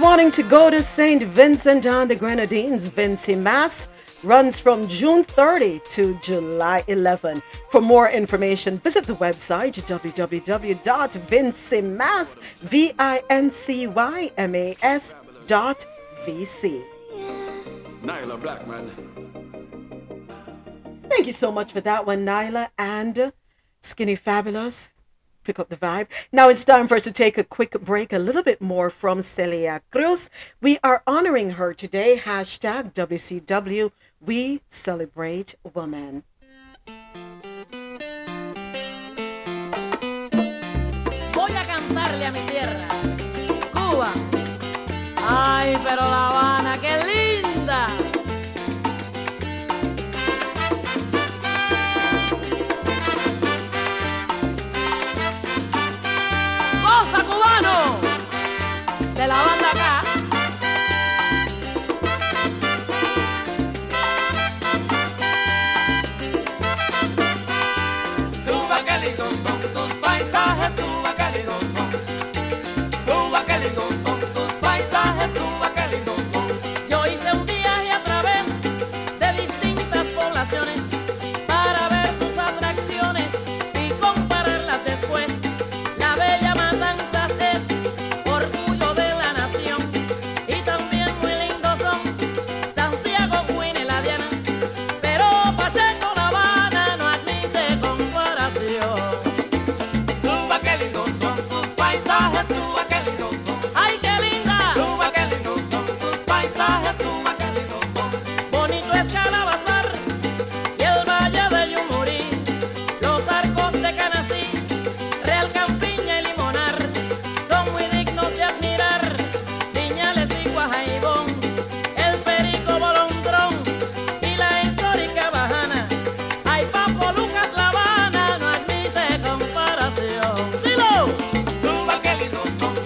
Wanting to go to Saint Vincent and the Grenadines, Vincimas runs from June thirtieth to July eleventh. For more information, visit the website w w w dot vincimas dot v c. Nyla Blackman. Thank you so much for that one, Nyla and Skinny Fabulous. Pick up the vibe. Now it's time for us to take a quick break, a little bit more from Celia Cruz. We are honoring her today. Hashtag W C W. We celebrate women. Voy a cantarle a mi tierra, Cuba. Ay, pero La Habana, qué linda. Cubano de la banda acá. Cuba, qué lindos son tus paisajes, Cuba, qué lindos son. Cuba, qué lindos son tus paisajes, Cuba, qué lindos son. Yo hice un viaje a través de distintas poblaciones para ver sus atracciones y compararlas después. La bella matanza.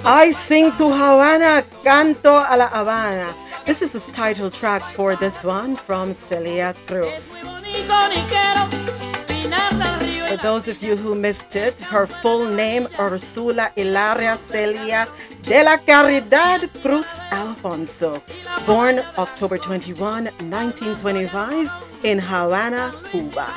I sing to Havana, canto a La Habana. This is the title track for this one from Celia Cruz. For those of you who missed it, her full name, Ursula Hilaria Celia de la Caridad Cruz Alfonso, born October twenty-first, nineteen twenty-five in Havana, Cuba.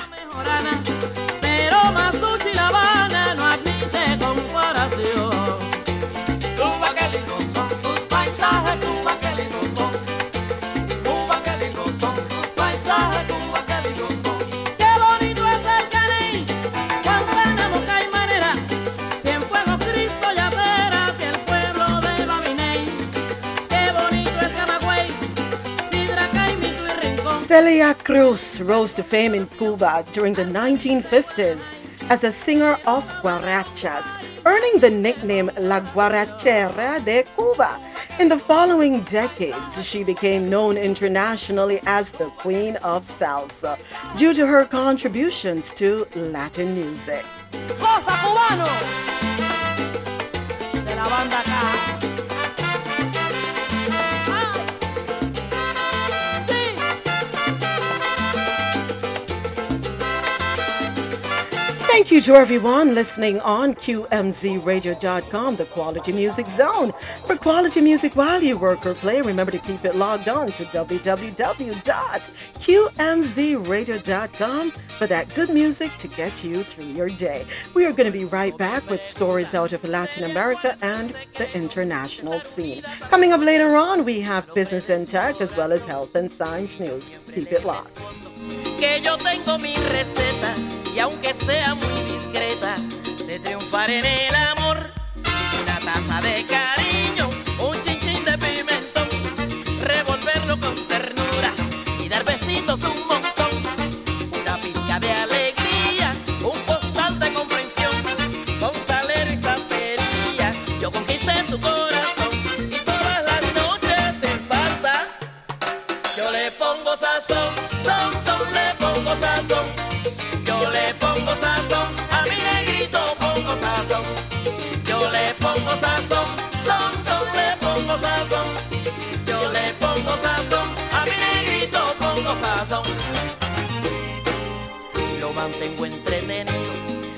Celia Cruz rose to fame in Cuba during the nineteen fifties as a singer of guarachas, earning the nickname La Guarachera de Cuba. In the following decades, she became known internationally as the Queen of Salsa due to her contributions to Latin music. Cosa Cubano de la banda acá. Thank you to everyone listening on Q M Z radio dot com, the Quality Music Zone. For quality music while you work or play, remember to keep it logged on to w w w dot q m z radio dot com for that good music to get you through your day. We are going to be right back with stories out of Latin America and the international scene. Coming up later on, we have business and tech as well as health and science news. Keep it locked. y aunque sea muy discreta, se triunfará en el amor. Una taza de cariño, un chinchín de pimentón, revolverlo con ternura y dar besitos un montón. Una pizca de alegría, un postal de comprensión, con salero y santería, yo conquisté tu corazón. Y todas las noches sin falta, yo le pongo sazón, son, son, le pongo sazón. Yo le pongo sazón, a mi negrito pongo sazón. Yo le pongo sazón, son, son, le pongo sazón. Yo le pongo sazón, a mi negrito pongo sazón. Lo mantengo entretenido,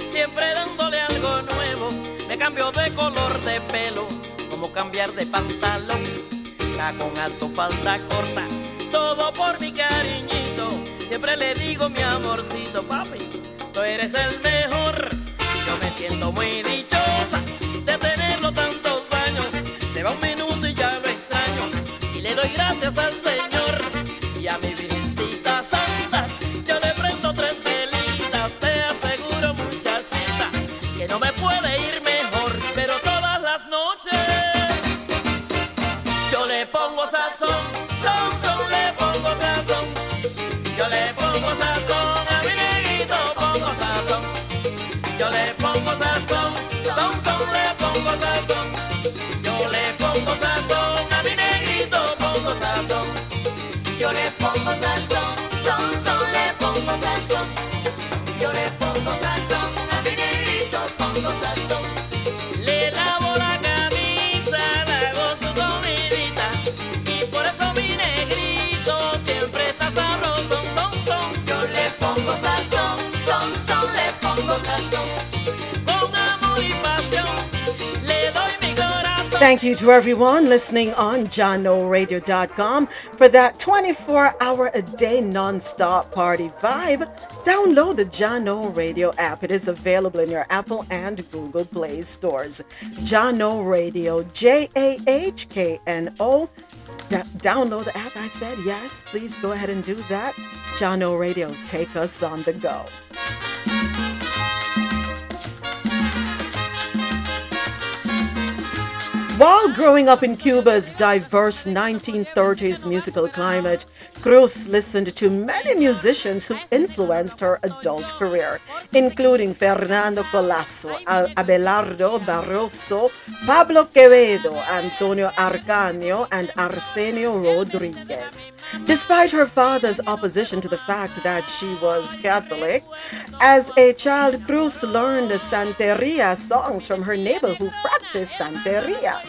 siempre dándole algo nuevo. Me cambio de color de pelo, como cambiar de pantalón. Tacón alto, falda corta, todo por mi cariñito. Siempre le digo mi amorcito, papi, tú eres el mejor. Yo me siento muy dichosa de tenerlo tantos años. Se va un minuto y ya lo extraño, y le doy gracias al Señor. Y a mi Virgencita Santa yo le prendo tres velitas. Te aseguro, muchachita, que no me puede ir mejor. Pero todas las noches yo le pongo sazón, son, son, le pongo sazón. Yo le pongo sazón, a mi negrito pongo sazón. Yo le pongo sazón, son, son, le pongo sazón. Yo le pongo sazón, a mi negrito pongo sazón. Yo le pongo sazón, son, son, le pongo sazón. Yo le pongo sazón, a mi negrito pongo sazón. Le lavo la camisa, le hago su comidita, y por eso mi negrito siempre está sabroso. Sazón, son, son, le pongo sazón. Con amor y pasión, le doy mi corazón. Thank you to everyone listening on john no radio dot com for that twenty-four hour a day non-stop party vibe. Download the John O Radio app. It is available in your Apple and Google Play stores. John O Radio, J A H K N O. D- download the app, I said. Yes, please go ahead and do that. John O Radio, take us on the go. While growing up in Cuba's diverse nineteen thirties musical climate, Cruz listened to many musicians who influenced her adult career, including Fernando Colazo, Abelardo Barroso, Pablo Quevedo, Antonio Arcano, and Arsenio Rodriguez. Despite her father's opposition to the fact that she was Catholic, as a child, Cruz learned Santeria songs from her neighbor who practiced Santeria.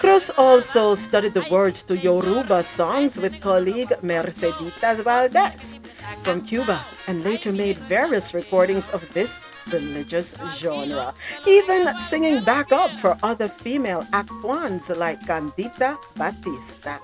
Cruz also studied the words to Yoruba songs with colleague Merceditas Valdez from Cuba, and later made various recordings of this religious genre, even singing back up for other female actuans like Candida Batista.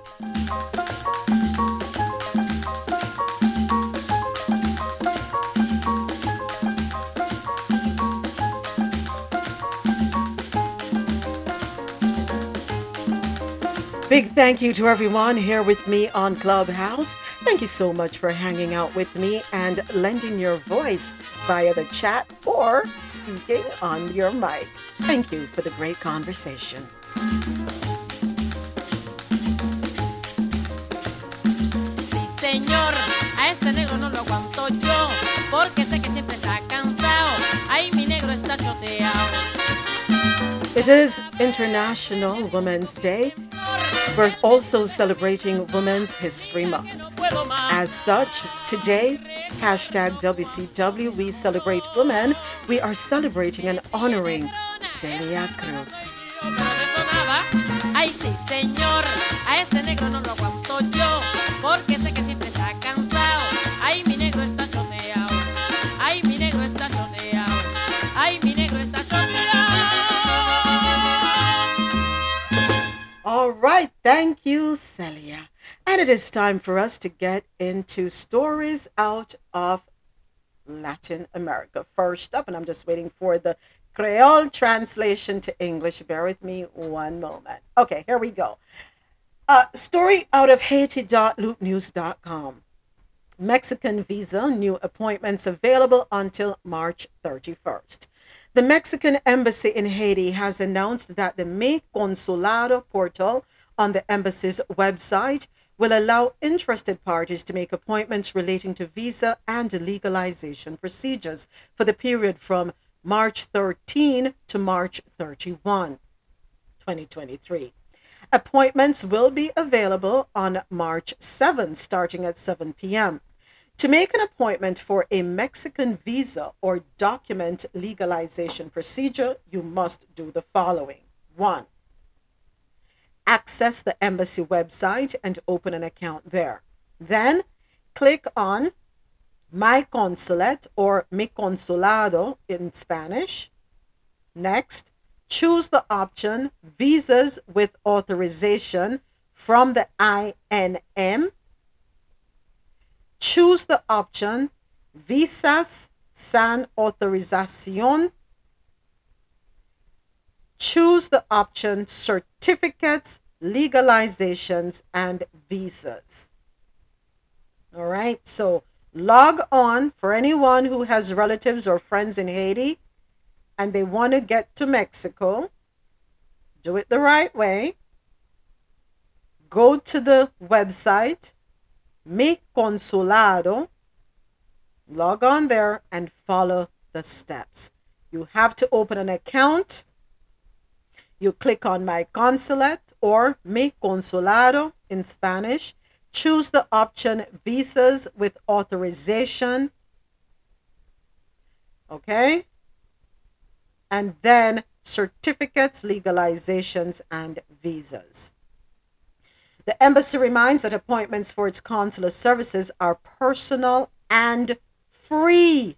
Big thank you to everyone here with me on Clubhouse. Thank you so much for hanging out with me and lending your voice via the chat or speaking on your mic. Thank you for the great conversation. Sí, señor, a ese negro no lo aguanto yo, porque sé que siempre está cansado. Ay, mi negro está choteado. It is International Women's Day. We're also celebrating Women's History Month. As such, today, hashtag W C W, we celebrate women. We are celebrating and honoring Celia Cruz. Ay, sí, señor, a ese negro no lo aguanto yo, porque sé que siempre está cansado. Ay, mi negro está choteado. Ay, mi negro está choteado. Ay, mi negro está choteado. All right, thank you, Celia. And it is time for us to get into stories out of Latin America. First up, and I'm just waiting for the Creole translation to English. Bear with me one moment. Okay, here we go. Uh, story out of Haiti dot loop news dot com. Mexican visa, new appointments available until March thirty-first. The Mexican embassy in Haiti has announced that the Mi Consulado portal on the embassy's website will allow interested parties to make appointments relating to visa and legalization procedures for the period from March thirteenth to March thirty-first, twenty twenty-three. Appointments will be available on March seventh, starting at seven p.m. To make an appointment for a Mexican visa or document legalization procedure, you must do the following. One, access the embassy website and open an account there. Then click on My Consulate or Mi Consulado in Spanish. Next, choose the option Visas with Authorization from the I N M. Choose the option Visas San Autorización. Choose the option Certificates, Legalizations, and Visas. All right, so log on for anyone who has relatives or friends in Haiti and they want to get to Mexico. Do it the right way. Go to the website, Mi Consulado. Log on there and follow the steps. You have to open an account. You click on My Consulate or Mi Consulado in Spanish. Choose the option Visas with Authorization. Okay? And then Certificates, Legalizations, and Visas. The embassy reminds that appointments for its consular services are personal and free.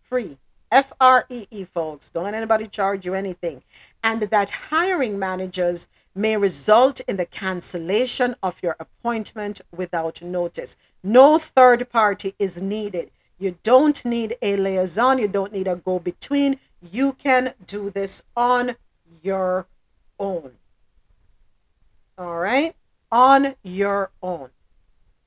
Free. F R E E, folks. Don't let anybody charge you anything. And that hiring managers may result in the cancellation of your appointment without notice. No third party is needed. You don't need a liaison. You don't need a go-between. You can do this on your own. All right? On your own.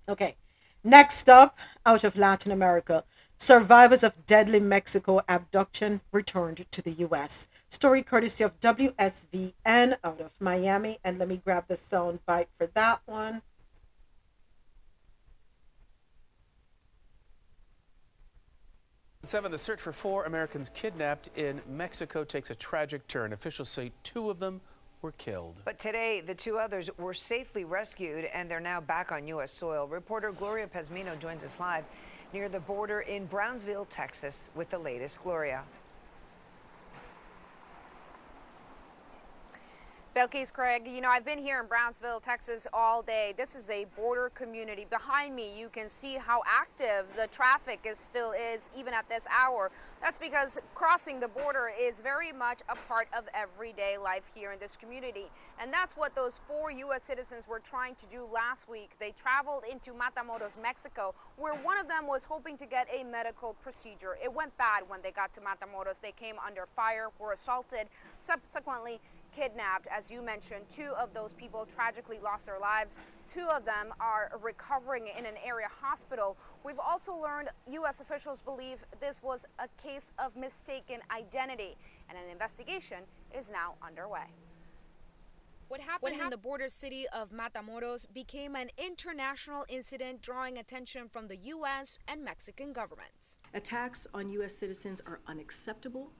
Okay. Next up, out of Latin America, survivors of deadly Mexico abduction returned to the U S. Story courtesy of W S V N out of Miami. And let me grab the sound bite for that one. Seven, the search for four Americans kidnapped in Mexico takes a tragic turn. Officials say two of them were killed. But today, the two others were safely rescued, and they're now back on U S soil. Reporter Gloria Pazmino joins us live near the border in Brownsville, Texas, with the latest. Gloria. Belkis, Craig, you know, I've been here in Brownsville, Texas all day. This is a border community. Behind me, you can see how active the traffic is still is, even at this hour. That's because crossing the border is very much a part of everyday life here in this community. And that's what those four U S citizens were trying to do last week. They traveled into Matamoros, Mexico, where one of them was hoping to get a medical procedure. It went bad when they got to Matamoros. They came under fire, were assaulted, subsequently kidnapped. As you mentioned, two of those people tragically lost their lives. Two of them are recovering in an area hospital. We've also learned U S officials believe this was a case of mistaken identity, and an investigation is now underway. What happened, what happened in the border city of Matamoros became an international incident, drawing attention from the U S and Mexican governments. Attacks on U S citizens are unacceptable,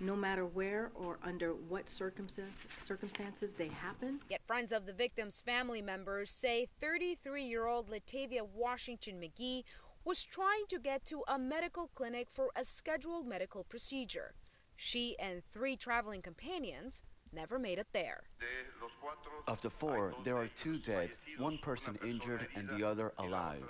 no matter where or under what circumstances, circumstances they happen. Yet friends of the victim's family members say thirty-three-year-old Latavia Washington McGee was trying to get to a medical clinic for a scheduled medical procedure. She and three traveling companions never made it there. Of the four, there are two dead, one person injured and the other alive.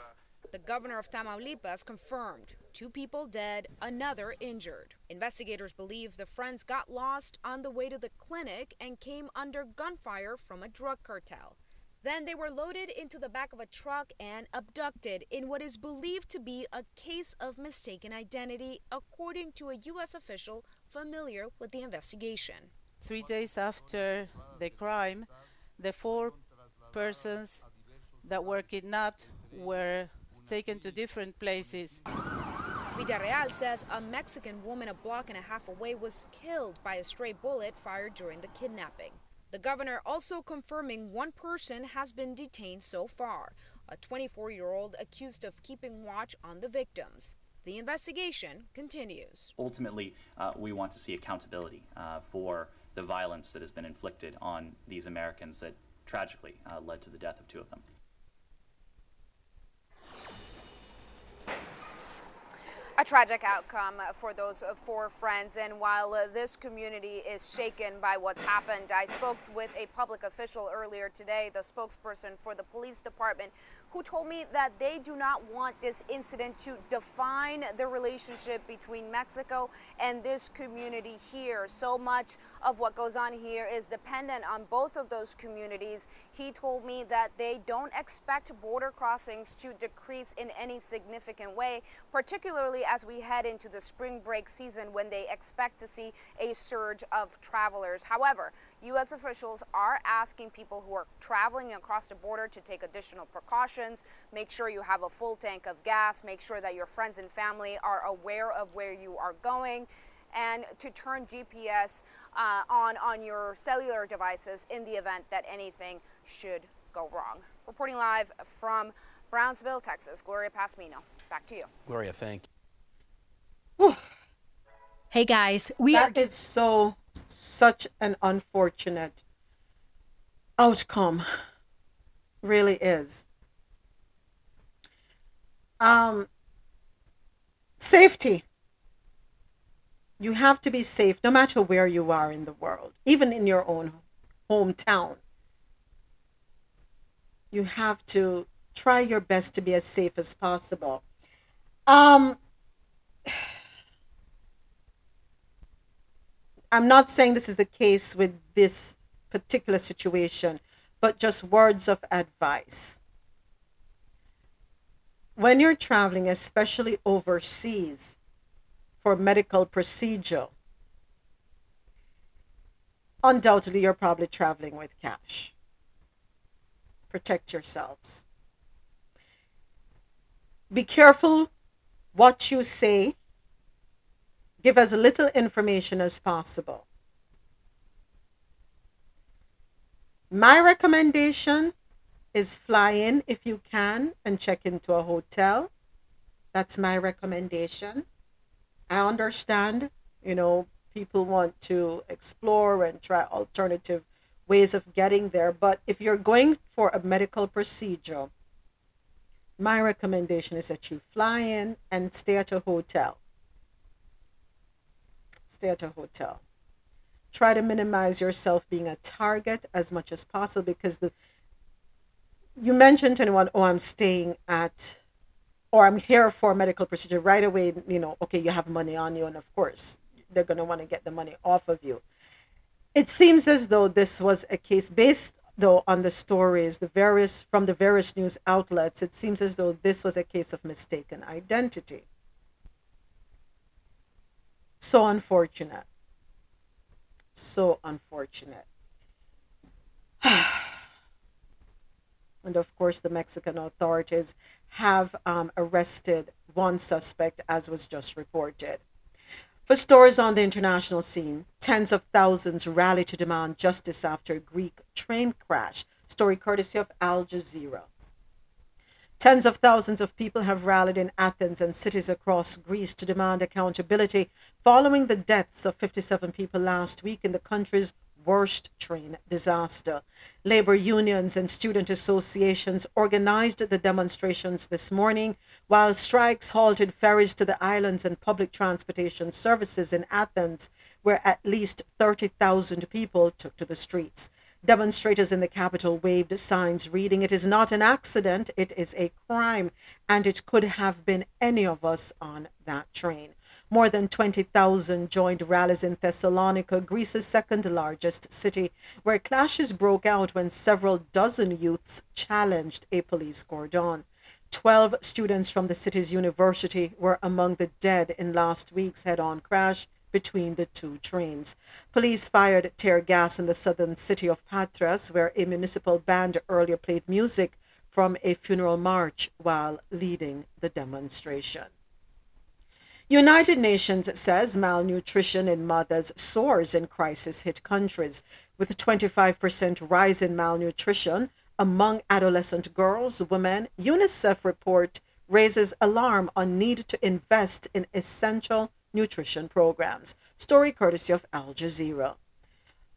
The governor of Tamaulipas confirmed two people dead, another injured. Investigators believe the friends got lost on the way to the clinic and came under gunfire from a drug cartel. Then they were loaded into the back of a truck and abducted in what is believed to be a case of mistaken identity, according to a U S official familiar with the investigation. Three days after the crime, the four persons that were kidnapped were taken to different places. Villarreal says a Mexican woman a block and a half away was killed by a stray bullet fired during the kidnapping. The governor also confirming one person has been detained so far, a twenty-four-year-old accused of keeping watch on the victims. The investigation continues. Ultimately, uh, we want to see accountability uh, for the violence that has been inflicted on these Americans that tragically uh, led to the death of two of them. A tragic outcome for those four friends, and while uh, this community is shaken by what's happened, I spoke with a public official earlier today, the spokesperson for the police department, who told me that they do not want this incident to define the relationship between Mexico and this community here. So much of what goes on here is dependent on both of those communities. He told me that they don't expect border crossings to decrease in any significant way, particularly as we head into the spring break season when they expect to see a surge of travelers. However, U S officials are asking people who are traveling across the border to take additional precautions. Make sure you have a full tank of gas. Make sure that your friends and family are aware of where you are going, and to turn G P S uh, on on your cellular devices in the event that anything should go wrong. Reporting live from Brownsville, Texas, Gloria Pasmino. Back to you. Gloria, thank you. Hey guys, we that are... is so such an unfortunate outcome, really is. Um, safety. You have to be safe no matter where you are in the world, even in your own hometown. You have to try your best to be as safe as possible. Um. I'm not saying this is the case with this particular situation, but just words of advice. When you're traveling, especially overseas for medical procedure, undoubtedly you're probably traveling with cash. Protect yourselves. Be careful what you say. Give as little information as possible. My recommendation is fly in if you can and check into a hotel. That's my recommendation. I understand, you know, people want to explore and try alternative ways of getting there. But if you're going for a medical procedure, my recommendation is that you fly in and stay at a hotel. Stay at a hotel. Try to minimize yourself being a target as much as possible, because the you mentioned to anyone, oh, I'm staying at, or I'm here for a medical procedure right away, you know, okay, you have money on you, and of course, they're going to want to get the money off of you. It seems as though this was a case based, though, on the stories, the various from the various news outlets, it seems as though this was a case of mistaken identity. So unfortunate. So unfortunate. And of course, the Mexican authorities have um, arrested one suspect, as was just reported. For stories on the international scene, tens of thousands rallied to demand justice after a Greek train crash. Story courtesy of Al Jazeera. Tens of thousands of people have rallied in Athens and cities across Greece to demand accountability following the deaths of fifty-seven people last week in the country's worst train disaster. Labor unions and student associations organized the demonstrations this morning, while strikes halted ferries to the islands and public transportation services in Athens, where at least thirty thousand people took to the streets. Demonstrators in the capital waved signs reading, "It is not an accident, it is a crime, and it could have been any of us on that train." More than twenty thousand joined rallies in Thessalonica, Greece's second largest city, where clashes broke out when several dozen youths challenged a police cordon. Twelve students from the city's university were among the dead in last week's head-on crash between the two trains. Police fired tear gas in the southern city of Patras, where a municipal band earlier played music from a funeral march while leading the demonstration. United Nations says malnutrition in mothers soars in crisis-hit countries, with a twenty-five percent rise in malnutrition among adolescent girls, women. UNICEF report raises alarm on need to invest in essential nutrition programs. Story courtesy of Al Jazeera.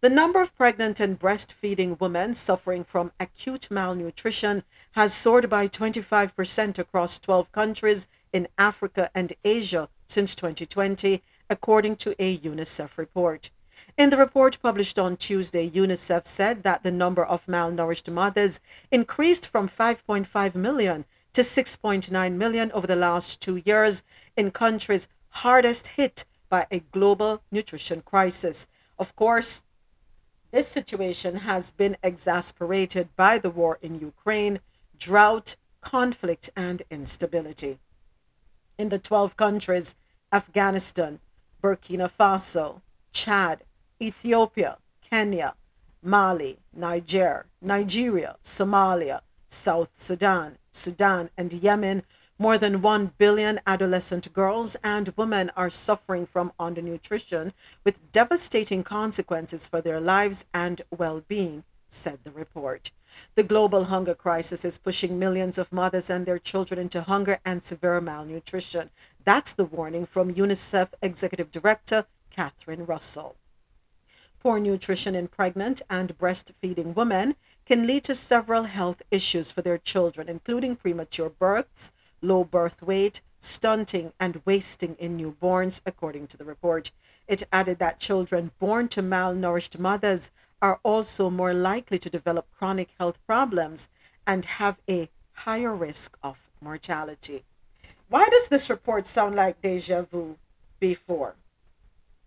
The number of pregnant and breastfeeding women suffering from acute malnutrition has soared by twenty-five percent across twelve countries in Africa and Asia since twenty twenty, according to a UNICEF report. In the report published on Tuesday, UNICEF said that the number of malnourished mothers increased from five point five million to six point nine million over the last two years in countries hardest hit by a global nutrition crisis. Of course, this situation has been exacerbated by the war in Ukraine, drought, conflict, and instability. In the twelve countries, Afghanistan, Burkina Faso, Chad, Ethiopia, Kenya, Mali, Niger, Nigeria, Somalia, South Sudan, Sudan, and Yemen, more than one billion adolescent girls and women are suffering from undernutrition with devastating consequences for their lives and well-being, said the report. The global hunger crisis is pushing millions of mothers and their children into hunger and severe malnutrition. That's the warning from UNICEF Executive Director Catherine Russell. Poor nutrition in pregnant and breastfeeding women can lead to several health issues for their children, including premature births, low birth weight, stunting, and wasting in newborns, according to the report. It added that children born to malnourished mothers are also more likely to develop chronic health problems and have a higher risk of mortality. Why does this report sound like deja vu before?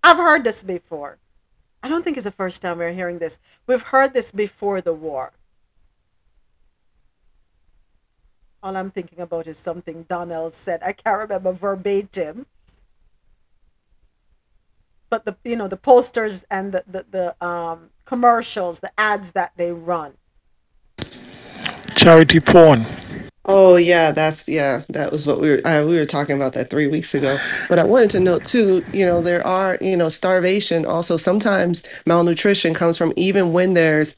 I've heard this before. I don't think it's the first time we're hearing this. We've heard this before the war. All I'm thinking about is something Donnell said. I can't remember verbatim. But the you know the posters and the, the, the um, commercials, the ads that they run. Charity porn. Oh yeah, that's yeah, that was what we were I, we were talking about that three weeks ago. But I wanted to note too, you know, there are, you know, starvation also sometimes malnutrition comes from even when there's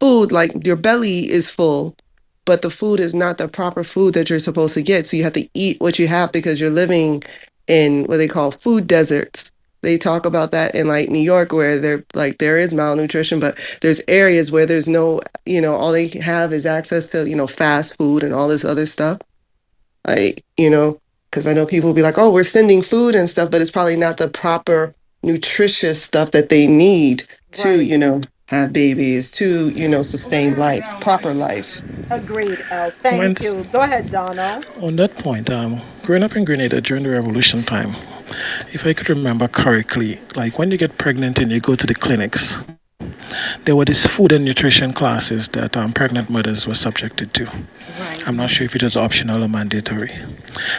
food, like your belly is full, but the food is not the proper food that you're supposed to get. So you have to eat what you have because you're living in what they call food deserts. They talk about that in like New York where there like there is malnutrition, but there's areas where there's no, you know, all they have is access to, you know, fast food and all this other stuff. Like, you know, because I know people will be like, oh, we're sending food and stuff, but it's probably not the proper nutritious stuff that they need to, right. you know. Have babies to, you know, sustain life, proper life. Agreed, El. Thank when, you. Go ahead, Donna. On that point, um, growing up in Grenada during the revolution time, if I could remember correctly, like when you get pregnant and you go to the clinics, there were these food and nutrition classes that um, pregnant mothers were subjected to. Right. I'm not sure if it was optional or mandatory.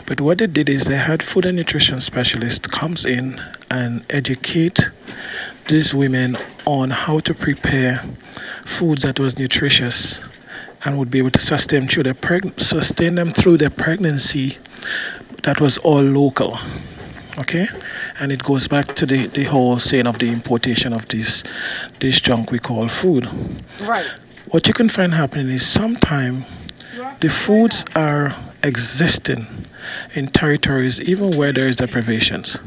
But what they did is they had food and nutrition specialist comes in and educate these women on how to prepare foods that was nutritious and would be able to sustain them through their, preg- sustain them through their pregnancy that was all local, okay? And it goes back to the, the whole saying of the importation of this, this junk we call food. Right. What you can find happening is sometimes the foods are existing in territories even where there is deprivations.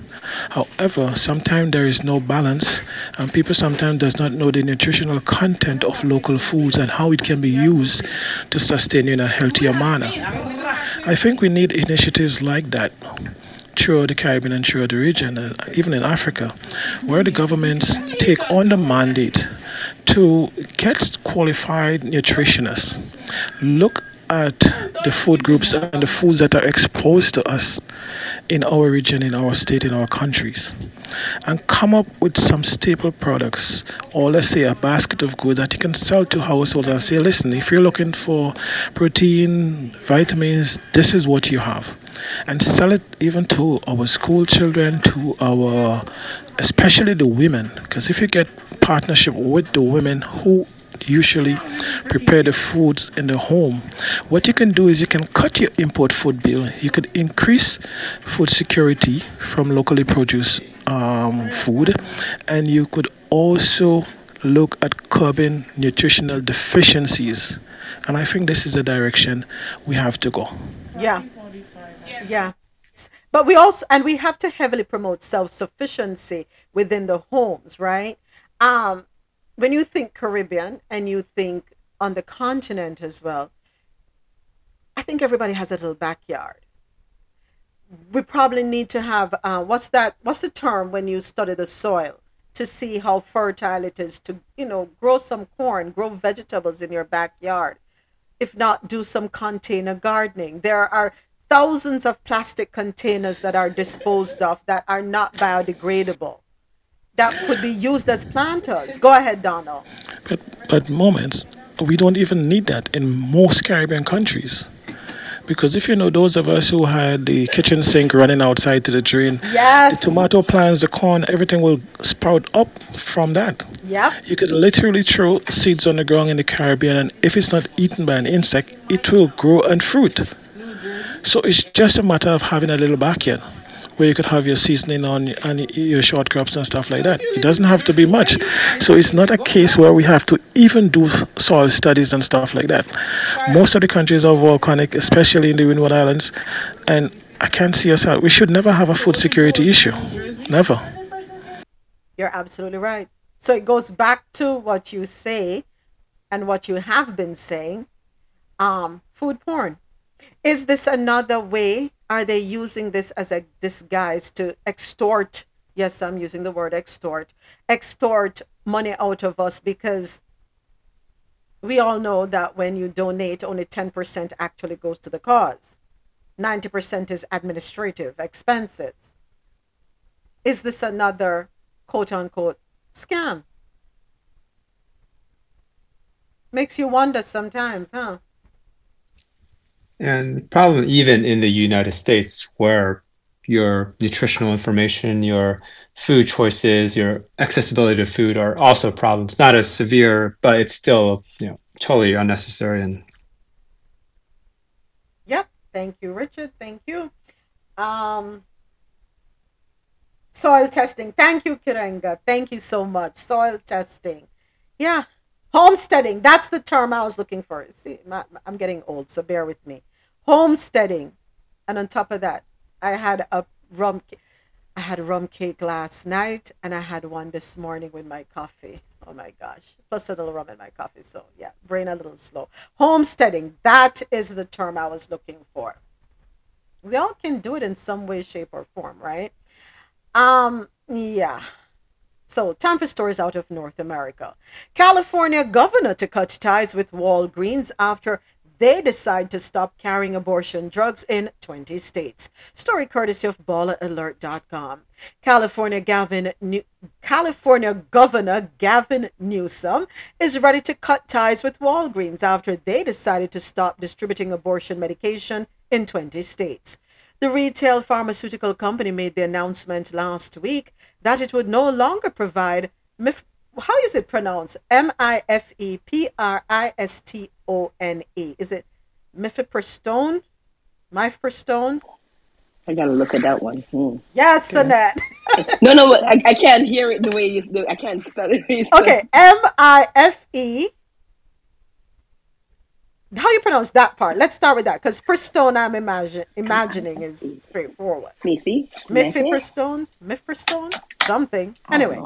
However, sometimes there is no balance and people sometimes does not know the nutritional content of local foods and how it can be used to sustain in a healthier manner. I think we need initiatives like that throughout the Caribbean and throughout the region, uh, even in Africa, where the governments take on the mandate to get qualified nutritionists, look at the food groups and the foods that are exposed to us in our region, in our state, in our countries, and come up with some staple products, or let's say a basket of goods that you can sell to households and say, listen, if you're looking for protein, vitamins, this is what you have, and sell it even to our school children, to our, especially the women, because if you get partnership with the women who usually prepare the foods in the home. What you can do is you can cut your import food bill. You could increase food security from locally produced um, food, and you could also look at curbing nutritional deficiencies. And I think this is the direction we have to go. Yeah. Yeah. But we also, and we have to heavily promote self-sufficiency within the homes, right? Um, when you think Caribbean and you think on the continent as well, I think everybody has a little backyard. We probably need to have, uh, what's that, what's the term when you study the soil to see how fertile it is to, you know, grow some corn, grow vegetables in your backyard. If not, do some container gardening. There are thousands of plastic containers that are disposed of that are not biodegradable that could be used as planters. Go ahead, Donald. But but moments, we don't even need that in most Caribbean countries. Because if you know those of us who had the kitchen sink running outside to the drain, yes, the tomato plants, the corn, everything will sprout up from that. Yeah. You could literally throw seeds on the ground in the Caribbean, and if it's not eaten by an insect, it will grow and fruit. So it's just a matter of having a little backyard where you could have your seasoning on and your short crops and stuff like that. It doesn't have to be much. So it's not a case where we have to even do soil studies and stuff like that. Most of the countries are volcanic, especially in the Windward Islands, and I can't see us out. We should never have a food security issue. Never. You're absolutely right. So it goes back to what you say and what you have been saying, um, food porn. Is this another way? Are they using this as a disguise to extort? Yes, I'm using the word extort. Extort money out of us, because we all know that when you donate, only ten percent actually goes to the cause. ninety percent is administrative expenses. Is this another quote-unquote scam? Makes you wonder sometimes, huh? And the problem, even in the United States, where your nutritional information, your food choices, your accessibility to food are also problems. Not as severe, but it's still, you know, totally unnecessary. And yep, thank you, Richard. Thank you. Um, soil testing. Thank you, Kirenga. Thank you so much. Soil testing. Yeah, homesteading. That's the term I was looking for. See, my, I'm getting old, so bear with me. Homesteading. And on top of that, I had a rum I had a rum cake last night, and I had one this morning with my coffee. Oh my gosh, plus a little rum in my coffee. So yeah, brain a little slow. Homesteading, that is the term I was looking for. We all can do it in some way, shape, or form, right? Um yeah. So, time for stories out of North America. California governor to cut ties with Walgreens after they decide to stop carrying abortion drugs in twenty states. Story courtesy of baller alert dot com. California, Gavin New- California Governor Gavin Newsom is ready to cut ties with Walgreens after they decided to stop distributing abortion medication in twenty states. The retail pharmaceutical company made the announcement last week that it would no longer provide Mif- How is it pronounced? M I F E P R I S T O N E. Is it Mifepristone? Mifepristone? I gotta look at that one. Hmm. Yes, okay. Annette. no, no, I, I can't hear it the way you do. I can't spell it. So. Okay, M I F E. How you pronounce that part? Let's start with that, because Pristone, I'm imagine, imagining is straightforward. Miffy? Mifepristone? Mifepristone? Something. Anyway.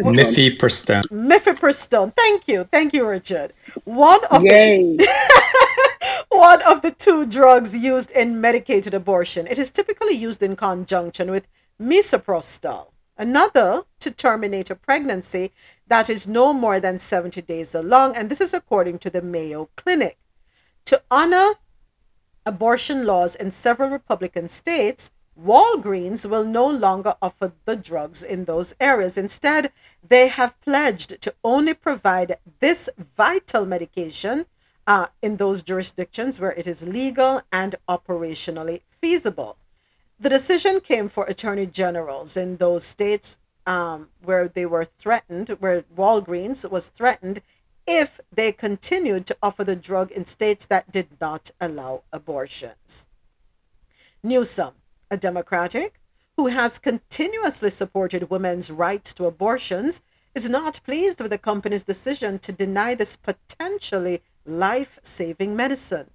Mifepristone. Mifepristone. Thank you. Thank you, Richard. One of the, one of the two drugs used in medicated abortion. It is typically used in conjunction with misoprostol, another to terminate a pregnancy that is no more than seventy days along, and this is according to the Mayo Clinic. To honor abortion laws in several Republican states, Walgreens will no longer offer the drugs in those areas. Instead, they have pledged to only provide this vital medication uh, in those jurisdictions where it is legal and operationally feasible. The decision came for attorney generals in those states um, where they were threatened, where Walgreens was threatened if they continued to offer the drug in states that did not allow abortions. Newsom, a Democratic who has continuously supported women's rights to abortions, is not pleased with the company's decision to deny this potentially life-saving medicine.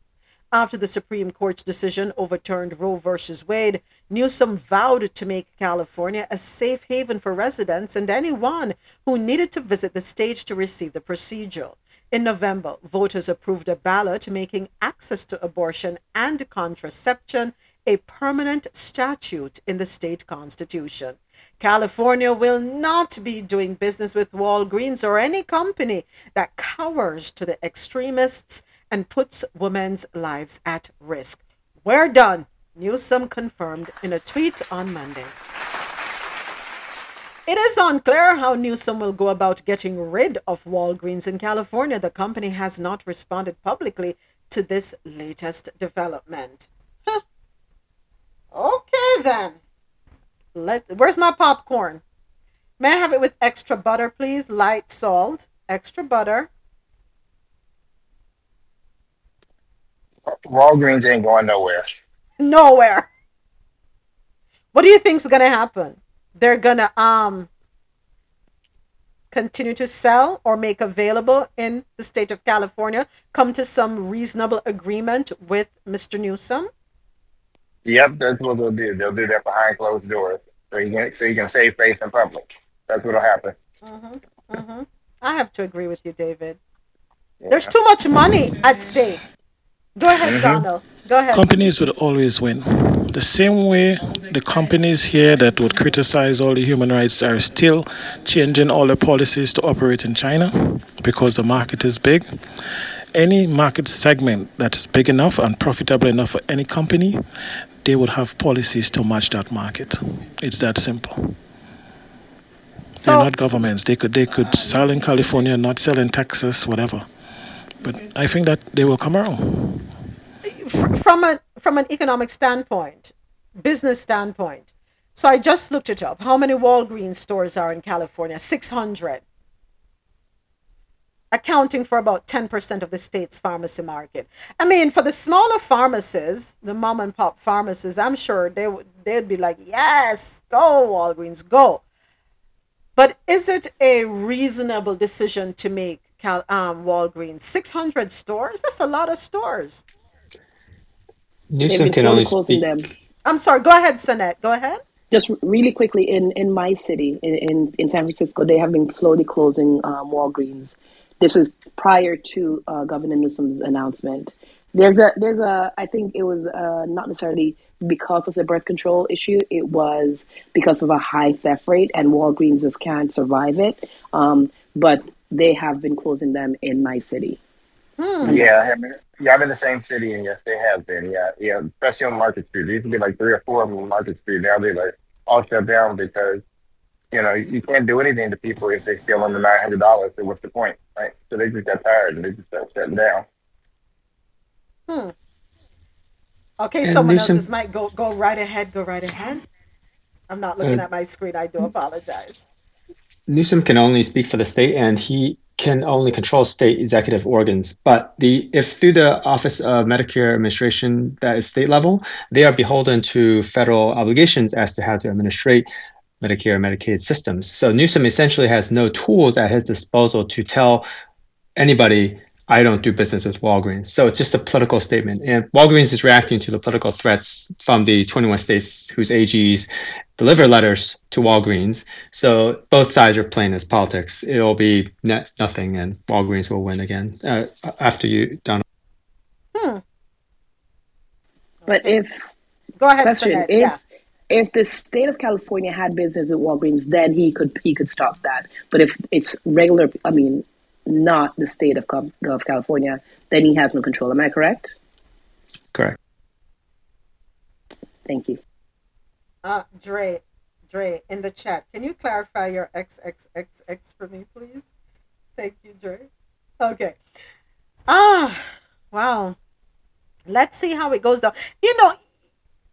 After the Supreme Court's decision overturned Roe v. Wade, Newsom vowed to make California a safe haven for residents and anyone who needed to visit the state to receive the procedure. In November, voters approved a ballot making access to abortion and contraception a permanent statute in the state constitution. California will not be doing business with Walgreens or any company that cowers to the extremists and puts women's lives at risk. We're done, Newsom confirmed in a tweet on Monday. It is unclear how Newsom will go about getting rid of Walgreens in California. The company has not responded publicly to this latest development. Okay, then. Let where's my popcorn? May I have it with extra butter, please? Light salt, extra butter. Walgreens ain't going nowhere. Nowhere. What do you think's gonna happen? They're gonna um continue to sell or make available in the state of California? Come to some reasonable agreement with Mister Newsom? Yep, that's what they'll do. They'll do that behind closed doors, so you can so you can save face in public. That's what'll happen. Mm-hmm, mm-hmm. I have to agree with you, David. Yeah. There's too much money at stake. Go ahead, mm-hmm. Donald. Go ahead. Companies would always win. The same way the companies here that would criticize all the human rights are still changing all their policies to operate in China because the market is big. Any market segment that is big enough and profitable enough for any company, they would have policies to match that market. It's that simple. So, they're not governments. They could they could sell in California, not sell in Texas, whatever. But I think that they will come around. From a from an economic standpoint, business standpoint. So I just looked it up. How many Walgreens stores are in California? six hundred. Accounting for about ten percent of the state's pharmacy market. I mean, for the smaller pharmacies, the mom and pop pharmacies, I'm sure they would they'd be like, yes, go Walgreens, go. But is it a reasonable decision to make Cal- um, Walgreens? six hundred stores? That's a lot of stores. Newsom can only speak. Them. I'm sorry. Go ahead, Sanette. Go ahead. Just really quickly, in, in my city, in, in, in San Francisco, they have been slowly closing um, Walgreens. This is prior to uh, Governor Newsom's announcement. There's a, there's a, I think it was uh, not necessarily because of the birth control issue. It was because of a high theft rate, and Walgreens just can't survive it. Um, but they have been closing them in my city. Hmm. Yeah, I mean, yeah, I'm in the same city, and yes, they have been. Yeah, yeah, especially on Market Street. There used to be like three or four of them on Market Street. Now they're like all shut down because, you know, you can't do anything to people if they steal under nine hundred dollars. So what's the point, right? So they just got tired and they just started shutting down. Hmm. Okay, and someone else's some... might go go right ahead. Go right ahead. I'm not looking uh, at my screen. I do apologize. Newsom can only speak for the state, and he can only control state executive organs. But the if through the Office of Medicare Administration, that is state level, they are beholden to federal obligations as to how to administrate Medicare and Medicaid systems. So Newsom essentially has no tools at his disposal to tell anybody, I don't do business with Walgreens. So it's just a political statement. And Walgreens is reacting to the political threats from the twenty-one states whose A Gs deliver letters to Walgreens. So both sides are playing this politics. It'll be net nothing, and Walgreens will win again. Uh, after you, Donald. Hmm. But okay. if... Go ahead, Sanette. Yeah. If the state of California had business at Walgreens, then he could he could stop that. But if it's regular, I mean, not the state of, of California, then he has no control. Am I correct? Correct. Thank you. Uh, Dre, Dre, in the chat, can you clarify your X X X X for me, please? Thank you, Dre. Okay. Ah, wow. Let's see how it goes down. You know,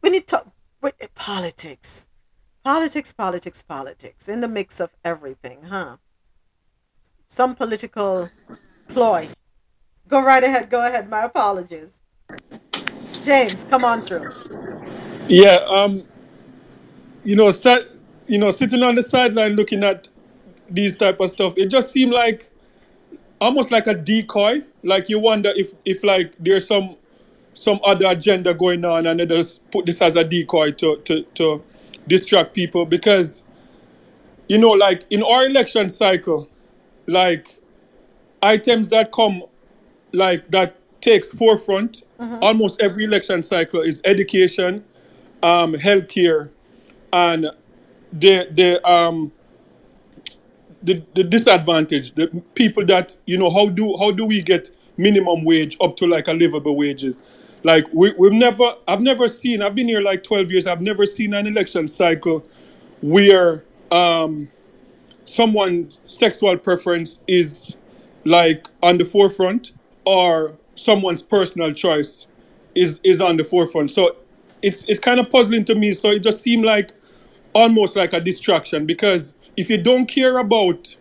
when you talk... With politics, Politics, politics, politics, in the mix of everything, huh? Some political ploy. Go right ahead, go ahead, my apologies. James, come on through. Yeah, um, you know, start, you know, sitting on the sideline looking at these type of stuff, it just seemed like almost like a decoy. Like you wonder if, if like there's some some other agenda going on, and they just put this as a decoy to to, to distract people. Because, you know, like in our election cycle, like items that come, like that takes forefront, uh-huh. almost every election cycle is education, um, healthcare, and the the um the, the disadvantaged, the people that, you know, how do how do we get minimum wage up to like a livable wages? Like we, we've never, I've never seen, I've been here like twelve years, I've never seen an election cycle where um, someone's sexual preference is like on the forefront, or someone's personal choice is, is on the forefront. So it's it's kind of puzzling to me. So it just seemed like almost like a distraction, because if you don't care about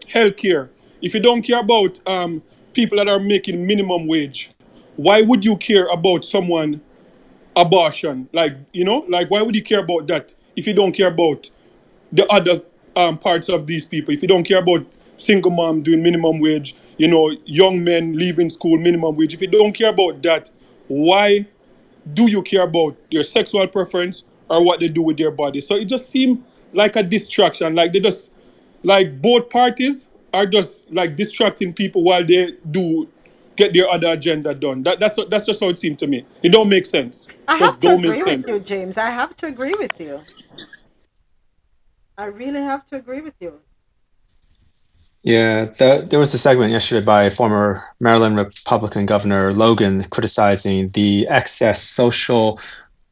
healthcare, if you don't care about um, people that are making minimum wage, why would you care about someone abortion? Like, you know, like why would you care about that if you don't care about the other um, parts of these people? If you don't care about single mom doing minimum wage, you know, young men leaving school, minimum wage. If you don't care about that, why do you care about their sexual preference or what they do with their body? So it just seemed like a distraction. Like they just, like both parties are just like distracting people while they do get their other agenda done. That, that's that's just how it seemed to me. It don't make sense. I have just to don't agree make with sense. you, James. I have to agree with you. I really have to agree with you. Yeah, the, there was a segment yesterday by former Maryland Republican Governor Logan criticizing the excess social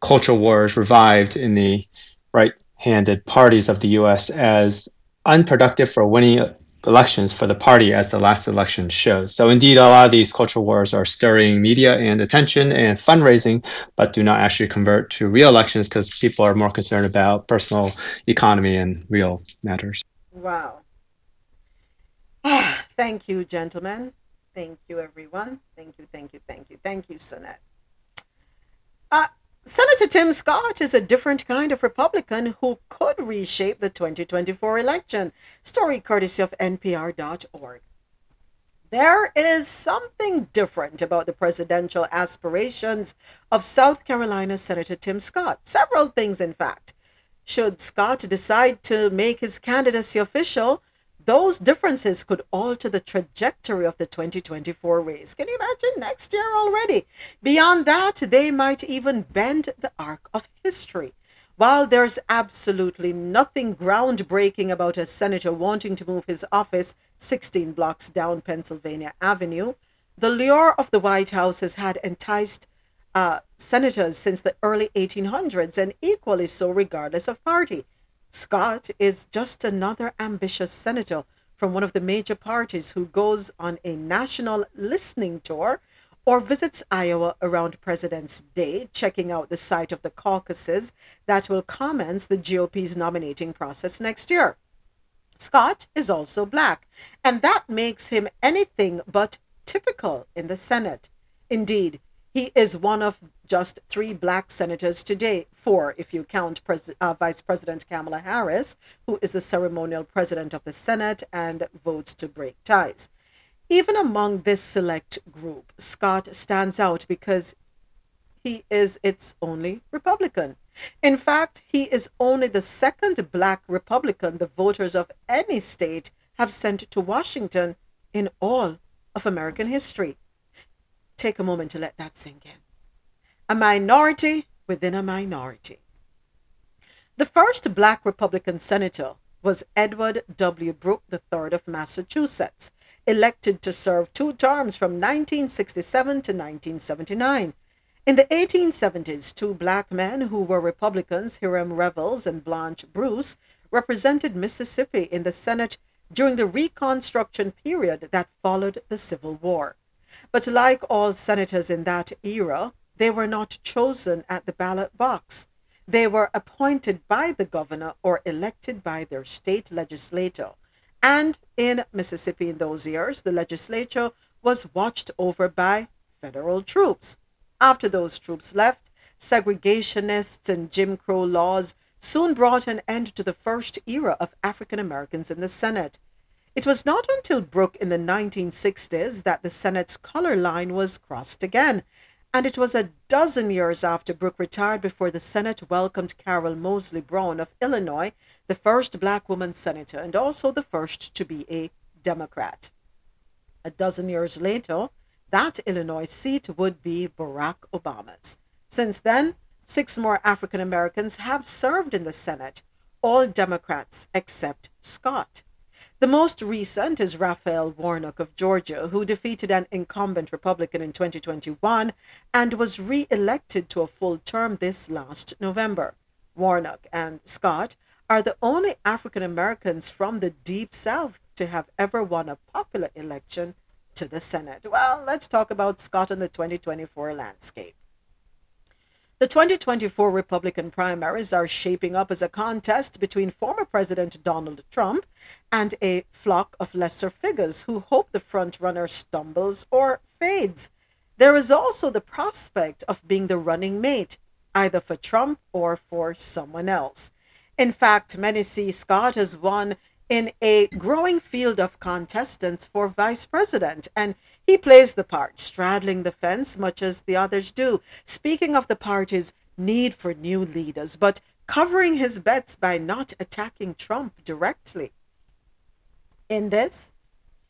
culture wars revived in the right-handed parties of the U S as unproductive for winning elections for the party, as the last election shows. So indeed, a lot of these culture wars are stirring media and attention and fundraising, but do not actually convert to real elections because people are more concerned about personal economy and real matters. Wow. Thank you, gentlemen. Thank you, everyone. Thank you, thank you, thank you. Thank you, Sunette. Uh, Senator Tim Scott is a different kind of Republican who could reshape the twenty twenty-four election. Story courtesy of N P R dot org. There is something different about the presidential aspirations of South Carolina Senator Tim Scott. Several things, in fact. Should Scott decide to make his candidacy official, those differences could alter the trajectory of the twenty twenty-four race. Can you imagine next year already? Beyond that, they might even bend the arc of history. While there's absolutely nothing groundbreaking about a senator wanting to move his office sixteen blocks down Pennsylvania Avenue, the lure of the White House has had enticed uh, senators since the early eighteen hundreds, and equally so regardless of party. Scott is just another ambitious senator from one of the major parties who goes on a national listening tour or visits Iowa around President's Day, checking out the site of the caucuses that will commence the G O P's nominating process next year. Scott is also black, and that makes him anything but typical in the Senate. Indeed, he is one of just three black senators today, four if you count Pres- uh, Vice President Kamala Harris, who is the ceremonial president of the Senate and votes to break ties. Even among this select group, Scott stands out because he is its only Republican. In fact, he is only the second black Republican the voters of any state have sent to Washington in all of American history. Take a moment to let that sink in. A minority within a minority. The first black Republican senator was Edward W. Brooke the third of Massachusetts, elected to serve two terms from nineteen sixty-seven to nineteen seventy-nine. In the eighteen seventies, two black men who were Republicans, Hiram Revels and Blanche Bruce, represented Mississippi in the Senate during the Reconstruction period that followed the Civil War. But like all senators in that era, they were not chosen at the ballot box. They were appointed by the governor or elected by their state legislature. And in Mississippi in those years, the legislature was watched over by federal troops. After those troops left, segregationists and Jim Crow laws soon brought an end to the first era of African Americans in the Senate. It was not until Brooke in the nineteen sixties that the Senate's color line was crossed again, and it was a dozen years after Brooke retired before the Senate welcomed Carol Mosley Brown of Illinois, the first black woman senator and also the first to be a Democrat. A dozen years later, that Illinois seat would be Barack Obama's. Since then, six more African Americans have served in the Senate, all Democrats except Scott. The most recent is Raphael Warnock of Georgia, who defeated an incumbent Republican in twenty twenty-one and was re-elected to a full term this last November. Warnock and Scott are the only African Americans from the Deep South to have ever won a popular election to the Senate. Well, let's talk about Scott and the twenty twenty-four landscape. The twenty twenty-four Republican primaries are shaping up as a contest between former President Donald Trump and a flock of lesser figures who hope the frontrunner stumbles or fades. There is also the prospect of being the running mate, either for Trump or for someone else. In fact, many see Scott as one in a growing field of contestants for vice president, and he plays the part, straddling the fence much as the others do, speaking of the party's need for new leaders, but covering his bets by not attacking Trump directly. In this,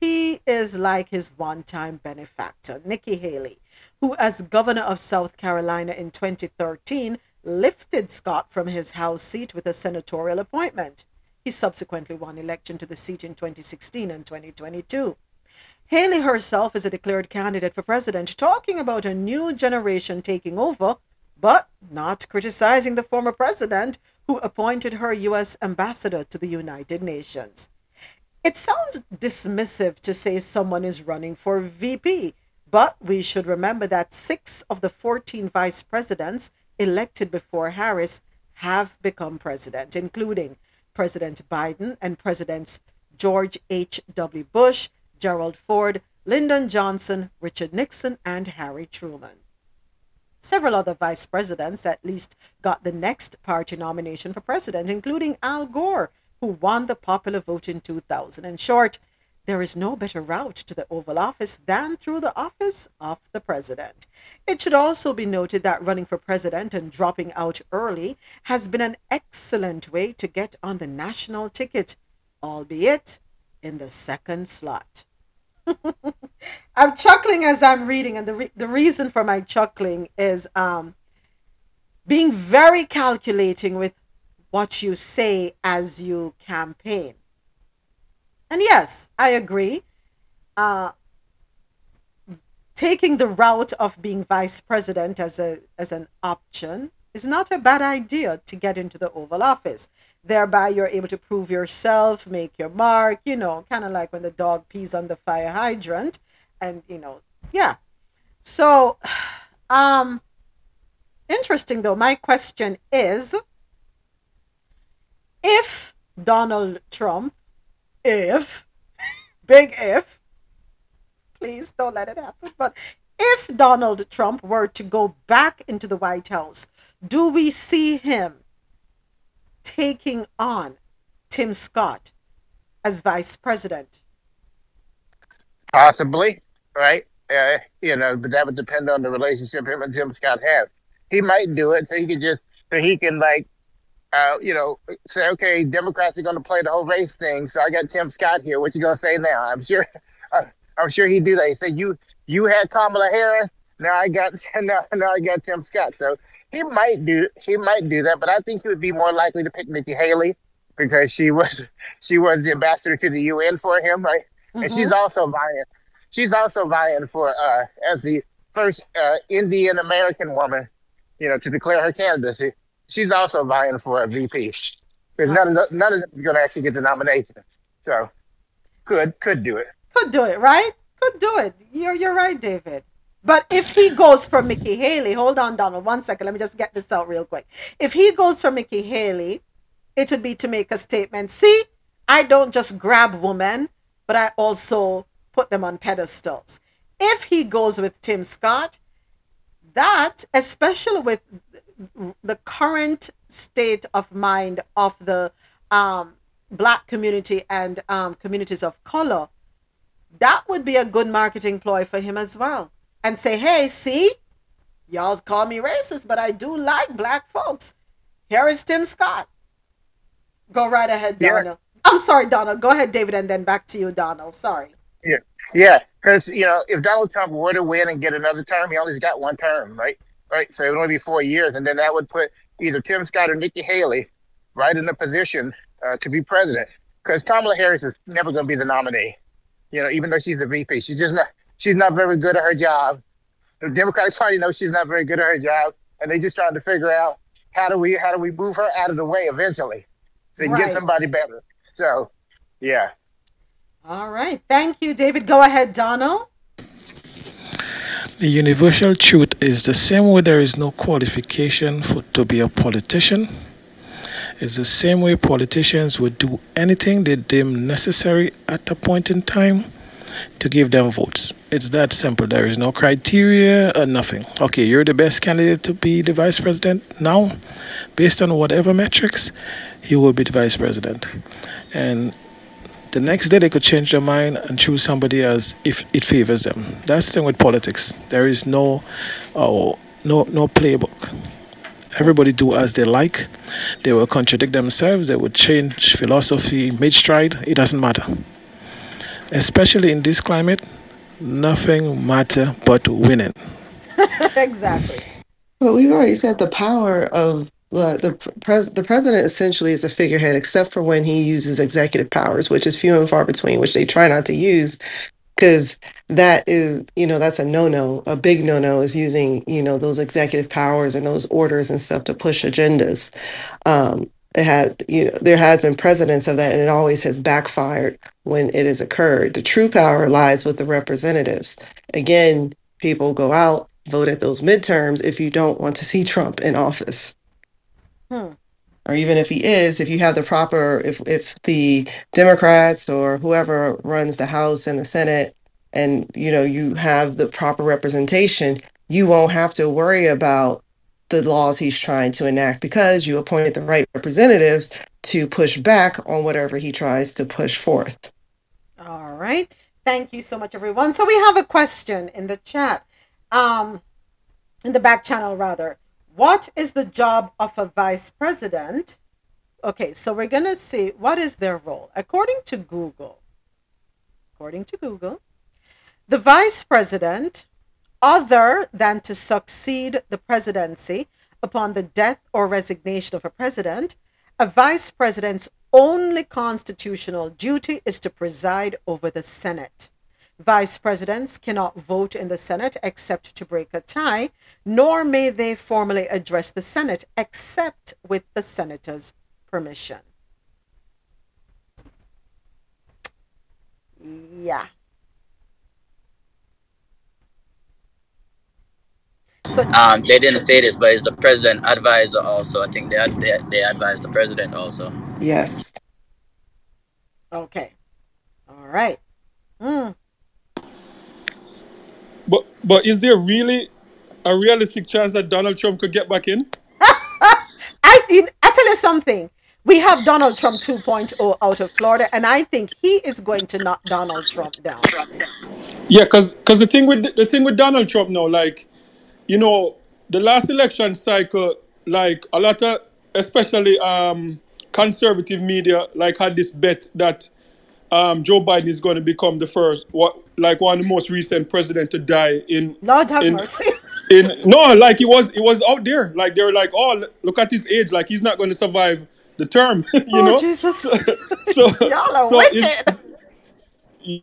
he is like his one-time benefactor, Nikki Haley, who as governor of South Carolina in twenty thirteen, lifted Scott from his House seat with a senatorial appointment. He subsequently won election to the seat in twenty sixteen and twenty twenty-two. Haley herself is a declared candidate for president, talking about a new generation taking over, but not criticizing the former president who appointed her U S ambassador to the United Nations. It sounds dismissive to say someone is running for V P, but we should remember that six of the fourteen vice presidents elected before Harris have become president, including President Biden and Presidents George H W Bush, Gerald Ford, Lyndon Johnson, Richard Nixon, and Harry Truman. Several other vice presidents at least got the next party nomination for president, including Al Gore, who won the popular vote in two thousand. In short, there is no better route to the Oval Office than through the office of the president. It should also be noted that running for president and dropping out early has been an excellent way to get on the national ticket, albeit in the second slot. I'm chuckling as I'm reading, and the re- the reason for my chuckling is um, being very calculating with what you say as you campaign. And yes, I agree. Uh, taking the route of being vice president as a as an option is not a bad idea to get into the Oval Office. Thereby, you're able to prove yourself, make your mark, you know, kind of like when the dog pees on the fire hydrant. And, you know, yeah. So, um, interesting, though. My question is, if Donald Trump, if, big if, please don't let it happen, but if Donald Trump were to go back into the White House, do we see him taking on Tim Scott as vice president? Possibly, right? Uh, you know, but that would depend on the relationship him and Tim Scott have. He might do it so he could just, so he can like, uh, you know, say, okay, Democrats are going to play the whole race thing, so I got Tim Scott here. What you going to say now? I'm sure, uh, I'm sure he'd do that. He said, you, you had Kamala Harris. Now I got now, now I got Tim Scott. So he might do he might do that, but I think he would be more likely to pick Nikki Haley because she was she was the ambassador to the U N for him, right? Mm-hmm. And she's also vying she's also vying for uh, as the first uh, Indian American woman, you know, to declare her candidacy. She's also vying for a V P. Because none of the, none of them is going to actually get the nomination. So could could do it. Could do it, right? Could do it. You're you're right, David. But if he goes for Nikki Haley, hold on, Donald, one second. Let me just get this out real quick. If he goes for Nikki Haley, it would be to make a statement. See, I don't just grab women, but I also put them on pedestals. If he goes with Tim Scott, that, especially with the current state of mind of the um, Black community and um, communities of color, that would be a good marketing ploy for him as well. And say, hey, see, y'all call me racist, but I do like Black folks. Here is Tim Scott. Go right ahead, Donald. Yeah. I'm sorry, Donald. Go ahead, David, and then back to you, Donald. Sorry. Yeah, yeah, because, you know, if Donald Trump were to win and get another term, he only's got one term, right? Right. So it would only be four years. And then that would put either Tim Scott or Nikki Haley right in a position uh, to be president, because Kamala Harris is never going to be the nominee. You know, even though she's a V P, she's just not she's not very good at her job. The Democratic Party knows she's not very good at her job. And they just trying to figure out how do we how do we move her out of the way eventually so they can get somebody better. So, yeah. All right. Thank you, David. Go ahead, Donald. The universal truth is the same way there is no qualification for to be a politician. It's the same way politicians would do anything they deem necessary at a point in time to give them votes. It's that simple. There is no criteria or nothing. Okay, you're the best candidate to be the vice president now. Based on whatever metrics, you will be the vice president. And the next day they could change their mind and choose somebody else if it favors them. That's the thing with politics. There is no, oh, no, no playbook. Everybody do as they like. They will contradict themselves. They will change philosophy mid-stride. It doesn't matter. Especially in this climate, nothing matter but winning. Exactly. Well, we've already said the power of the the, pres- the president essentially is a figurehead, except for when he uses executive powers, which is few and far between, which they try not to use, because that is, you know, that's a no-no. A big no-no is using, you know, those executive powers and those orders and stuff to push agendas. Um, It had, you know, there has been precedents of that, and it always has backfired when it has occurred. The true power lies with the representatives. Again, people go out, vote at those midterms if you don't want to see Trump in office. Hmm. Or even if he is, if you have the proper, if, if the Democrats or whoever runs the House and the Senate and, you know, you have the proper representation, you won't have to worry about the laws he's trying to enact because you appointed the right representatives to push back on whatever he tries to push forth. All right. Thank you so much, everyone. So we have a question in the chat, um, in the back channel, rather. What is the job of a vice president? Okay, so we're going to see what is their role. According to Google, according to Google, the vice president, other than to succeed the presidency upon the death or resignation of a president, a vice president's only constitutional duty is to preside over the Senate. Vice presidents cannot vote in the Senate except to break a tie, nor may they formally address the Senate except with the senator's permission. Yeah. So, um, they didn't say this, but it's the president advisor also. I think they they, they advise the president also. Yes. Okay. All right. Mm. But but is there really a realistic chance that Donald Trump could get back in? I in, I tell you something. We have Donald Trump two point oh out of Florida, and I think he is going to knock Donald Trump down. Yeah, because because the thing with the thing with Donald Trump now, like. You know, the last election cycle, like a lot of, especially um, conservative media, like had this bet that um, Joe Biden is going to become the first, what, like one of the most recent president to die in. Lord have in, mercy. In, no, like it was, it was out there. Like they were like, oh, look at his age. Like he's not going to survive the term. you oh, know. Jesus. So, so, y'all are so wicked.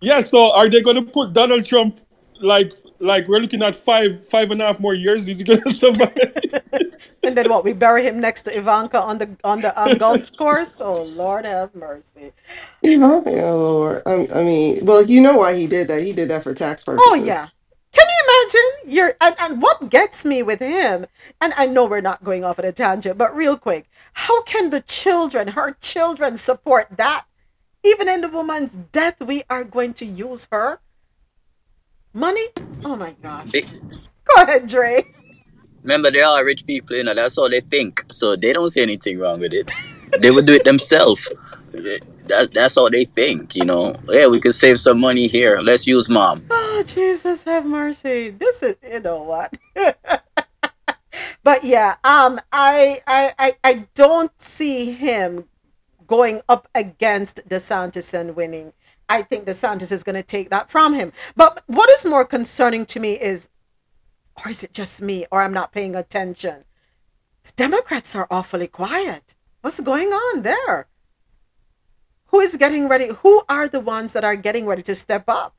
Yeah. So are they going to put Donald Trump like? Like we're looking at five, five and a half more years. Is he going to survive? And then what? We bury him next to Ivanka on the on the um, golf course. Oh Lord, have mercy. Ivanka, oh Lord. I, I mean, well, you know why he did that. He did that for tax purposes. Oh yeah. Can you imagine you're, and, and what gets me with him, and I know we're not going off on a tangent, but real quick, how can the children, her children, support that? Even in the woman's death, we are going to use her money? Oh my gosh. They, Go ahead, Dre. Remember, they are rich people, you know, that's all they think. So they don't see anything wrong with it. They would do it themselves. That, that's all they think, you know. Yeah, we could save some money here. Let's use mom. Oh, Jesus, have mercy. This is, you know what? But yeah, um, I, I, I, I don't see him going up against DeSantis and winning. I think DeSantis is going to take that from him. But what is more concerning to me is, or is it just me, or I'm not paying attention? The Democrats are awfully quiet. What's going on there? Who is getting ready? Who are the ones that are getting ready to step up?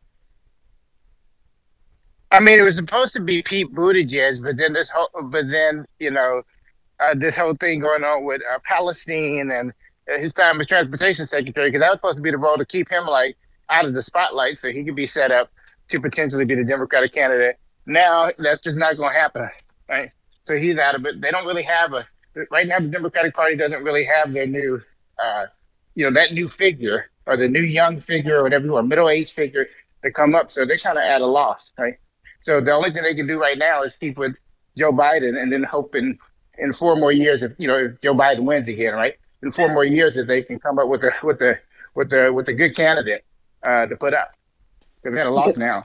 I mean, it was supposed to be Pete Buttigieg, but then this whole, but then, you know, uh, this whole thing going on with uh, Palestine and his time as transportation secretary, because that was supposed to be the role to keep him like out of the spotlight so he could be set up to potentially be the Democratic candidate. Now that's just not going to happen, right? So he's out of it. They don't really have a right now. The Democratic Party doesn't really have their new, uh, you know, that new figure or the new young figure or whatever, or middle-aged figure to come up. So they're kind of at a loss, right? So the only thing they can do right now is keep with Joe Biden and then hope in, in four more years if you know if Joe Biden wins again, right? In four more years that they can come up with a with a with a with a good candidate uh, to put up, because they're at a loss now.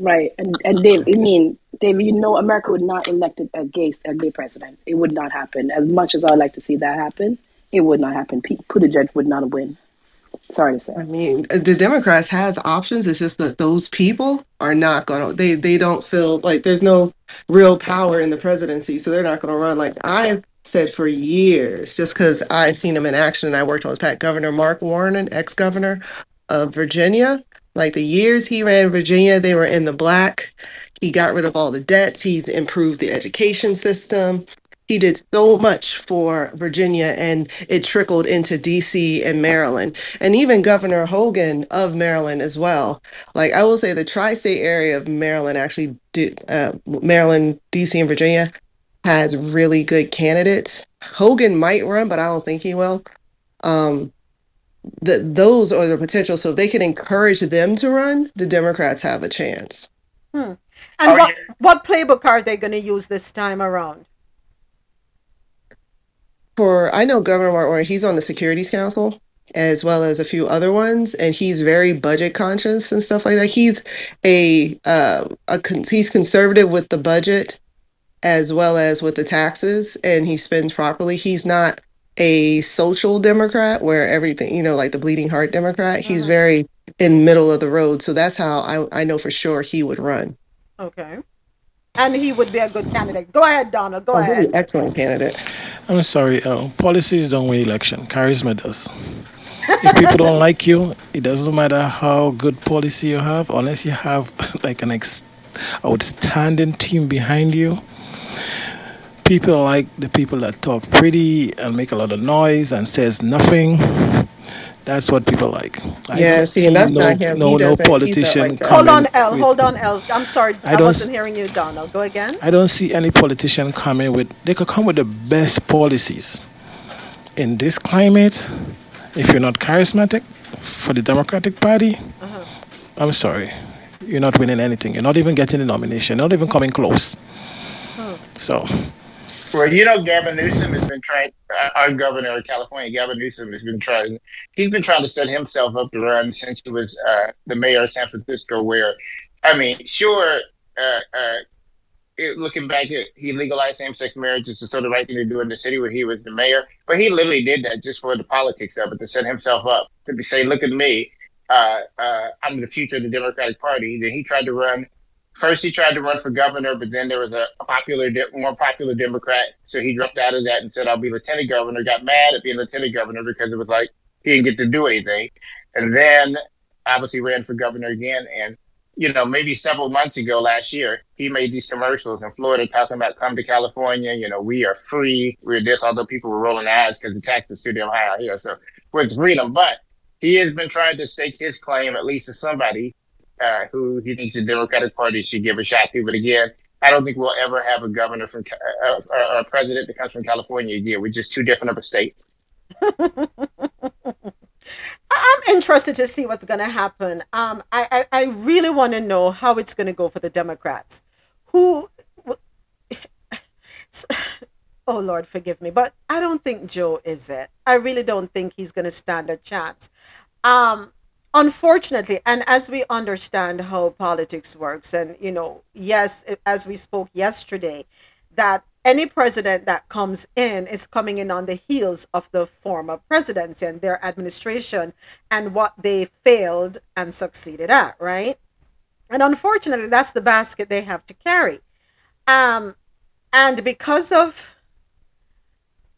Right, and and Dave, I mean, Dave, you know, America would not elect a gay a gay president. It would not happen. As much as I'd like to see that happen, it would not happen. Pete Buttigieg would not win. Sorry to say. I mean, the Democrats has options. It's just that those people are not going to, they, they don't feel like there's no real power in the presidency. So they're not going to run. Like I've said for years, just because I've seen him in action and I worked on his PAC, Governor Mark Warren, an ex-governor of Virginia. Like the years he ran Virginia, they were in the black. He got rid of all the debts. He's improved the education system. He did so much for Virginia, and it trickled into D C and Maryland, and even Governor Hogan of Maryland as well. Like I will say, the tri-state area of Maryland actually, did, uh, Maryland, D C, and Virginia has really good candidates. Hogan might run, but I don't think he will. Um, the, those are the potential. So if they can encourage them to run, the Democrats have a chance. Hmm. And oh, what, yeah. what playbook are they going to use this time around? For, I know Governor Mark Warren, he's on the Securities Council, as well as a few other ones, and he's very budget conscious and stuff like that. He's a, uh, a con- he's conservative with the budget, as well as with the taxes, and he spends properly. He's not a social Democrat where everything, you know, like the bleeding heart Democrat. He's mm-hmm. very in middle of the road, so that's how I, I know for sure he would run. Okay. And he would be a good candidate. Go ahead, Donald. Go oh, ahead. Really excellent candidate. I'm sorry. Uh, policies don't win election. Charisma does. If people don't like you, it doesn't matter how good policy you have, unless you have like an ex- outstanding team behind you. People like the people that talk pretty and make a lot of noise and says nothing. That's what people like. I yeah, see, and that's no, not him. No, no politician like Hold on, L. With, hold on, L. I'm sorry. I, I wasn't s- hearing you, Donald. Go again. I don't see any politician coming with... They could come with the best policies. In this climate, if you're not charismatic for the Democratic Party, uh-huh. I'm sorry. You're not winning anything. You're not even getting the nomination. You're not even coming close. Huh. So... Well, you know, Gavin Newsom has been trying, our governor of California, Gavin Newsom has been trying, he's been trying to set himself up to run since he was uh, the mayor of San Francisco, where, I mean, sure, uh, uh, it, looking back, it, he legalized same-sex marriage. It's the sort of right thing to do in the city when he was the mayor, but he literally did that just for the politics of it, to set himself up, to be, say, look at me, uh, uh, I'm the future of the Democratic Party. Then he tried to run. First, he tried to run for governor, but then there was a popular, more popular Democrat, so he dropped out of that and said, I'll be lieutenant governor, got mad at being lieutenant governor because it was like he didn't get to do anything. And then, obviously, ran for governor again. And, you know, maybe several months ago last year, he made these commercials in Florida talking about come to California, you know, we are free, we're this, although people were rolling their eyes because the taxes are too damn high out here. So, with freedom. But he has been trying to stake his claim, at least to somebody, uh, who he thinks the Democratic Party should give a shot to. But again, I don't think we'll ever have a governor from uh, or a president that comes from California again. We're just too different of a state. I'm interested to see what's going to happen. Um, I, I, I really want to know how it's going to go for the Democrats. Who, oh Lord, forgive me, but I don't think Joe is it. I really don't think he's going to stand a chance. Um, unfortunately, and as we understand how politics works, and you know, yes, as we spoke yesterday, that any president that comes in is coming in on the heels of the former presidency and their administration and what they failed and succeeded at, right? And unfortunately, that's the basket they have to carry. Um, and because of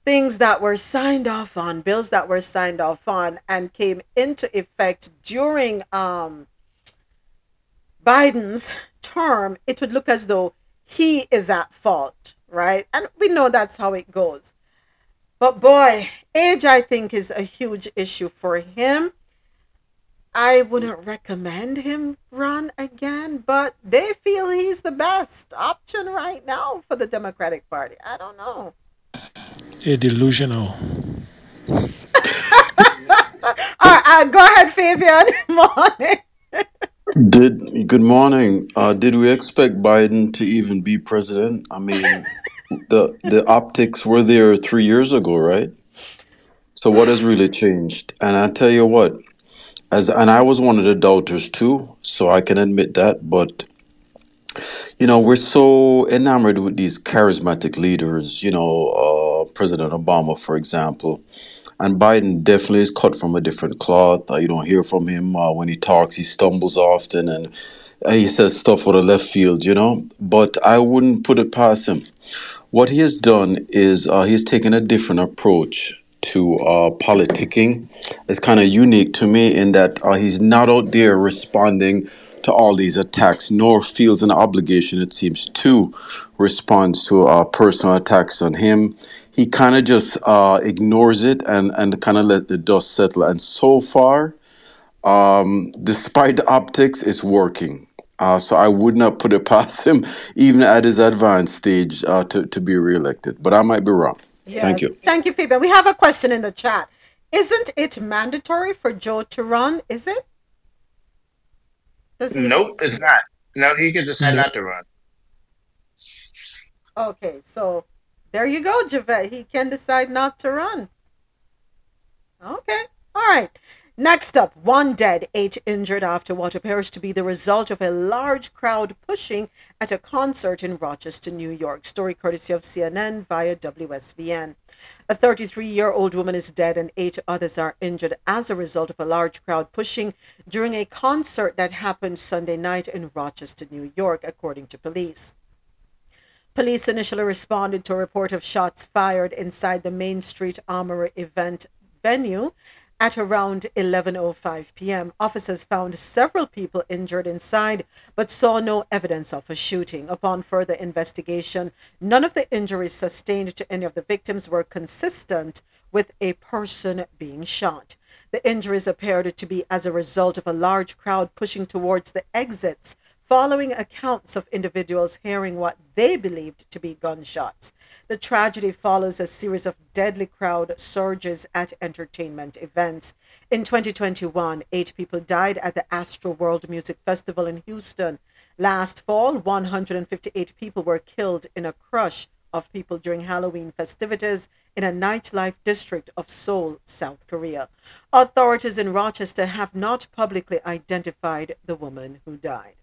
things that were signed off on, bills that were signed off on and came into effect during um, Biden's term, it would look as though he is at fault, right? And we know that's how it goes. But boy, age, I think, is a huge issue for him. I wouldn't recommend him run again, but they feel he's the best option right now for the Democratic Party. I don't know. They're delusional. All right, uh, go ahead, Fabian. Morning. Did good morning. Uh, did we expect Biden to even be president? I mean, the the optics were there three years ago, right? So what has really changed? And I tell you what. As, and I was one of the doubters too, so I can admit that. But, you know, we're so enamored with these charismatic leaders, you know, uh, President Obama, for example. And Biden definitely is cut from a different cloth. Uh, you don't hear from him uh, when he talks. He stumbles often and uh, he says stuff for the left field, you know. But I wouldn't put it past him. What he has done is uh, he's taken a different approach to uh, politicking. It's kind of unique to me in that uh, he's not out there responding to all these attacks, nor feels an obligation, it seems, to respond to uh, personal attacks on him. He kind of just uh, ignores it and, and kind of let the dust settle. And so far, um, despite the optics, it's working. Uh, so I would not put it past him, even at his advanced stage, uh, to, to be reelected. But I might be wrong. Yeah. Thank you. Thank you, Phoebe. We have a question in the chat. Isn't it mandatory for Joe to run? Is it? Does he... Nope, it's not. No, he can decide not to run. Okay, so there you go, Javette. He can decide not to run. Okay, all right. Next up, one dead, eight injured after what appears to be the result of a large crowd pushing at a concert in Rochester, New York. Story courtesy of C N N via W S V N. A thirty-three-year-old woman is dead and eight others are injured as a result of a large crowd pushing during a concert that happened Sunday night in Rochester, New York, according to police. Police initially responded to a report of shots fired inside the Main Street Armory event venue at around eleven oh five p.m., officers found several people injured inside, but saw no evidence of a shooting. Upon further investigation, none of the injuries sustained to any of the victims were consistent with a person being shot. The injuries appeared to be as a result of a large crowd pushing towards the exits, following accounts of individuals hearing what they believed to be gunshots. The tragedy follows a series of deadly crowd surges at entertainment events. In twenty twenty-one, eight people died at the Astroworld Music Festival in Houston. Last fall, one hundred fifty-eight people were killed in a crush of people during Halloween festivities in a nightlife district of Seoul, South Korea. Authorities in Rochester have not publicly identified the woman who died.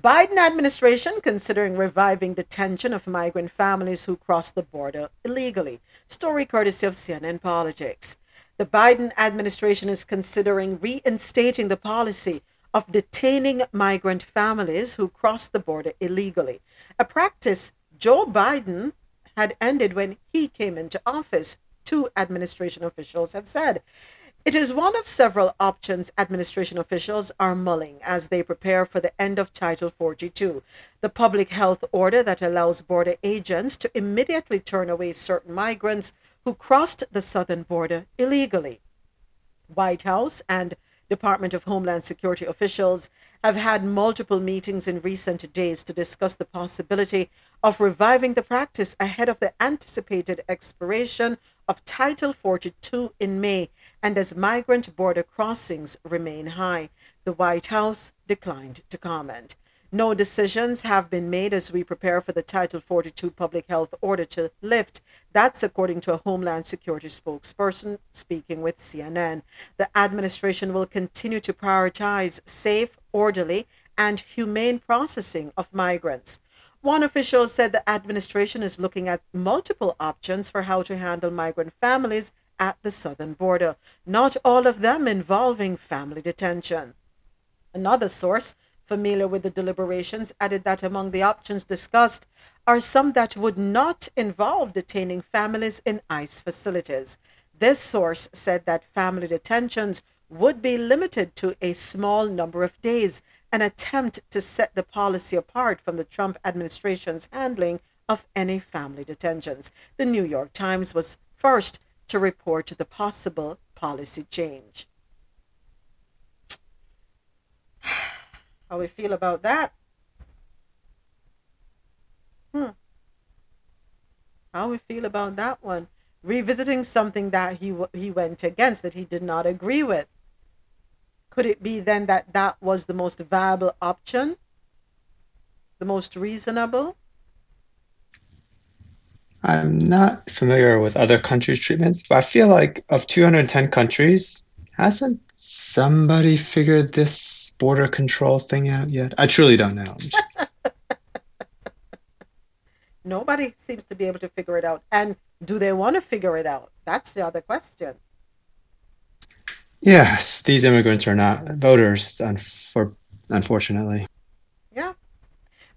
Biden administration considering reviving detention of migrant families who crossed the border illegally. Story courtesy of C N N Politics. The Biden administration is considering reinstating the policy of detaining migrant families who crossed the border illegally, a practice Joe Biden had ended when he came into office, two administration officials have said. It is one of several options administration officials are mulling as they prepare for the end of Title forty-two, the public health order that allows border agents to immediately turn away certain migrants who crossed the southern border illegally. White House and Department of Homeland Security officials have had multiple meetings in recent days to discuss the possibility of reviving the practice ahead of the anticipated expiration of Title forty-two in May, and as migrant border crossings remain high. The White House declined to comment. No decisions have been made as we prepare for the Title forty-two public health order to lift. That's according to a Homeland Security spokesperson speaking with C N N. The administration will continue to prioritize safe, orderly, and humane processing of migrants. One official said the administration is looking at multiple options for how to handle migrant families at the southern border, not all of them involving family detention. Another source familiar with the deliberations added that among the options discussed are some that would not involve detaining families in ICE facilities. This source said that family detentions would be limited to a small number of days, an attempt to set the policy apart from the Trump administration's handling of any family detentions. The New York Times was first to report the possible policy change. How we feel about that? Hmm. How we feel about that one? Revisiting something that he he went against, that he did not agree with. Could it be then that that was the most viable option? The most reasonable? I'm not familiar with other countries' treatments, but I feel like of two hundred ten countries, hasn't somebody figured this border control thing out yet? I truly don't know. Just... Nobody seems to be able to figure it out. And do they want to figure it out? That's the other question. Yes, these immigrants are not voters, un- for, unfortunately. Yeah.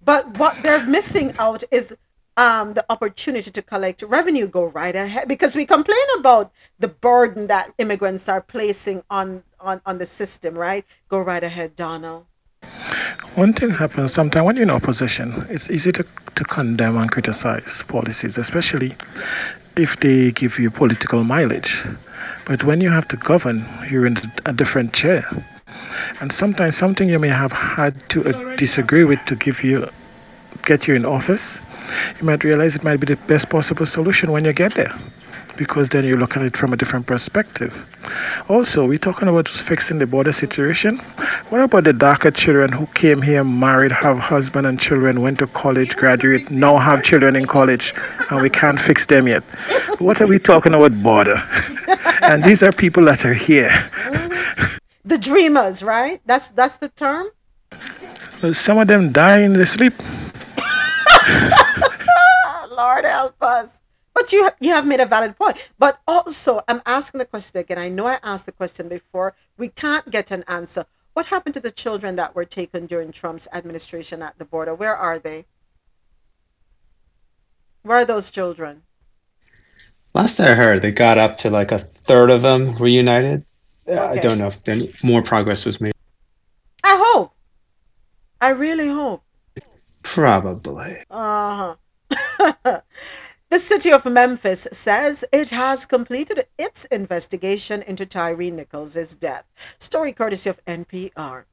But what they're missing out is... Um, the opportunity to collect revenue. Go right ahead, because we complain about the burden that immigrants are placing on, on, on the system, right? Go right ahead, Donald. One thing happens sometimes when you're in opposition, it's easy to, to condemn and criticize policies, especially if they give you political mileage. But when you have to govern, you're in a different chair. And sometimes something you may have had to uh, disagree with to give you get you in office, you might realize it might be the best possible solution when you get there, because then you look at it from a different perspective. Also, we're talking about fixing the border situation. What about the DACA children who came here, married, have husband and children, went to college, graduate, now have children in college, and we can't fix them yet? What are we talking about border? And these are people that are here. The dreamers, right? That's that's the term? Some of them die in their sleep. Lord help us. But you you have made a valid point. But also, I'm asking the question again. I know I asked the question before. We can't get an answer. What happened to the children that were taken during Trump's administration at the border? Where are they? Where are those children? Last I heard, they got up to like a third of them reunited. Okay. I don't know if then more progress was made. I hope. I really hope. Probably. Uh-huh. The city of Memphis says it has completed its investigation into Tyree Nichols' death. Story courtesy of N P R.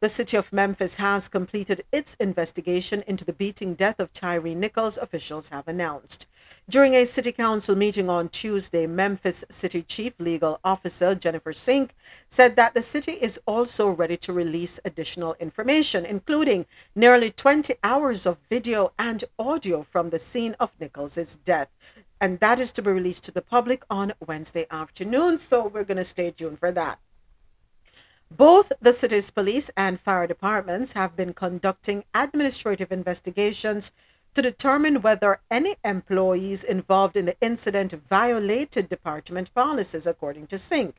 The city of Memphis has completed its investigation into the beating death of Tyree Nichols, officials have announced. During a city council meeting on Tuesday, Memphis City Chief Legal Officer Jennifer Sink said that the city is also ready to release additional information, including nearly twenty hours of video and audio from the scene of Nichols' death. And that is to be released to the public on Wednesday afternoon, so we're going to stay tuned for that. Both the city's police and fire departments have been conducting administrative investigations to determine whether any employees involved in the incident violated department policies, according to Sink.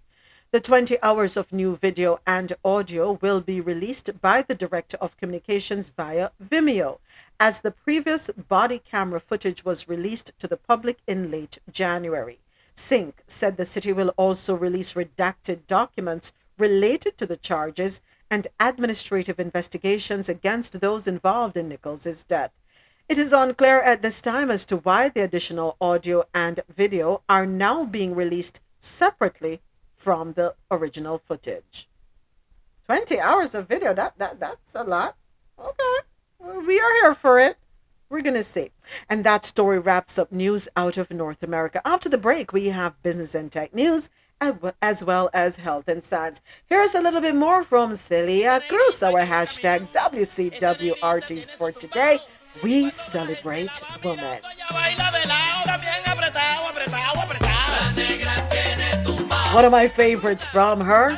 The twenty hours of new video and audio will be released by the Director of Communications via Vimeo, as the previous body camera footage was released to the public in late January. Sink said the city will also release redacted documents related to the charges and administrative investigations against those involved in Nichols' death. It is unclear at this time as to why the additional audio and video are now being released separately from the original footage. twenty hours of video. That that that's a lot. Okay. We are here for it. We're going to see. And that story wraps up news out of North America. After the break, we have business and tech news, as well as health and science. Here's a little bit more from Celia Cruz, our hashtag W C W artist for today. We celebrate women. One of my favorites from her.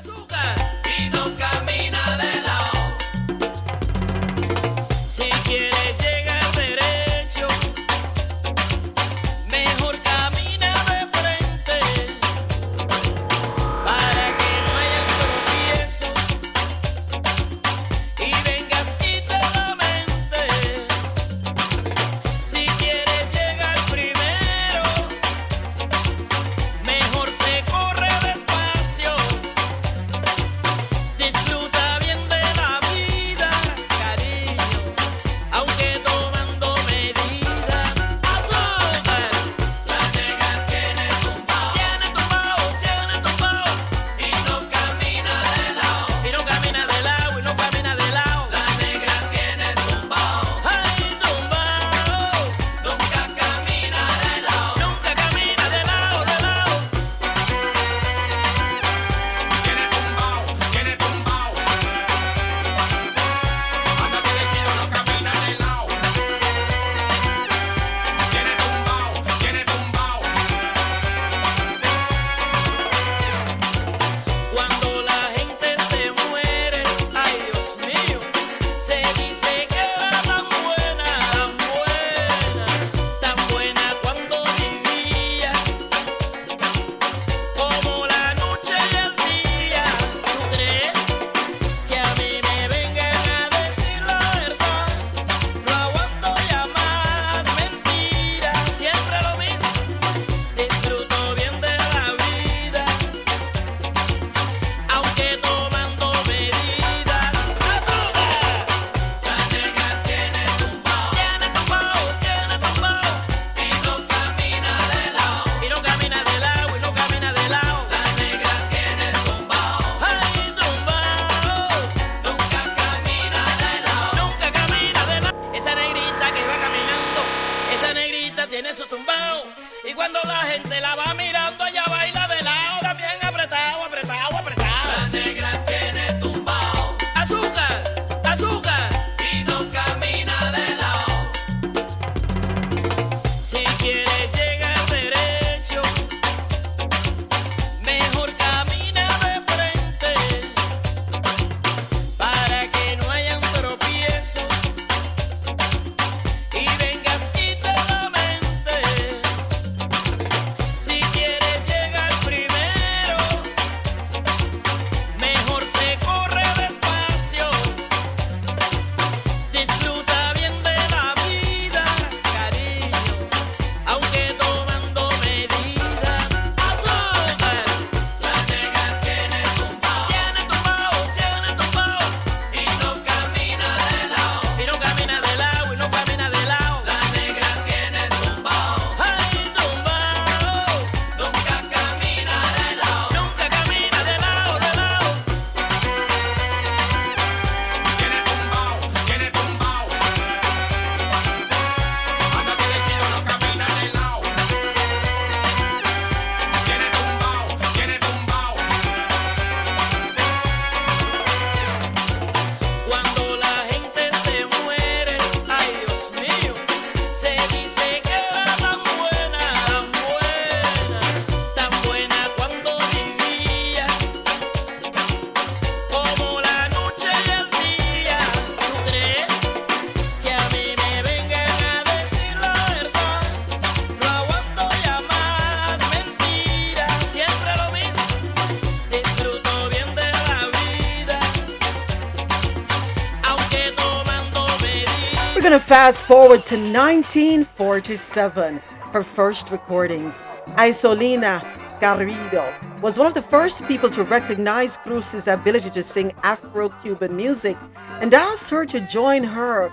Fast forward to nineteen forty-seven, her first recordings. Isolina Garrido was one of the first people to recognize Cruz's ability to sing Afro-Cuban music and asked her to join her.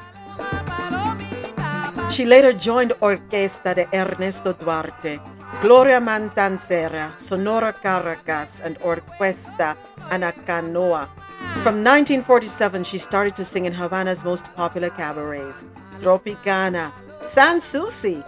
She later joined Orquesta de Ernesto Duarte, Gloria Mantancera, Sonora Caracas, and Orquesta Anacanoa. From nineteen forty-seven, she started to sing in Havana's most popular cabarets, Tropicana, Sanssouci,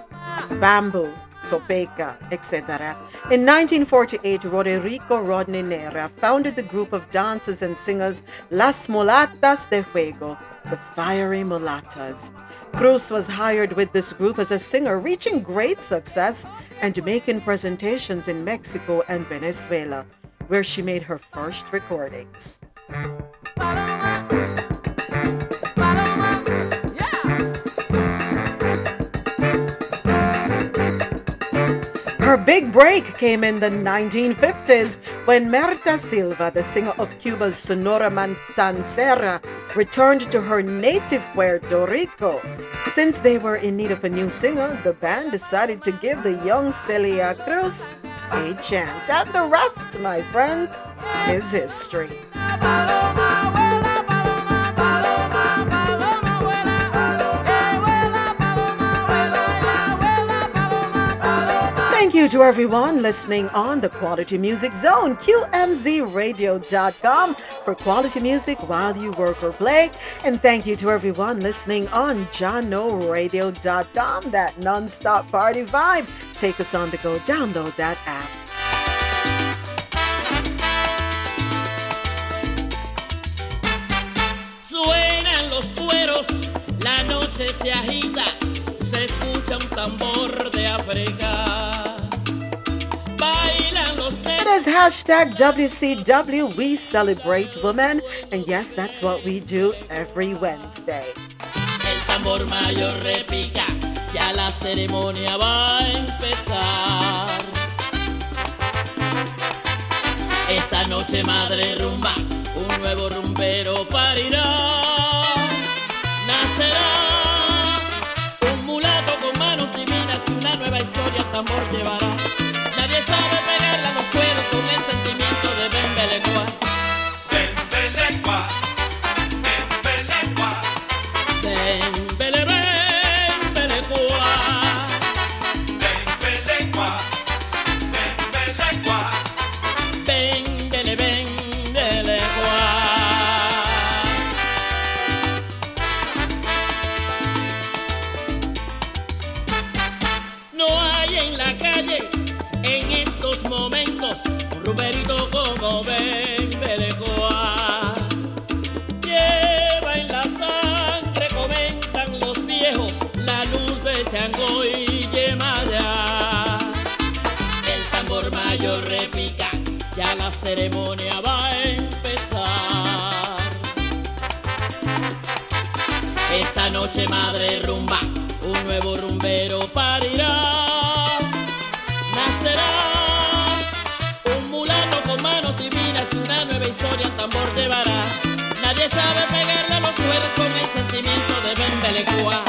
Bamboo, Topeka, et cetera. In nineteen forty-eight, Roderico Rodney Nera founded the group of dancers and singers Las Mulatas de Fuego, the Fiery Mulattas. Cruz was hired with this group as a singer, reaching great success and making presentations in Mexico and Venezuela, where she made her first recordings. Her big break came in the nineteen fifties when Marta Silva, the singer of Cuba's Sonora Matancera, returned to her native Puerto Rico. Since they were in need of a new singer, the band decided to give the young Celia Cruz a chance. And the rest, my friends, is history. Thank you to everyone listening on the Quality Music Zone, Q M Z radio dot com, for quality music while you work or play. And thank you to everyone listening on John O radio dot com, that nonstop party vibe. Take us on the go, download that app. Suenan los cueros, la noche se agita, se escucha un tambor de África. It is hashtag W C W, we celebrate women, and yes, that's what we do every Wednesday. El tambor mayor repica, ya la ceremonia va a empezar. Esta noche madre rumba, un nuevo rumbero parirá. Nacerá un mulato con manos divinas que una nueva historia al tambor llevará. Ceremonia va a empezar. Esta noche madre rumba, un nuevo rumbero parirá. Nacerá un mulato con manos divinas que una nueva historia al tambor llevará. Nadie sabe pegarle a los cueros con el sentimiento de Benbelecua.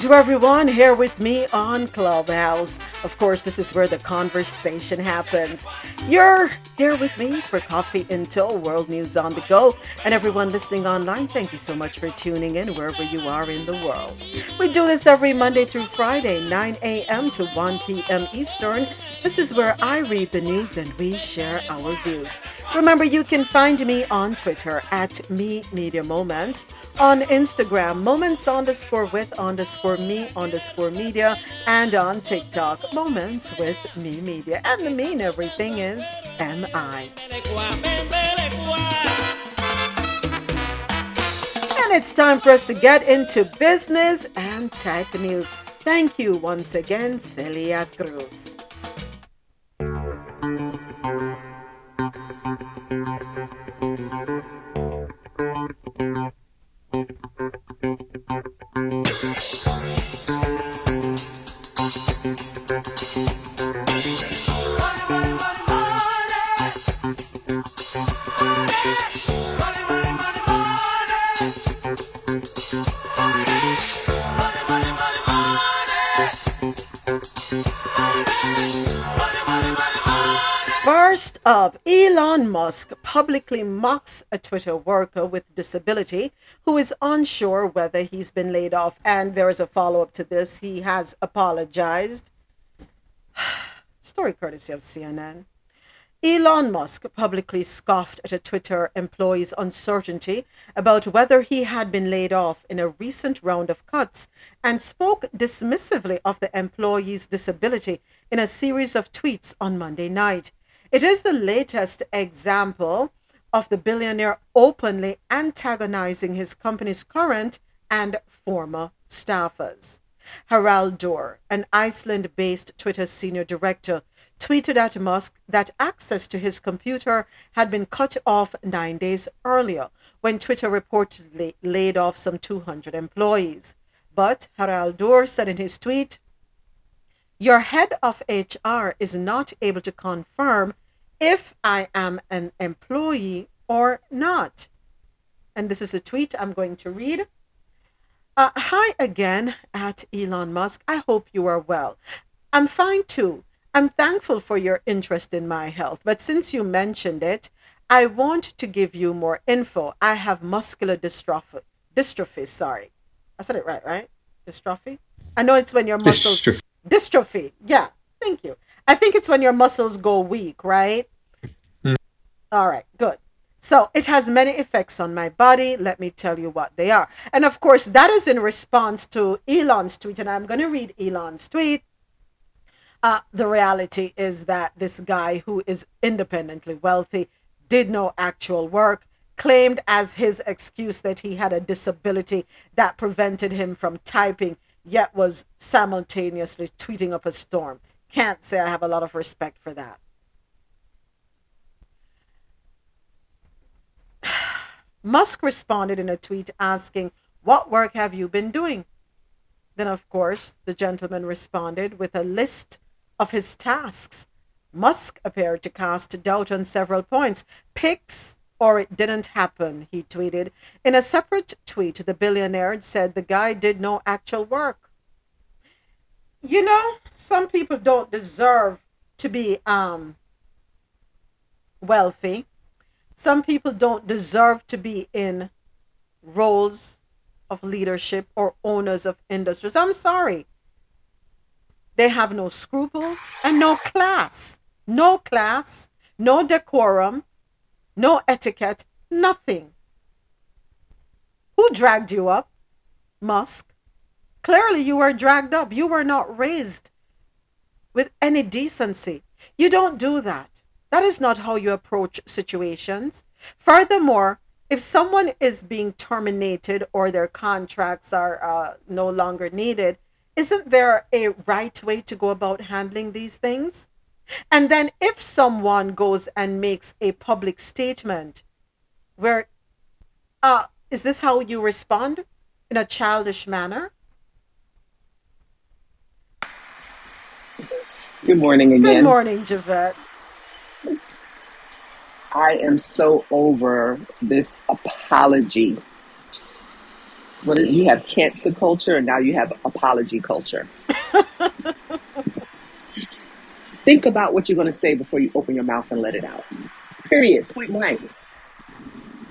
To everyone here with me on Clubhouse. Of course, this is where the conversation happens. You're here with me for Coffee in Tow, World News on the Go, and everyone listening online, thank you so much for tuning in wherever you are in the world. We do this every Monday through Friday, nine a.m. to one p.m. Eastern. This is where I read the news and we share our views. Remember, you can find me on Twitter at Me Media Moments, on Instagram, Moments underscore with underscore me underscore media, and on TikTok, Moments with Me Media. And the mean everything is M I. And it's time for us to get into business and tech news. Thank you once again, Celia Cruz. First up, Elon Musk publicly mocks a Twitter worker with disability who is unsure whether he's been laid off. And there is a follow-up to this. He has apologized. Story courtesy of C N N. Elon Musk publicly scoffed at a Twitter employee's uncertainty about whether he had been laid off in a recent round of cuts and spoke dismissively of the employee's disability in a series of tweets on Monday night. It is the latest example of the billionaire openly antagonizing his company's current and former staffers. Haraldur, an Iceland-based Twitter senior director, tweeted at Musk that access to his computer had been cut off nine days earlier when Twitter reportedly laid off some two hundred employees. But Haraldur said in his tweet, "Your head of H R is not able to confirm if I am an employee or not." And this is a tweet I'm going to read. Uh, hi again at Elon Musk. I hope you are well. I'm fine too. I'm thankful for your interest in my health. But since you mentioned it, I want to give you more info. I have muscular dystrophy. Dystrophy, sorry. I said it right, right? Dystrophy? I know it's when your muscles... Dystrophy. Dystrophy. Yeah, thank you. I think it's when your muscles go weak, right? Mm. All right, good. So it has many effects on my body. Let me tell you what they are. And of course, that is in response to Elon's tweet. And I'm going to read Elon's tweet. Uh, the reality is that this guy who is independently wealthy did no actual work, claimed as his excuse that he had a disability that prevented him from typing, yet was simultaneously tweeting up a storm. Can't say I have a lot of respect for that. Musk responded in a tweet asking, "What work have you been doing?" Then, of course, the gentleman responded with a list of his tasks. Musk appeared to cast doubt on several points. Pics or it didn't happen, he tweeted. In a separate tweet, the billionaire said the guy did no actual work. You know, some people don't deserve to be um, wealthy. Some people don't deserve to be in roles of leadership or owners of industries. I'm sorry. They have no scruples and no class, no class, no decorum, no etiquette, nothing. Who dragged you up? Musk. Clearly you were dragged up. You were not raised with any decency. You don't do that. That is not how you approach situations. Furthermore, if someone is being terminated or their contracts are uh, no longer needed, isn't there a right way to go about handling these things? And then if someone goes and makes a public statement where, uh, is this how you respond? In a childish manner? Good morning again. Good morning, Javette. I am so over this apology. Well, you have cancel culture, and now you have apology culture. Think about what you're going to say before you open your mouth and let it out. Period. Point blank.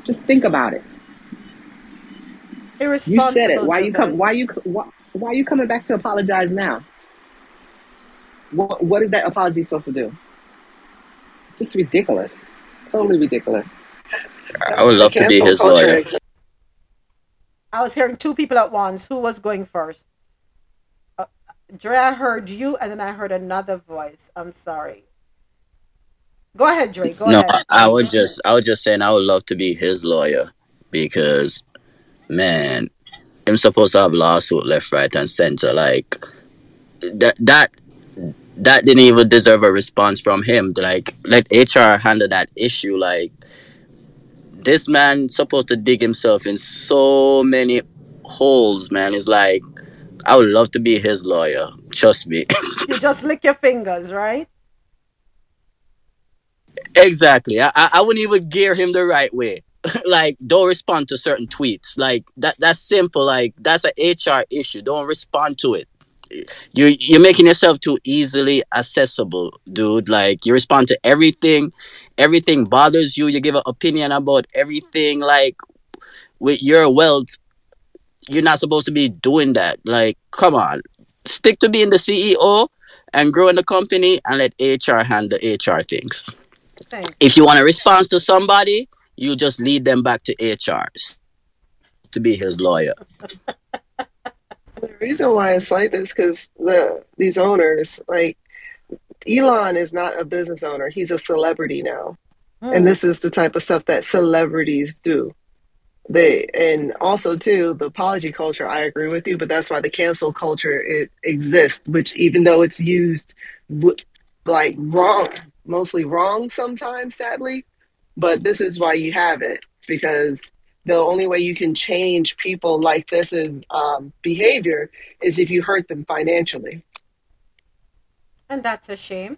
Just think about it. Irresponsible. You said it. Why you come? Why you? Why, why are you coming back to apologize now? What, what is that apology supposed to do? Just ridiculous. Totally ridiculous. I would love to be his lawyer. I was hearing two people at once. Who was going first? Uh, Dre, I heard you, and then I heard another voice. I'm sorry. Go ahead, Dre. Go no, ahead. I, I would just, I was just saying, I would love to be his lawyer because, man, I'm supposed to have lawsuit left, right, and center. Like that. That. That didn't even deserve a response from him. Like, let H R handle that issue. Like, this man supposed to dig himself in so many holes, man. It's like, I would love to be his lawyer. Trust me. You just lick your fingers, right? Exactly. I I, I wouldn't even gear him the right way. Like, don't respond to certain tweets. Like, that that's simple. Like, that's an H R issue. Don't respond to it. you you're making yourself too easily accessible, dude. Like, you respond to everything, everything bothers you. You give an opinion about everything. Like, with your wealth, you're not supposed to be doing that. Like, come on, stick to being the C E O and growing the company, and let H R handle H R things. Thanks. If you want a response to somebody, you just lead them back to H R to be his lawyer. The reason why it's like this, because the these owners, like Elon is not a business owner. He's a celebrity now. Oh. And this is the type of stuff that celebrities do. They and also, too, the apology culture, I agree with you, but that's why the cancel culture it exists, which even though it's used like wrong, mostly wrong sometimes, sadly, but this is why you have it, because the only way you can change people like this in um, behavior is if you hurt them financially. And that's a shame.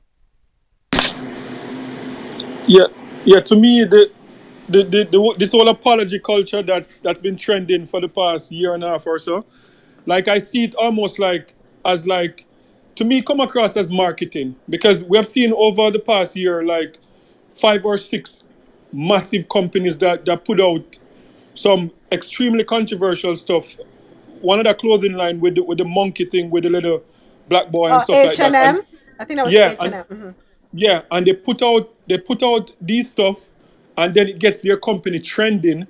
Yeah, yeah. To me, the the, the, the this whole apology culture that, that's been trending for the past year and a half or so, like I see it almost like as like, to me, come across as marketing, because we have seen over the past year, like five or six massive companies that, that put out some extremely controversial stuff. One of the clothing line with the, with the monkey thing with the little black boy and oh, stuff H and M. Like that. And, I think that was yeah, H and M. And, mm-hmm. Yeah, and they put out they put out these stuff, and then it gets their company trending,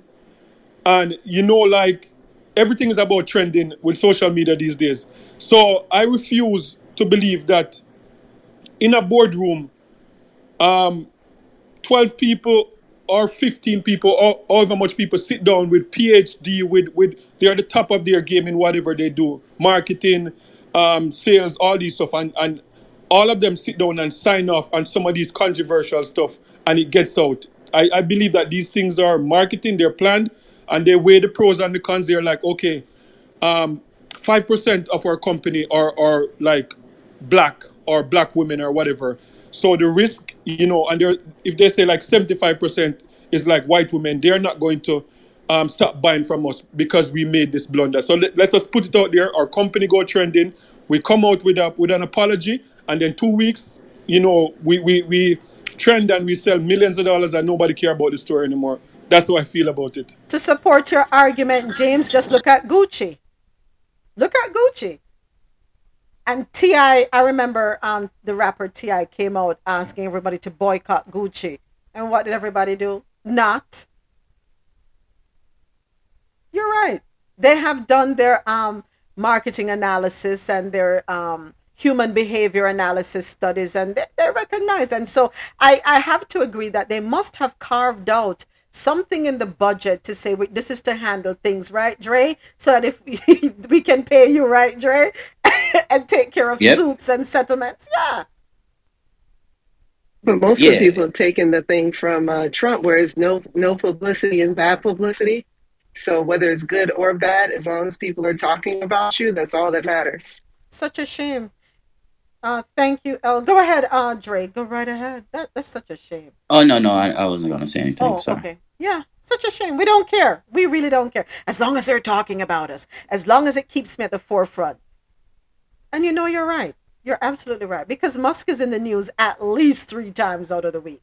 and you know, like everything is about trending with social media these days. So I refuse to believe that in a boardroom, um, twelve people or fifteen people, or however much people sit down with PhD, with, with they're at the top of their game in whatever they do, marketing, um, sales, all these stuff, and, and all of them sit down and sign off on some of these controversial stuff, and it gets out. I, I believe that these things are marketing, they're planned, and they weigh the pros and the cons. They're like, okay, um, five percent of our company are, are like black or black women or whatever. So the risk, you know, and there, if they say like seventy-five percent is like white women, they're not going to um, stop buying from us because we made this blunder. So let, let's just put it out there. Our company go trending. We come out with a, with an apology, and then two weeks, you know, we, we, we trend and we sell millions of dollars and nobody care about the story anymore. That's how I feel about it. To support your argument, James, just look at Gucci. Look at Gucci. And T I, I remember um, the rapper T I came out asking everybody to boycott Gucci. And what did everybody do? Not. You're right. They have done their um, marketing analysis and their um, human behavior analysis studies, and they, they recognize. And so I, I have to agree that they must have carved out something in the budget to say, this is to handle things, right, Dre? So that if we, we can pay you, right, Dre? And take care of yep. suits and settlements. Yeah. But most yeah. of the people have taken the thing from uh, Trump, where it's no, no publicity is bad publicity. So whether it's good or bad, as long as people are talking about you, that's all that matters. Such a shame. Uh, thank you, El. Go ahead, uh, Dre. Go right ahead. That, that's such a shame. Oh, no, no. I, I wasn't going to say anything. Oh, sorry. Okay. Yeah. Such a shame. We don't care. We really don't care. As long as they're talking about us. As long as it keeps me at the forefront. And you know, you're right. You're absolutely right. Because Musk is in the news at least three times out of the week.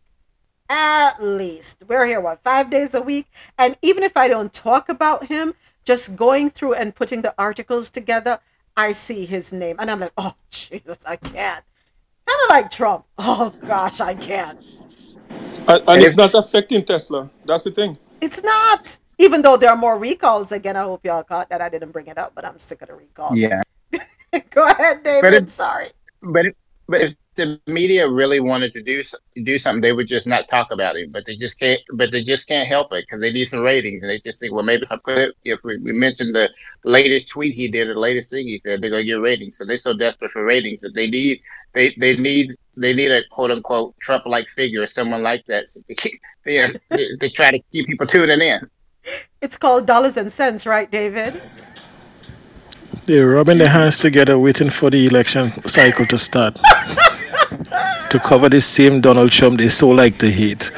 At least. We're here, what, five days a week? And even if I don't talk about him, just going through and putting the articles together, I see his name. And I'm like, oh, Jesus, I can't. Kind of like Trump. Oh, gosh, I can't. And, and it's not affecting Tesla. That's the thing. It's not. Even though there are more recalls. Again, I hope y'all caught that. I didn't bring it up, but I'm sick of the recalls. Yeah. Go ahead, David. But if, Sorry. But if, but if the media really wanted to do do something, they would just not talk about it. But they just can't. But they just can't help it because they need some ratings, and they just think, well, maybe if I put it, if we, we mention the latest tweet he did, the latest thing he said, they're gonna get ratings. So they're so desperate for ratings that they need they they need they need a quote unquote Trump like figure or someone like that so to keep, they, they, they try to keep people tuning in. It's called dollars and cents, right, David? They're rubbing their hands together waiting for the election cycle to start to cover this same Donald Trump they so like to hate.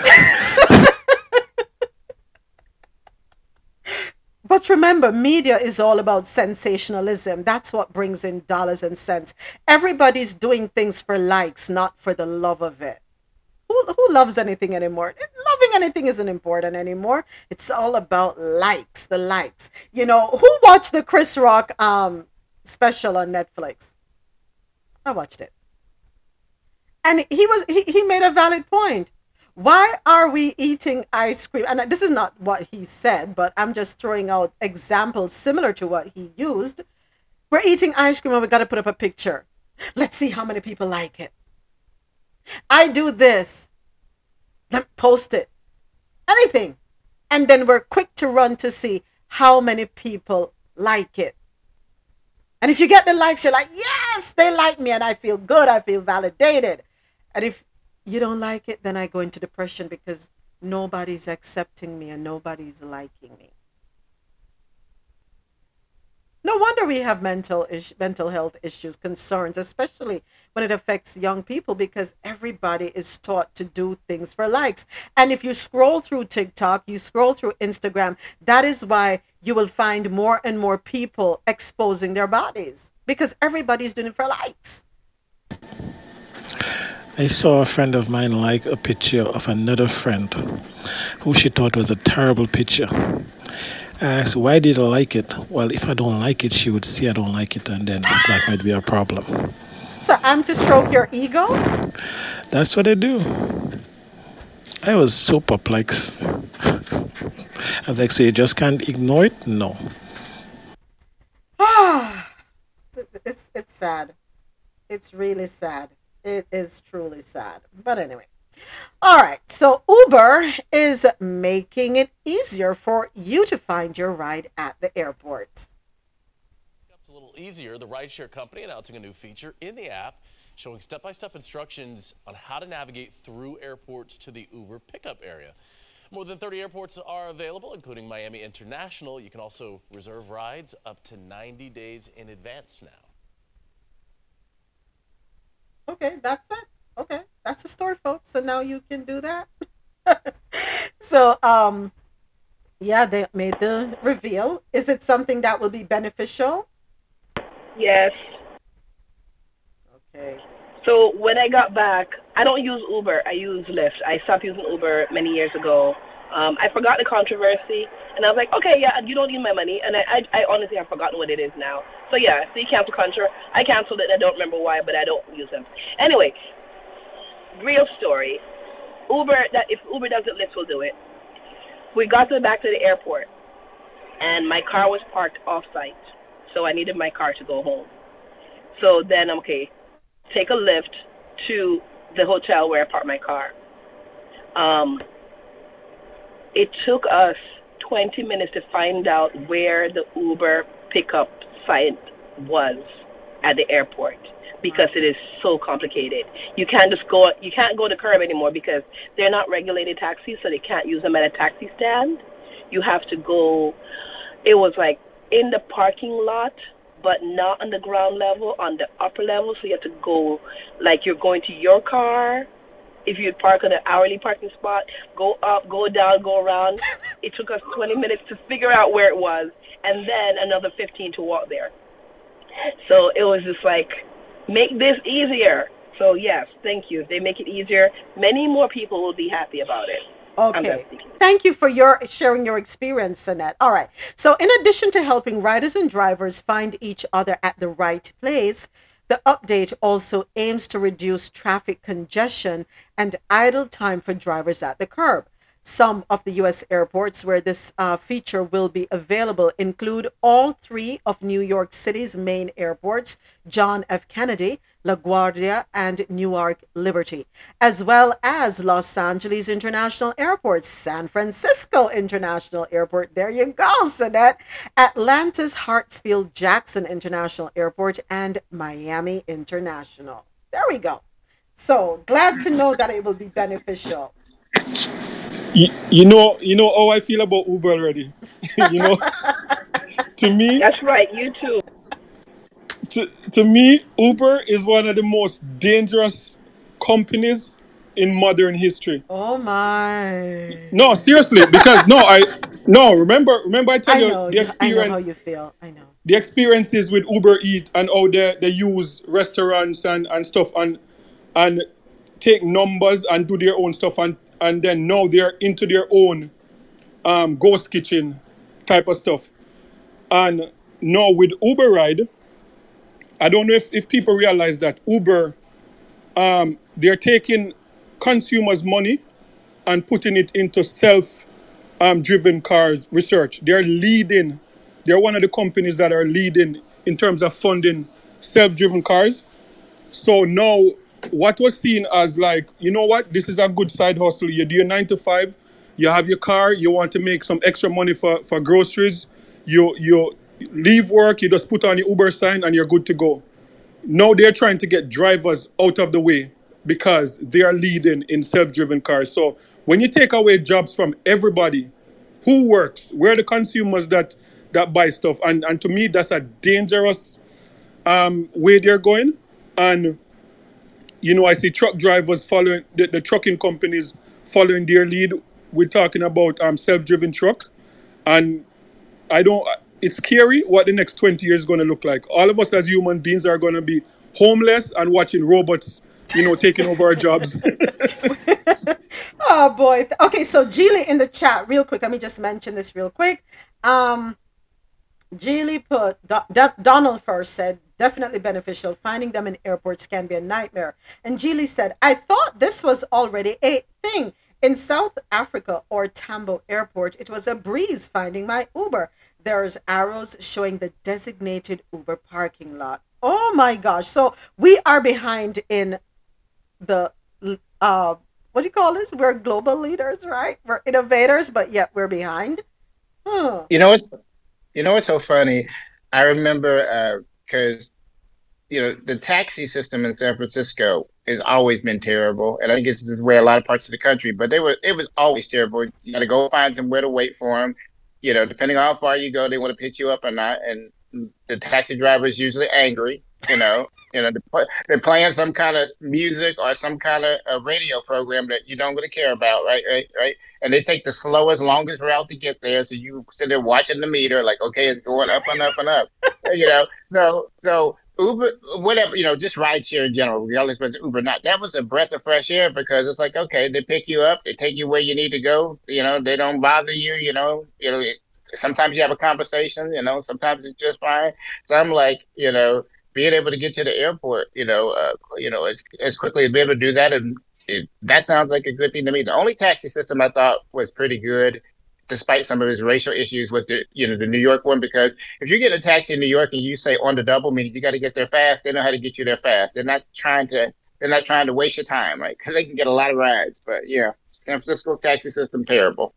But But remember, media is all about sensationalism. That's what brings in dollars and cents. Everybody's doing things for likes, not for the love of it. Who, who loves anything anymore? Loving anything isn't important anymore. It's all about likes, the likes. You know, who watched the Chris Rock um, special on Netflix? I watched it. And he was he, he made a valid point. Why are we eating ice cream? And this is not what he said, but I'm just throwing out examples similar to what he used. We're eating ice cream and we got to put up a picture. Let's see how many people like it. I do this. Let's post it. Anything. And then we're quick to run to see how many people like it. And if you get the likes, you're like, yes, they like me and I feel good. I feel validated. And if you don't like it, then I go into depression because nobody's accepting me and nobody's liking me. No wonder we have mental is- mental health issues, concerns, especially when it affects young people, because everybody is taught to do things for likes. And if you scroll through TikTok, you scroll through Instagram, that is why you will find more and more people exposing their bodies, because everybody's doing it for likes. I saw a friend of mine like a picture of another friend who she thought was a terrible picture. I asked, why did I like it? Well, if I don't like it, she would see I don't like it, and then that might be a problem. So I'm to stroke your ego? That's what I do. I was so perplexed. I was like, so you just can't ignore it? No. Ah, it's, it's sad. It's really sad. It is truly sad. But anyway. All right. So Uber is making it easier for you to find your ride at the airport. It's a little easier. The rideshare company announcing a new feature in the app showing step-by-step instructions on how to navigate through airports to the Uber pickup area. More than thirty airports are available, including Miami International. You can also reserve rides up to ninety days in advance now. Okay, that's it. Okay, that's the story, folks. So now you can do that. So, um, yeah, they made the reveal. Is it something that will be beneficial? Yes. Okay. So when I got back, I don't use Uber. I use Lyft. I stopped using Uber many years ago. Um, I forgot the controversy, and I was like, okay, yeah, you don't need my money, and I, I, I honestly have forgotten what it is now. So yeah, so you cancel contra. I canceled it. I don't remember why, but I don't use them. Anyway, real story. Uber. That if Uber does it, Lyft will do it. We got to the back to the airport, and my car was parked off-site, so I needed my car to go home. So then, okay, take a Lyft to the hotel where I parked my car. Um. It took us twenty minutes to find out where the Uber pickup site was at the airport because it is so complicated. You can't just go, you can't go to curb anymore because they're not regulated taxis, so they can't use them at a taxi stand. You have to go, it was like in the parking lot, but not on the ground level, on the upper level. So you have to go like you're going to your car. If you park on an hourly parking spot, go up, go down, go around. It took us twenty minutes to figure out where it was, and then another fifteen to walk there. So it was just like, make this easier. So yes, thank you. If they make it easier, many more people will be happy about it. Okay. Thank you for your sharing your experience, Sanette. All right. So in addition to helping riders and drivers find each other at the right place, the update also aims to reduce traffic congestion and idle time for drivers at the curb. Some of the U S airports where this uh, feature will be available include all three of New York City's main airports, John F. Kennedy, LaGuardia, and Newark Liberty, as well as Los Angeles International Airport, San Francisco International Airport, there you go, Sanette, Atlanta's Hartsfield-Jackson International Airport, and Miami International. There we go. So glad to know that it will be beneficial. You, you know, you know how I feel about Uber already. You know, to me, that's right. You too. To to me, Uber is one of the most dangerous companies in modern history. Oh my! No, seriously, because no, I no remember remember I tell I you know, the experience. I know how you feel. I know the experiences with Uber Eats and how they, they use restaurants and, and stuff and and take numbers and do their own stuff and and then now they're into their own um, ghost kitchen type of stuff. And now with Uber Ride, I don't know if, if people realize that Uber. Um, they're taking consumers' money and putting it into self-driven um, cars research. They're leading. They're one of the companies that are leading in terms of funding self-driven cars. So now what was seen as like, you know what, this is a good side hustle. You do your nine to five, you have your car, you want to make some extra money for, for groceries, you, you leave work, you just put on the Uber sign and you're good to go. Now they're trying to get drivers out of the way because they are leading in self-driven cars. So when you take away jobs from everybody, who works? Where are the consumers that, that buy stuff? And and to me, that's a dangerous um, way they're going. And, you know, I see truck drivers following, the, the trucking companies following their lead. We're talking about um, self-driven truck. And I don't... It's scary what the next twenty years is going to look like. All of us as human beings are going to be homeless and watching robots, you know, taking over our jobs. Oh, boy. Okay, so Geely in the chat, real quick. Let me just mention this real quick. Um, Geely put, Do- Do- Donald first said, definitely beneficial. Finding them in airports can be a nightmare. And Geely said, I thought this was already a thing. In South Africa or Tambo Airport, it was a breeze finding my Uber. There's arrows showing the designated Uber parking lot. Oh my gosh. So we are behind in the, uh, what do you call this? We're global leaders, right? We're innovators, but yet we're behind. Hmm. You know what's, you know what's so funny? I remember because, uh, you know, the taxi system in San Francisco has always been terrible. And I think this is where a lot of parts of the country, but they were, it was always terrible. You got to go find somewhere to wait for them. You know, depending on how far you go, they want to pick you up or not. And the taxi driver is usually angry, you know. You know, they're playing some kind of music or some kind of a radio program that you don't really care about, right, right, right? And they take the slowest, longest route to get there. So you sit there watching the meter like, okay, it's going up and up and up, you know. So, so Uber, whatever, you know, just rideshare in general, regardless of Uber or not. That was a breath of fresh air because it's like, okay, they pick you up, they take you where you need to go, you know, they don't bother you, you know, you know. It, sometimes you have a conversation, you know, sometimes it's just fine. So I'm like, you know, being able to get to the airport, you know, uh, you know, as as quickly as being able to do that, and it, that sounds like a good thing to me. The only taxi system I thought was pretty good, despite some of his racial issues, was the, you know, the New York one, because if you get a taxi in New York and you say on the double, meaning you got to get there fast, they know how to get you there fast. They're not trying to, they're not trying to waste your time, right? Because they can get a lot of rides. But yeah, San Francisco's taxi system, terrible.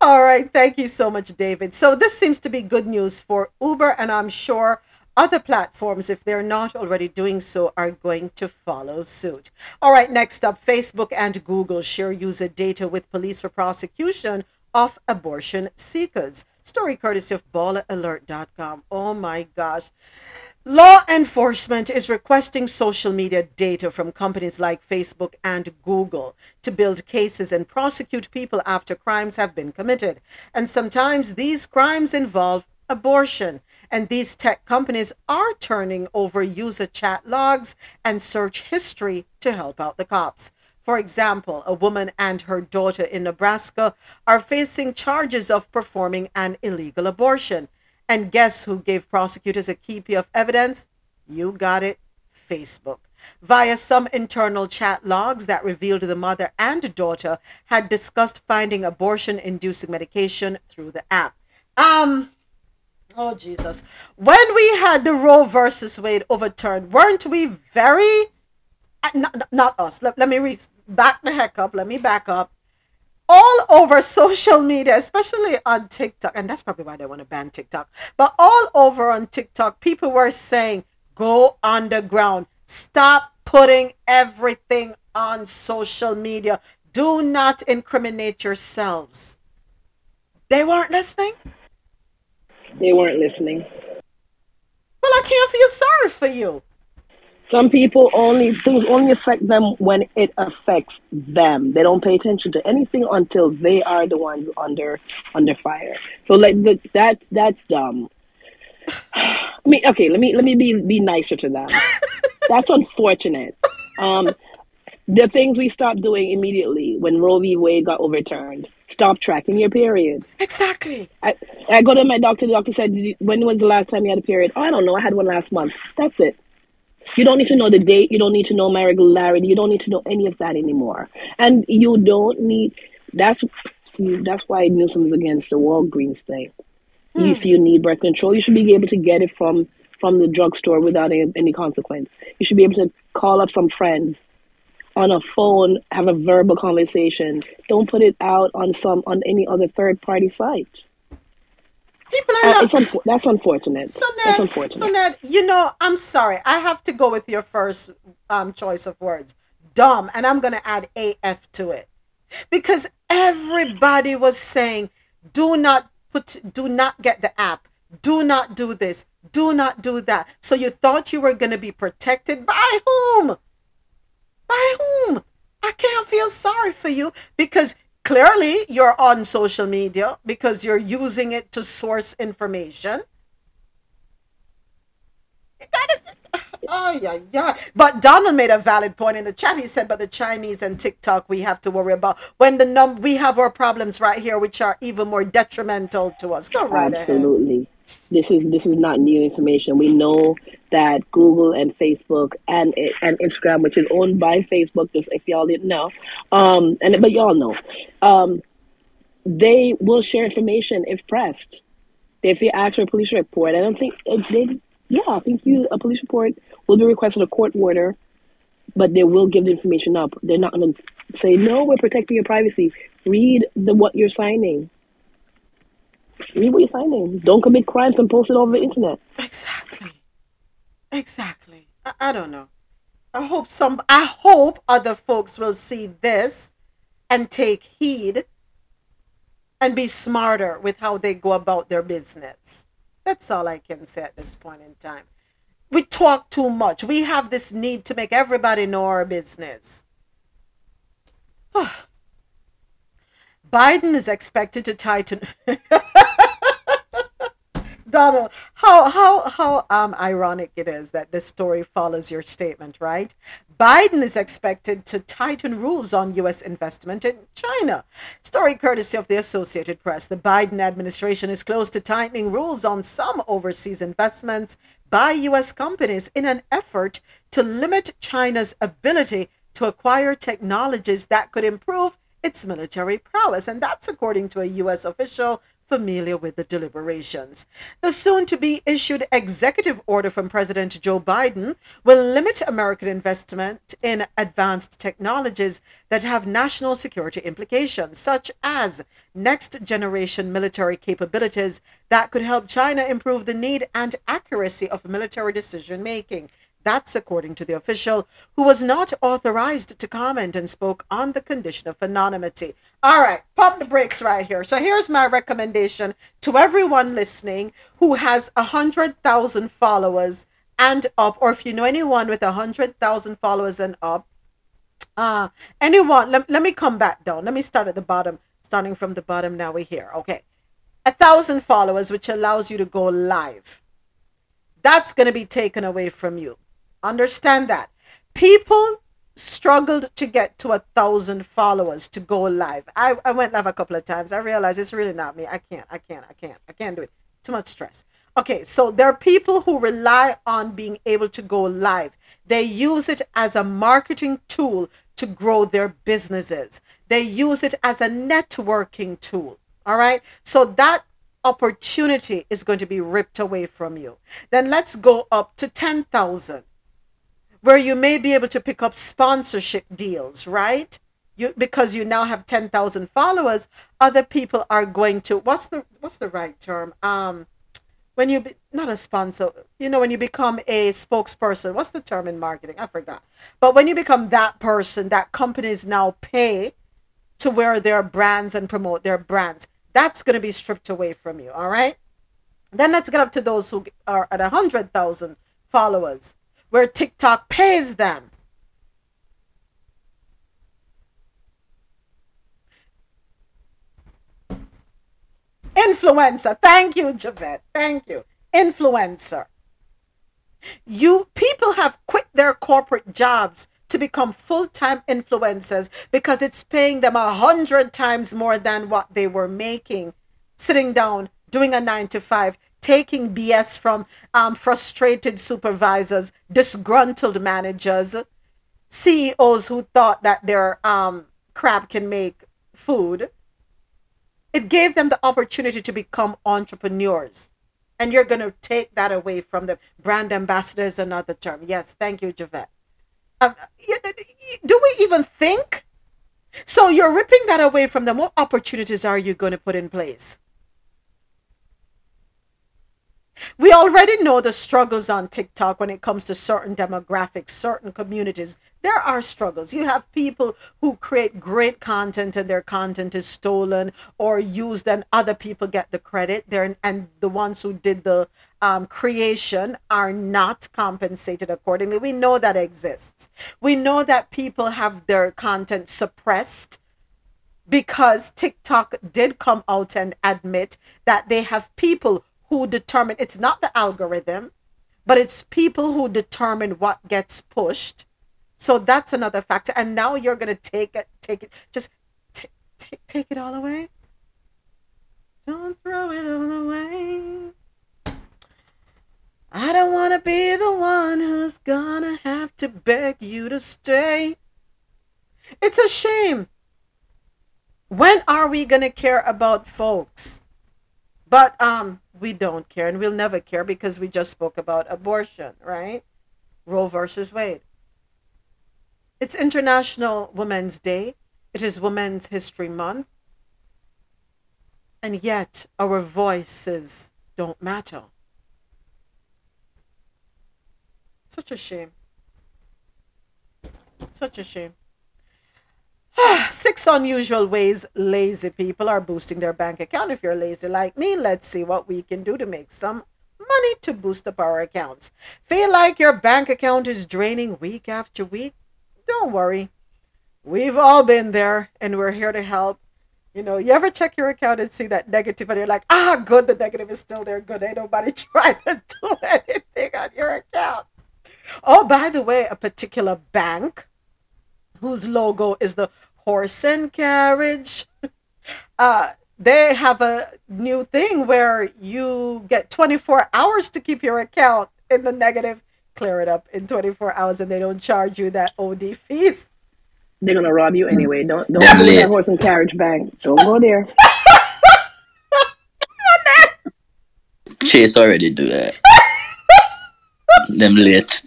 All right. Thank you so much, David. So this seems to be good news for Uber, and I'm sure other platforms, if they're not already doing so, are going to follow suit. All right. Next up, Facebook and Google share user data with police for prosecution of abortion seekers. Story courtesy of baller alert dot com. Oh my gosh. Law enforcement is requesting social media data from companies like Facebook and Google to build cases and prosecute people after crimes have been committed. And sometimes these crimes involve abortion. And these tech companies are turning over user chat logs and search history to help out the cops. For example, a woman and her daughter in Nebraska are facing charges of performing an illegal abortion. And guess who gave prosecutors a key piece of evidence? You got it, Facebook. Via some internal chat logs that revealed the mother and daughter had discussed finding abortion-inducing medication through the app. Um, oh, Jesus. When we had the Roe versus Wade overturned, weren't we very... Not, not us. Let, let me re- back the heck up. Let me back up. All over social media, especially on TikTok, and that's probably why they want to ban TikTok, but all over on TikTok, people were saying, go underground. Stop putting everything on social media. Do not incriminate yourselves. They weren't listening? They weren't listening. Well, I can't feel sorry for you. Some people only, things only affect them when it affects them. They don't pay attention to anything until they are the ones under under fire. So like that that's dumb. I mean, okay, let me let me be be nicer to them. That's unfortunate. Um, the things we stopped doing immediately when Roe v. Wade got overturned. Stop tracking your period. Exactly. I, I go to my doctor. The doctor said, when was the last time you had a period? Oh, I don't know. I had one last month. That's it. You don't need to know the date. You don't need to know my regularity. You don't need to know any of that anymore. And you don't need... That's that's why Newsom is against the Walgreens thing. Mm. If you need birth control, you should be able to get it from, from the drugstore without any, any consequence. You should be able to call up some friends on a phone, have a verbal conversation. Don't put it out on some on any other third-party site. People are uh, not... Unfo- that's unfortunate. So Ned, that's unfortunate. So Ned, you know, I'm sorry. I have to go with your first um, choice of words. Dumb. And I'm going to add A F to it. Because everybody was saying, do not put, do not get the app. Do not do this. Do not do that. So you thought you were going to be protected by whom? By whom? I can't feel sorry for you because clearly you're on social media because you're using it to source information. You gotta, oh, yeah, yeah. But Donald made a valid point in the chat. He said, but the Chinese and TikTok we have to worry about when the num- we have our problems right here, which are even more detrimental to us. Go right ahead. Absolutely. This is this is not new information. We know that Google and Facebook and and Instagram, which is owned by Facebook, if y'all didn't know, um, and but y'all know, um, they will share information if pressed. If you ask for a police report, I don't think they. Yeah, I think you a police report will be requested, a court order, but they will give the information up. They're not going to say no. We're protecting your privacy. Read the what you're signing. Read what you're signing. Don't commit crimes and post it over the internet. Exactly. Exactly. I, I don't know. I hope some. I hope other folks will see this and take heed and be smarter with how they go about their business. That's all I can say at this point in time. We talk too much. We have this need to make everybody know our business. Biden is expected to tighten. Donald, how how how um ironic it is that this story follows your statement, right? Biden is expected to tighten rules on U S investment in China. Story courtesy of the Associated Press. The Biden administration is close to tightening rules on some overseas investments by U S companies in an effort to limit China's ability to acquire technologies that could improve its military prowess, and that's according to a U S official familiar with the deliberations. The soon-to-be issued executive order from President Joe Biden will limit American investment in advanced technologies that have national security implications, such as next-generation military capabilities that could help China improve the need and accuracy of military decision-making. That's according to the official, who was not authorized to comment and spoke on the condition of anonymity. All right, pump the brakes right here. So here's my recommendation to everyone listening who has one hundred thousand followers and up, or if you know anyone with one hundred thousand followers and up, uh, anyone, let, let me come back down. Let me start at the bottom. Starting from the bottom, now we're here. Okay, one thousand followers, which allows you to go live. That's going to be taken away from you. Understand that. People struggled to get to a thousand followers to go live. I, I went live a couple of times. I realized it's really not me. I can't, I can't, I can't, I can't do it. Too much stress. Okay, so there are people who rely on being able to go live. They use it as a marketing tool to grow their businesses. They use it as a networking tool. All right. So that opportunity is going to be ripped away from you. Then let's go up to ten thousand. Where you may be able to pick up sponsorship deals, right? You because you now have ten thousand followers. Other people are going to what's the what's the right term? Um, when you be, not a sponsor, you know, when you become a spokesperson. What's the term in marketing? I forgot. But when you become that person, that companies now pay to wear their brands and promote their brands. That's going to be stripped away from you. All right. Then let's get up to those who are at a hundred thousand followers. where TikTok pays them. Influencer. Thank you, Javette. Thank you. Influencer. You people have quit their corporate jobs to become full-time influencers because it's paying them a hundred times more than what they were making, sitting down, doing a nine to five, taking B S from um, frustrated supervisors, disgruntled managers, C E Os who thought that their um, crap can make food. It gave them the opportunity to become entrepreneurs. And you're going to take that away from them. Brand ambassador is another term. Yes, thank you, Javette. Um, do we even think? So you're ripping that away from them. What opportunities are you going to put in place? We already know the struggles on TikTok when it comes to certain demographics, certain communities. There are struggles. You have people who create great content and their content is stolen or used and other people get the credit. They're, and the ones who did the um, creation are not compensated accordingly. We know that exists. We know that people have their content suppressed because TikTok did come out and admit that they have people who determine, it's not the algorithm, but it's people who determine what gets pushed. So that's another factor. And now you're going to take it, take it, just t- t- take it all away. Don't throw it all away. I don't want to be the one who's going to have to beg you to stay. It's a shame. When are we going to care about folks? But um, we don't care and we'll never care because we just spoke about abortion, right? Roe versus Wade. It's International Women's Day. It is Women's History Month. And yet our voices don't matter. Such a shame. Such a shame. Six unusual ways lazy people are boosting their bank account. If you're lazy like me, let's see what we can do to make some money to boost up our accounts. Feel like your bank account is draining week after week? Don't worry. We've all been there and we're here to help. You know, you ever check your account and see that negative and you're like, ah, good, the negative is still there. Good, ain't nobody trying to do anything on your account. Oh, by the way, a particular bank whose logo is the horse and carriage. Uh, they have a new thing where you get twenty-four hours to keep your account in the negative, clear it up in twenty-four hours, and they don't charge you that O D fees. They're going to rob you anyway. Don't, don't go to the horse and carriage bank. Don't go there. Chase already do that. Them late.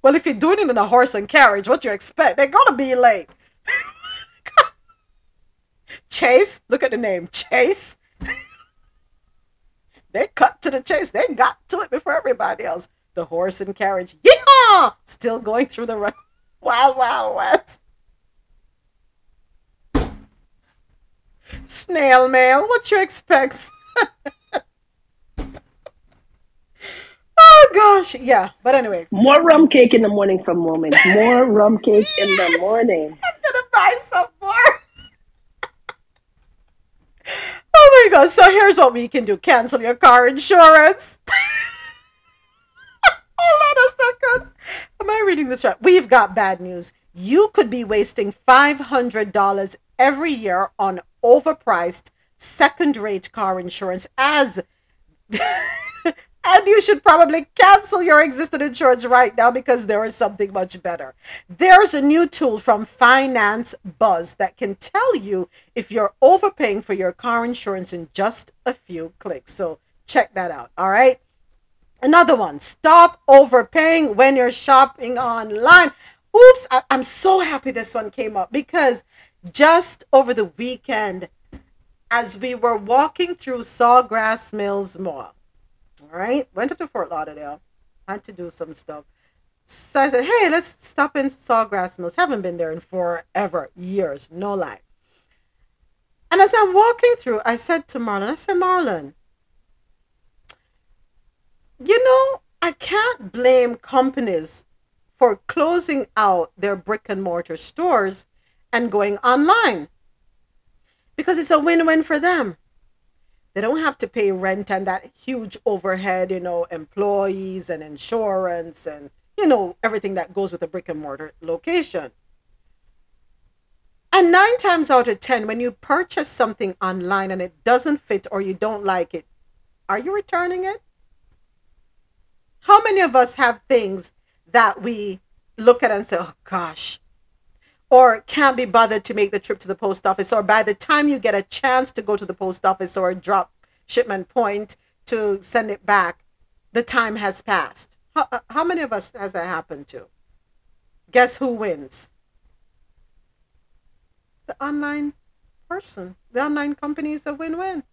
Well, if you're doing it in a horse and carriage, what do you expect? They're going to be late. Chase, look at the name, Chase. They cut to the chase. They got to it before everybody else. The horse and carriage, yeah, still going through the run. Wild, wild west. Snail mail, what you expect? Oh gosh, yeah, but anyway. More rum cake in the morning from Moment. More rum cake yes! in the morning. I'm gonna buy some more. Oh my gosh, so here's what we can do. Cancel your car insurance. Hold on a second. Am I reading this right? We've got bad news. You could be wasting five hundred dollars every year on overpriced second-rate car insurance as... And you should probably cancel your existing insurance right now because there is something much better. There's a new tool from Finance Buzz that can tell you if you're overpaying for your car insurance in just a few clicks. So check that out. All right. Another one. Stop overpaying when you're shopping online. Oops. I- I'm so happy this one came up because just over the weekend, as we were walking through Sawgrass Mills Mall, all right, went up to Fort Lauderdale, had to do some stuff. So I said, hey, let's stop in Sawgrass Mills. Haven't been there in forever, years, no lie. And as I'm walking through, I said to Marlon, I said, Marlon, you know, I can't blame companies for closing out their brick and mortar stores and going online, because it's a win-win for them. They don't have to pay rent and that huge overhead, you know, employees and insurance and, you know, everything that goes with a brick and mortar location. And nine times out of ten, when you purchase something online and it doesn't fit or you don't like it, are you returning it? How many of us have things that we look at and say, oh gosh, or can't be bothered to make the trip to the post office, or by the time you get a chance to go to the post office or drop shipment point to send it back, the time has passed. How, how many of us has that happened to? Guess who wins? The online person, the online company is a win-win.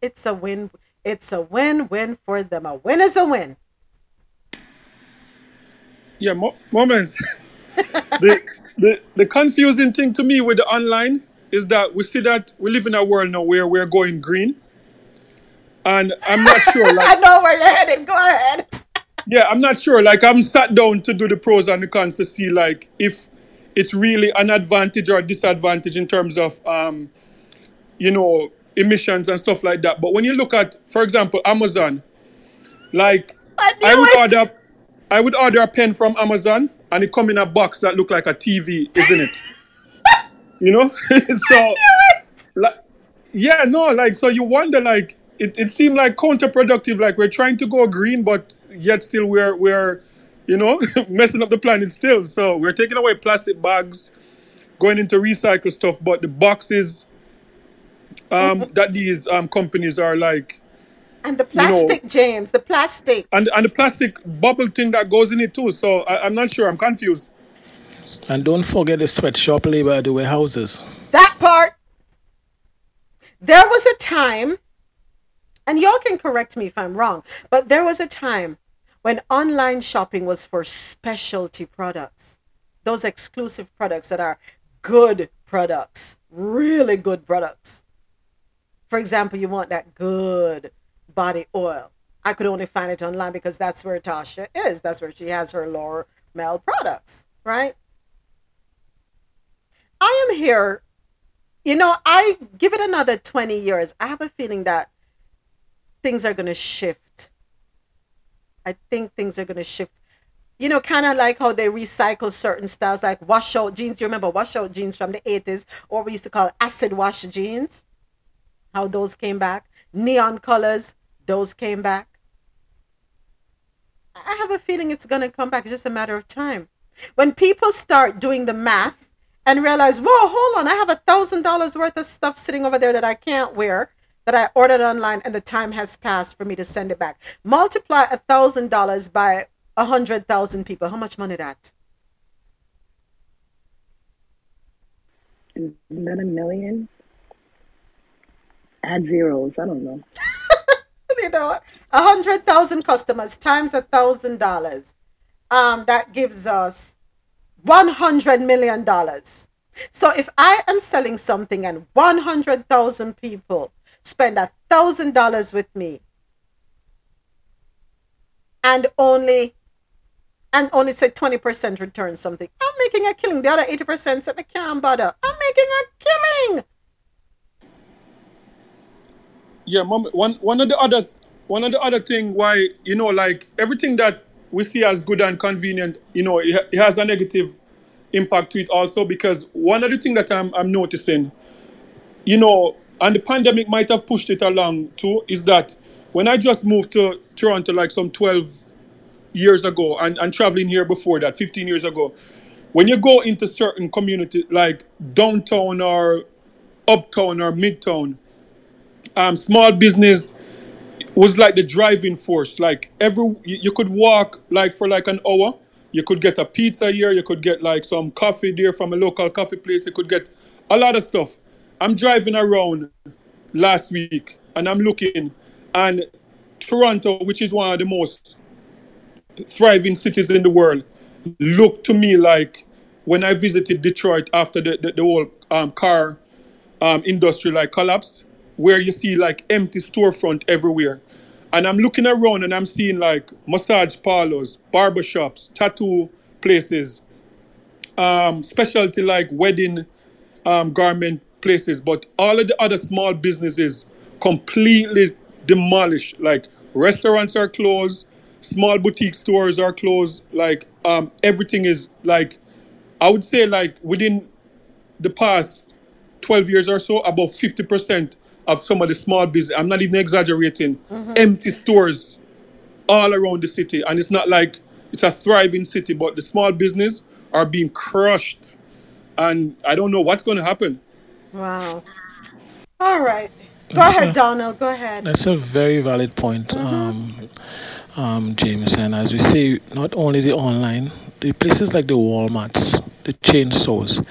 It's a win. It's a win-win for them. A win is a win. Yeah, mo- moments. the, the the confusing thing to me with the online is that we see that we live in a world now where we're going green. And I'm not sure. Like, I know where you're headed. Go ahead. Yeah, I'm not sure. Like, I'm sat down to do the pros and the cons to see, like, if it's really an advantage or a disadvantage in terms of, um, you know, emissions and stuff like that. But when you look at, for example, Amazon, like, I, I would it. order... I would order a pen from Amazon and it come in a box that look like a T V, isn't it? You know? so, I knew it! Like, yeah, no, like, so you wonder, like, it, it seemed like counterproductive, like we're trying to go green, but yet still we're, we're you know, messing up the planet still. So we're taking away plastic bags, going into recycle stuff, but the boxes um, that these um, companies are like, and the plastic, you know, James, the plastic. And and the plastic bubble thing that goes in it too. So I, I'm not sure. I'm confused. And don't forget the sweatshop labor at the warehouses. That part. There was a time, and y'all can correct me if I'm wrong, but there was a time when online shopping was for specialty products. Those exclusive products that are good products, really good products. For example, you want that good body oil. I could only find it online because that's where Tasha is. That's where she has her L'Oreal products, right? I am here, you know, I give it another twenty years. I have a feeling that things are going to shift. I think things are going to shift. You know, kind of like how they recycle certain styles, like washout jeans. Do you remember washout jeans from the eighties? Or we used to call acid wash jeans. How those came back. Neon colors. Those came back. I have a feeling it's going to come back. It's just a matter of time. When people start doing the math and realize, whoa, hold on, I have a thousand dollars worth of stuff sitting over there that I can't wear, that I ordered online, and the time has passed for me to send it back. Multiply a thousand dollars by a hundred thousand people. How much money that? Isn't that a million? Add zeros. I don't know. You know, a hundred thousand customers times a thousand dollars. Um, that gives us one hundred million dollars. So if I am selling something and one hundred thousand people spend a thousand dollars with me, and only and only say twenty percent return something, I'm making a killing. The other eighty percent said I can't bother. I'm making a killing. Yeah, mom, one one of the other one of the other thing why, you know, like everything that we see as good and convenient, you know, it, it has a negative impact to it also, because one of the things that I'm I'm noticing, you know, and the pandemic might have pushed it along too, is that when I just moved to Toronto like some twelve years ago and, and traveling here before that, fifteen years ago, when you go into certain community like downtown or uptown or midtown, Um, small business was like the driving force. Like every, you could walk like for like an hour. You could get a pizza here. You could get like some coffee there from a local coffee place. You could get a lot of stuff. I'm driving around last week and I'm looking, and Toronto, which is one of the most thriving cities in the world, looked to me like when I visited Detroit after the, the, the whole um, car um, industry like collapse, where you see like empty storefront everywhere. And I'm looking around and I'm seeing like massage parlors, barbershops, tattoo places, um, specialty like wedding um, garment places. But all of the other small businesses completely demolished. Like restaurants are closed, small boutique stores are closed. Like um, everything is like, I would say like within the past twelve years or so, about fifty percent of some of the small business, I'm not even exaggerating, mm-hmm. empty stores all around the city. And it's not like it's a thriving city, but the small business are being crushed. And I don't know what's going to happen. Wow. All right. Go that's ahead, a, Donald. Go ahead. That's a very valid point, mm-hmm. um, um, James. And as we say, not only the online, the places like the Walmarts, the chain stores,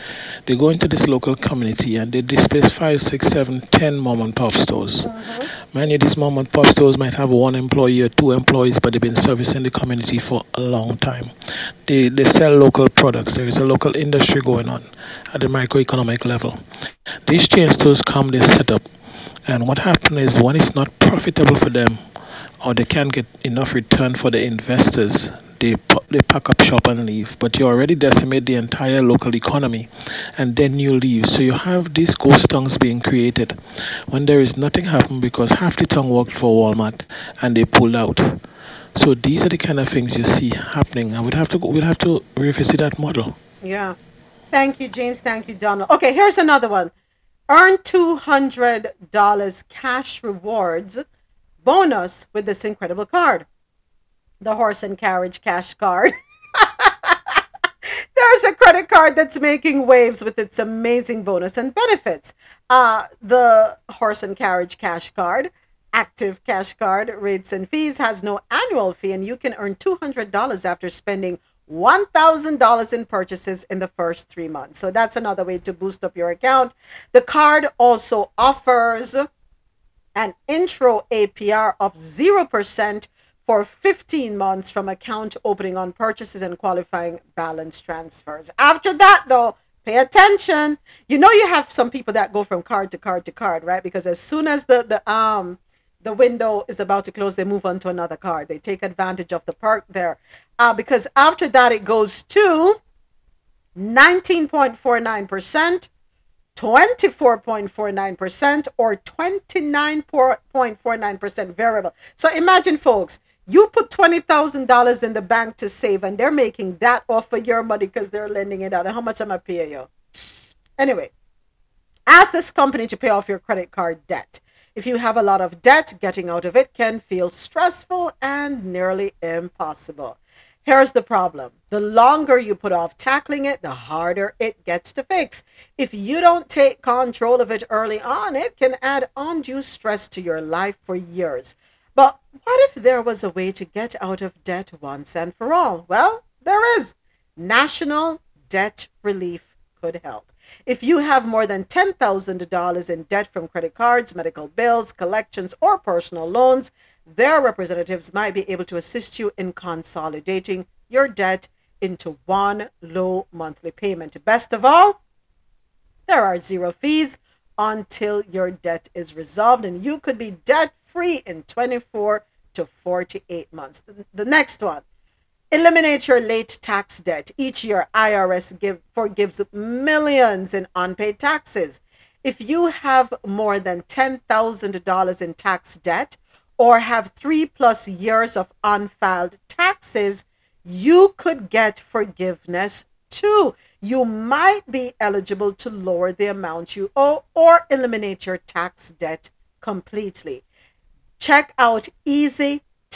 they go into this local community and they displace five, six, seven, ten mom and pop stores. Uh-huh. Many of these mom and pop stores might have one employee or two employees, but they've been servicing the community for a long time. They they sell local products. There is a local industry going on at the microeconomic level. These chain stores come, they set up, and what happens is when it's not profitable for them, or they can't get enough return for the investors, They, they pack up shop and leave, but you already decimate the entire local economy, and then you leave. So you have these ghost towns being created when there is nothing happening because half the town worked for Walmart and they pulled out. So these are the kind of things you see happening, and we'd have to we'll have to revisit that model. Yeah, thank you, James. Thank you, Donald. Okay, here's another one: earn two hundred dollars cash rewards bonus with this incredible card. The horse and carriage cash card. There's a credit card that's making waves with its amazing bonus and benefits. Uh, the horse and carriage cash card, active cash card, rates and fees, has no annual fee, and you can earn two hundred dollars after spending one thousand dollars in purchases in the first three months. So that's another way to boost up your account. The card also offers an intro A P R of zero percent for fifteen months from account opening on purchases and qualifying balance transfers. After that, though, pay attention. You know, you have some people that go from card to card to card, right? Because as soon as the, the um the window is about to close, they move on to another card. They take advantage of the perk there. Uh, because after that, it goes to nineteen point four nine percent, twenty-four point four nine percent, or twenty-nine point four nine percent variable. So imagine, folks, you put twenty thousand dollars in the bank to save, and they're making that off of your money because they're lending it out. And how much am I paying you? Anyway, ask this company to pay off your credit card debt. If you have a lot of debt, getting out of it can feel stressful and nearly impossible. Here's the problem. The longer you put off tackling it, the harder it gets to fix. If you don't take control of it early on, it can add undue stress to your life for years. But what if there was a way to get out of debt once and for all? Well, there is. National debt relief could help. If you have more than ten thousand dollars in debt from credit cards, medical bills, collections, or personal loans, their representatives might be able to assist you in consolidating your debt into one low monthly payment. Best of all, there are zero fees until your debt is resolved, and you could be debt-free in twenty-four to forty-eight months. The next one. Eliminate your late tax debt. Each year, I R S give, forgives millions in unpaid taxes. If you have more than ten thousand dollars in tax debt or have three plus years of unfiled taxes, you could get forgiveness too. You might be eligible to lower the amount you owe or eliminate your tax debt completely. Check out Easy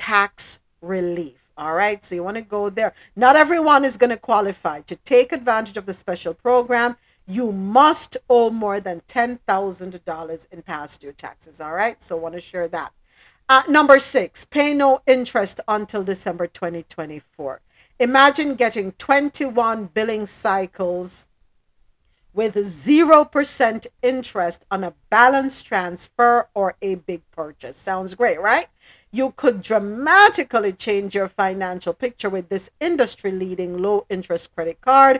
Tax Relief. All right, so you want to go there. Not everyone is going to qualify. To take advantage of the special program, you must owe more than ten thousand dollars in past due taxes. All right, so want to share that. Uh, number six, pay no interest until December twenty twenty-four. Imagine getting twenty-one billing cycles with zero percent interest on a balance transfer or a big purchase. Sounds great, right? You could dramatically change your financial picture with this industry-leading low-interest credit card.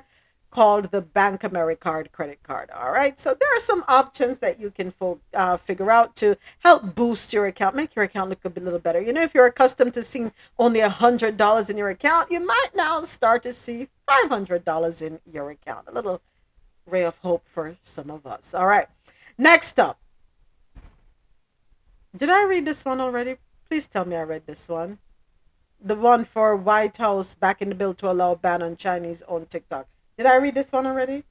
called the Bank AmeriCard credit card. All right. So there are some options that you can fo- uh, figure out to help boost your account, make your account look a bit, little better. You know, if you're accustomed to seeing only one hundred dollars in your account, you might now start to see five hundred dollars in your account. A little ray of hope for some of us. All right. Next up. Did I read this one already? Please tell me I read this one. The one for White House backing the bill to allow ban on Chinese on TikTok. Did I read this one already?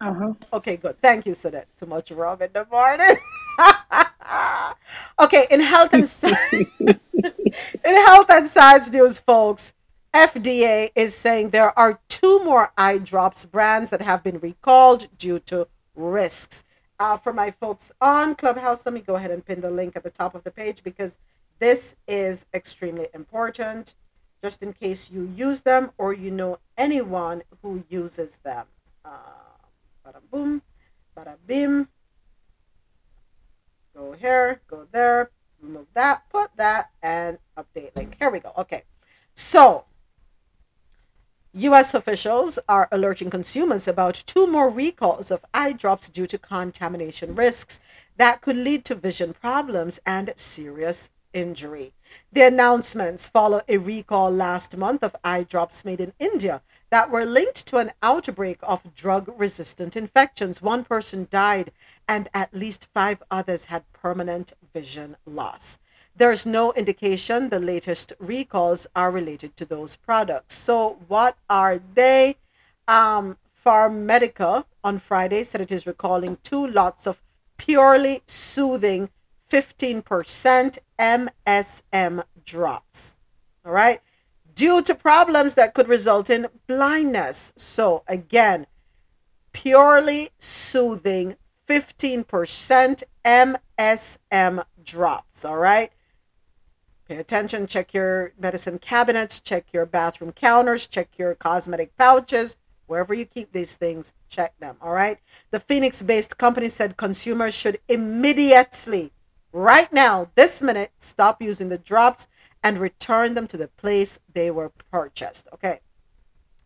Uh-huh. Okay, good. Thank you, Sadette. Too much wrong in the morning. Okay, in health and in health and science news, folks, F D A is saying there are two more eye drops brands that have been recalled due to risks. Uh, for my folks on Clubhouse, let me go ahead and pin the link at the top of the page because this is extremely important, just in case you use them or you know anyone who uses them. Uh, bada boom, bada bim. Go here, go there, remove that, put that, and update link. Here we go. Okay. So, U S officials are alerting consumers about two more recalls of eye drops due to contamination risks that could lead to vision problems and serious injury. The announcements follow a recall last month of eye drops made in India that were linked to an outbreak of drug-resistant infections. One person died and at least five others had permanent vision loss. There's no indication the latest recalls are related to those products. So what are they? Um, Pharmedica on Friday said it is recalling two lots of purely soothing fifteen percent M S M drops, all right, due to problems that could result in blindness. So again, purely soothing fifteen percent M S M drops, all right? Pay attention, check your medicine cabinets, check your bathroom counters, check your cosmetic pouches. Wherever you keep these things, check them, all right? The Phoenix-based company said consumers should immediately, right now, this minute, stop using the drops and return them to the place they were purchased. Okay.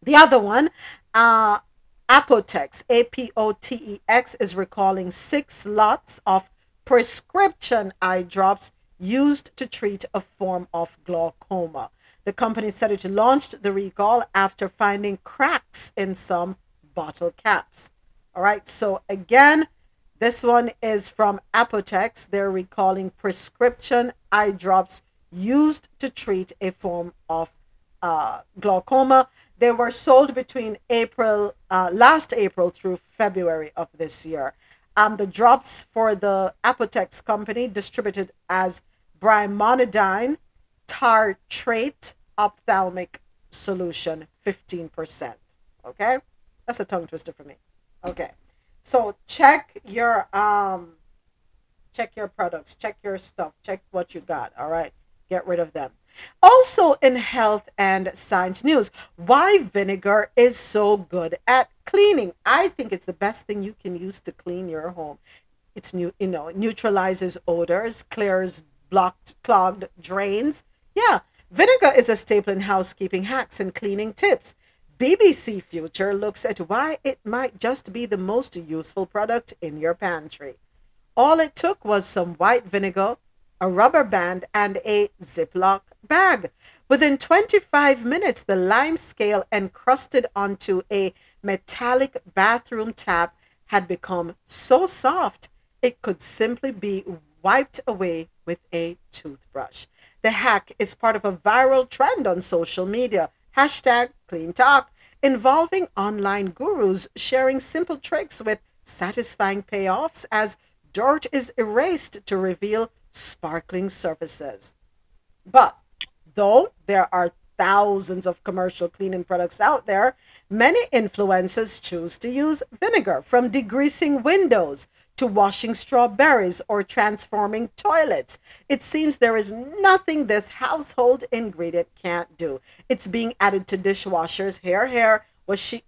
The other one, uh, Apotex, A P O T E X, is recalling six lots of prescription eye drops used to treat a form of glaucoma. The company said it launched the recall after finding cracks in some bottle caps. All right. So again, this one is from Apotex. They're recalling prescription eye drops used to treat a form of uh, glaucoma. They were sold between April, uh, last April through February of this year. Um, the drops for the Apotex company distributed as brimonidine tartrate ophthalmic solution, fifteen percent. Okay, that's a tongue twister for me. Okay. So check your um, check your products, check your stuff, check what you got. All right, get rid of them. Also in health and science news, why vinegar is so good at cleaning. I think it's the best thing you can use to clean your home. It's new, you know, neutralizes odors, clears blocked, clogged drains. Yeah, vinegar is a staple in housekeeping hacks and cleaning tips. B B C Future looks at why it might just be the most useful product in your pantry. All it took was some white vinegar, a rubber band, and a Ziploc bag. Within twenty-five minutes, the lime scale encrusted onto a metallic bathroom tap had become so soft it could simply be wiped away with a toothbrush. The hack is part of a viral trend on social media, hashtag Clean Talk, involving online gurus sharing simple tricks with satisfying payoffs as dirt is erased to reveal sparkling surfaces. But though there are thousands of commercial cleaning products out there, many influencers choose to use vinegar, from degreasing windows to washing strawberries or transforming toilets. It seems there is nothing this household ingredient can't do. It's being added to dishwashers, hair, hair,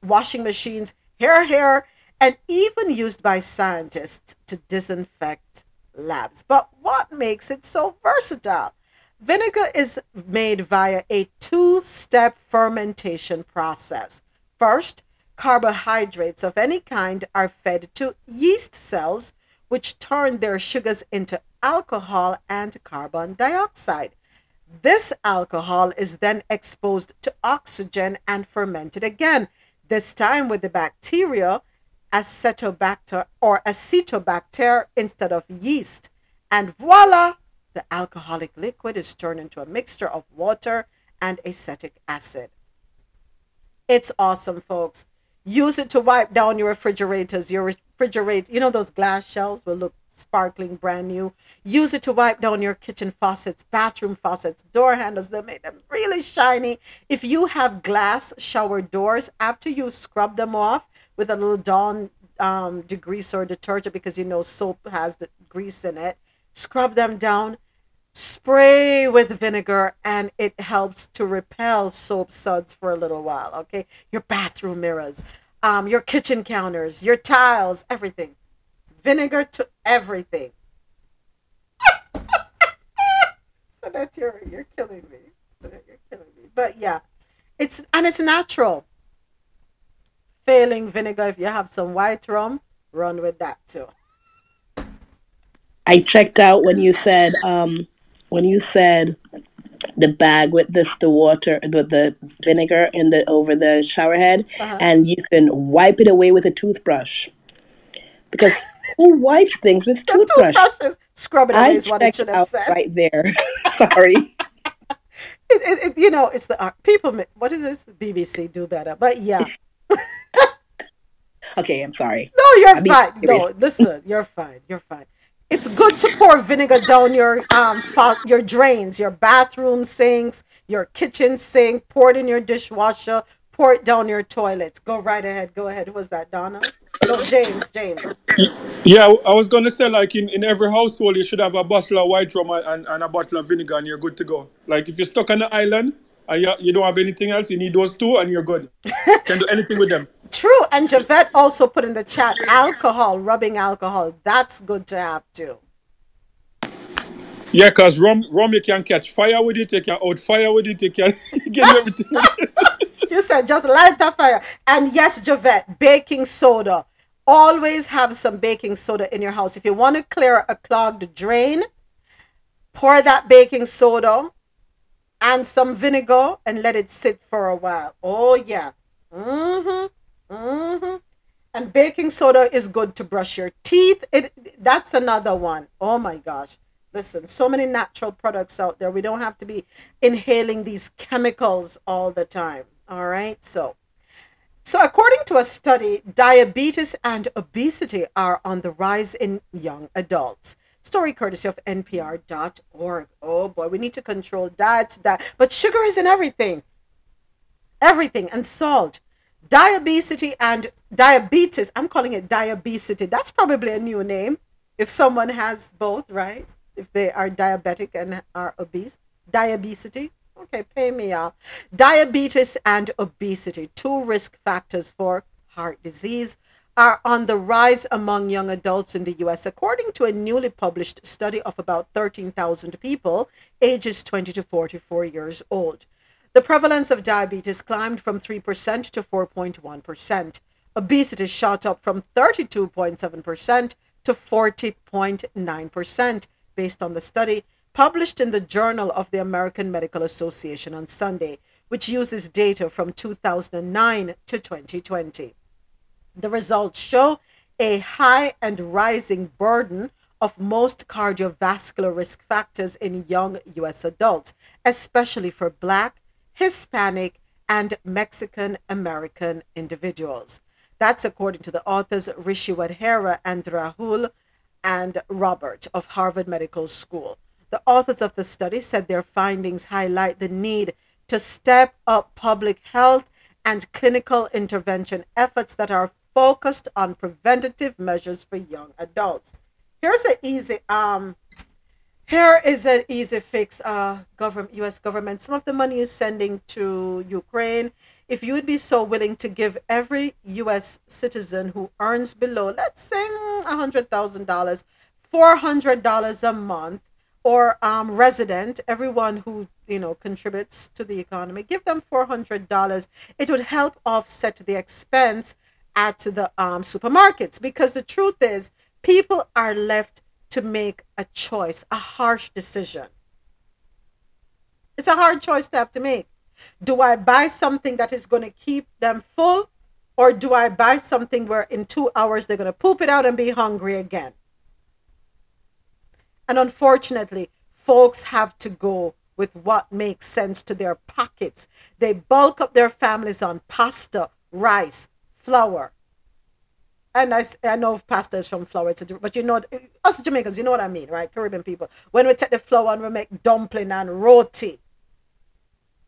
washing machines, hair, hair, and even used by scientists to disinfect labs. But what makes it so versatile? Vinegar is made via a two-step fermentation process. First, carbohydrates of any kind are fed to yeast cells, which turn their sugars into alcohol and carbon dioxide. This alcohol is then exposed to oxygen and fermented again, this time with the bacteria acetobacter or acetobacter instead of yeast. And voila, the alcoholic liquid is turned into a mixture of water and acetic acid. It's awesome, folks. Use it to wipe down your refrigerators, your refrigerator, you know, those glass shelves will look sparkling brand new. Use it to wipe down your kitchen faucets, bathroom faucets, door handles. They made them really shiny. If you have glass shower doors, after you scrub them off with a little Dawn um, degreaser or detergent, because you know soap has the grease in it, scrub them down, spray with vinegar, and it helps to repel soap suds for a little while. Okay, your bathroom mirrors, um, your kitchen counters, your tiles, everything. Vinegar to everything. So that's your, you're killing me. So that you're killing me. But yeah, it's, and it's natural. Failing vinegar, if you have some white rum, run with that too. I checked out when you said, um, when you said the bag with this, the water, the, the vinegar in the, over the shower head, uh-huh. and you can wipe it away with a toothbrush. Because who wipes things with toothbrushes? Toothbrushes. Scrub it away is what I should have said. Right there. Sorry. it, it, it, you know, it's the uh, people. What is this? B B C do better. But yeah. Okay, I'm sorry. No, you're I'm fine. No, listen, you're fine. You're fine. It's good to pour vinegar down your um fa- your drains, your bathroom sinks, your kitchen sink. Pour it in your dishwasher. Pour it down your toilets. Go right ahead. Go ahead. Who was that, Donna? No, James, James. Yeah, I was going to say, like, in, in every household, you should have a bottle of white rum and, and a bottle of vinegar, and you're good to go. Like, if you're stuck on an island and you, you don't have anything else, you need those two, and you're good. You can do anything with them. True, and Javette also put in the chat, alcohol, rubbing alcohol. That's good to have, too. Yeah, because rum, rum, you can catch fire with it, you can out fire with it, you can get everything with it. You said just light a fire. And yes, Javette, baking soda. Always have some baking soda in your house. If you want to clear a clogged drain, pour that baking soda and some vinegar and let it sit for a while. Oh, yeah. Mm-hmm. Mm-hmm. And baking soda is good to brush your teeth. It, that's another one. Oh, my gosh. Listen, so many natural products out there. We don't have to be inhaling these chemicals all the time. All right. So, so according to a study, diabetes and obesity are on the rise in young adults. Story courtesy of N P R dot org. Oh boy, we need to control diets, diet, but sugar is in everything, everything, and salt. Diabesity and diabetes. I'm calling it diabesity. That's probably a new name. If someone has both, right? If they are diabetic and are obese, diabesity. Okay, pay me out. Diabetes and obesity, two risk factors for heart disease, are on the rise among young adults in the U S, according to a newly published study of about thirteen thousand people ages twenty to forty-four years old. The prevalence of diabetes climbed from three percent to four point one percent. Obesity shot up from thirty-two point seven percent to forty point nine percent, based on the study published in the Journal of the American Medical Association on Sunday, which uses data from two thousand nine to twenty twenty. The results show a high and rising burden of most cardiovascular risk factors in young U S adults, especially for Black, Hispanic, and Mexican American individuals. That's according to the authors Rishi Wadhera and Rahul and Robert of Harvard Medical School. The authors of the study said their findings highlight the need to step up public health and clinical intervention efforts that are focused on preventative measures for young adults. Here's an easy, um, here is an easy fix, uh, government, U S government. Some of the money you're sending to Ukraine, if you would be so willing to give every U S citizen who earns below, let's say one hundred thousand dollars, four hundred dollars a month, or um, resident, everyone who, you know, contributes to the economy, give them four hundred dollars. It would help offset the expense at the um, supermarkets, because the truth is people are left to make a choice, a harsh decision. It's a hard choice to have to make. Do I buy something that is going to keep them full, or do I buy something where in two hours they're going to poop it out and be hungry again? And unfortunately, folks have to go with what makes sense to their pockets. They bulk up their families on pasta, rice, flour. And I, I know pasta is from flour, but you know, us Jamaicans, you know what I mean, right? Caribbean people. When we take the flour and we make dumpling and roti,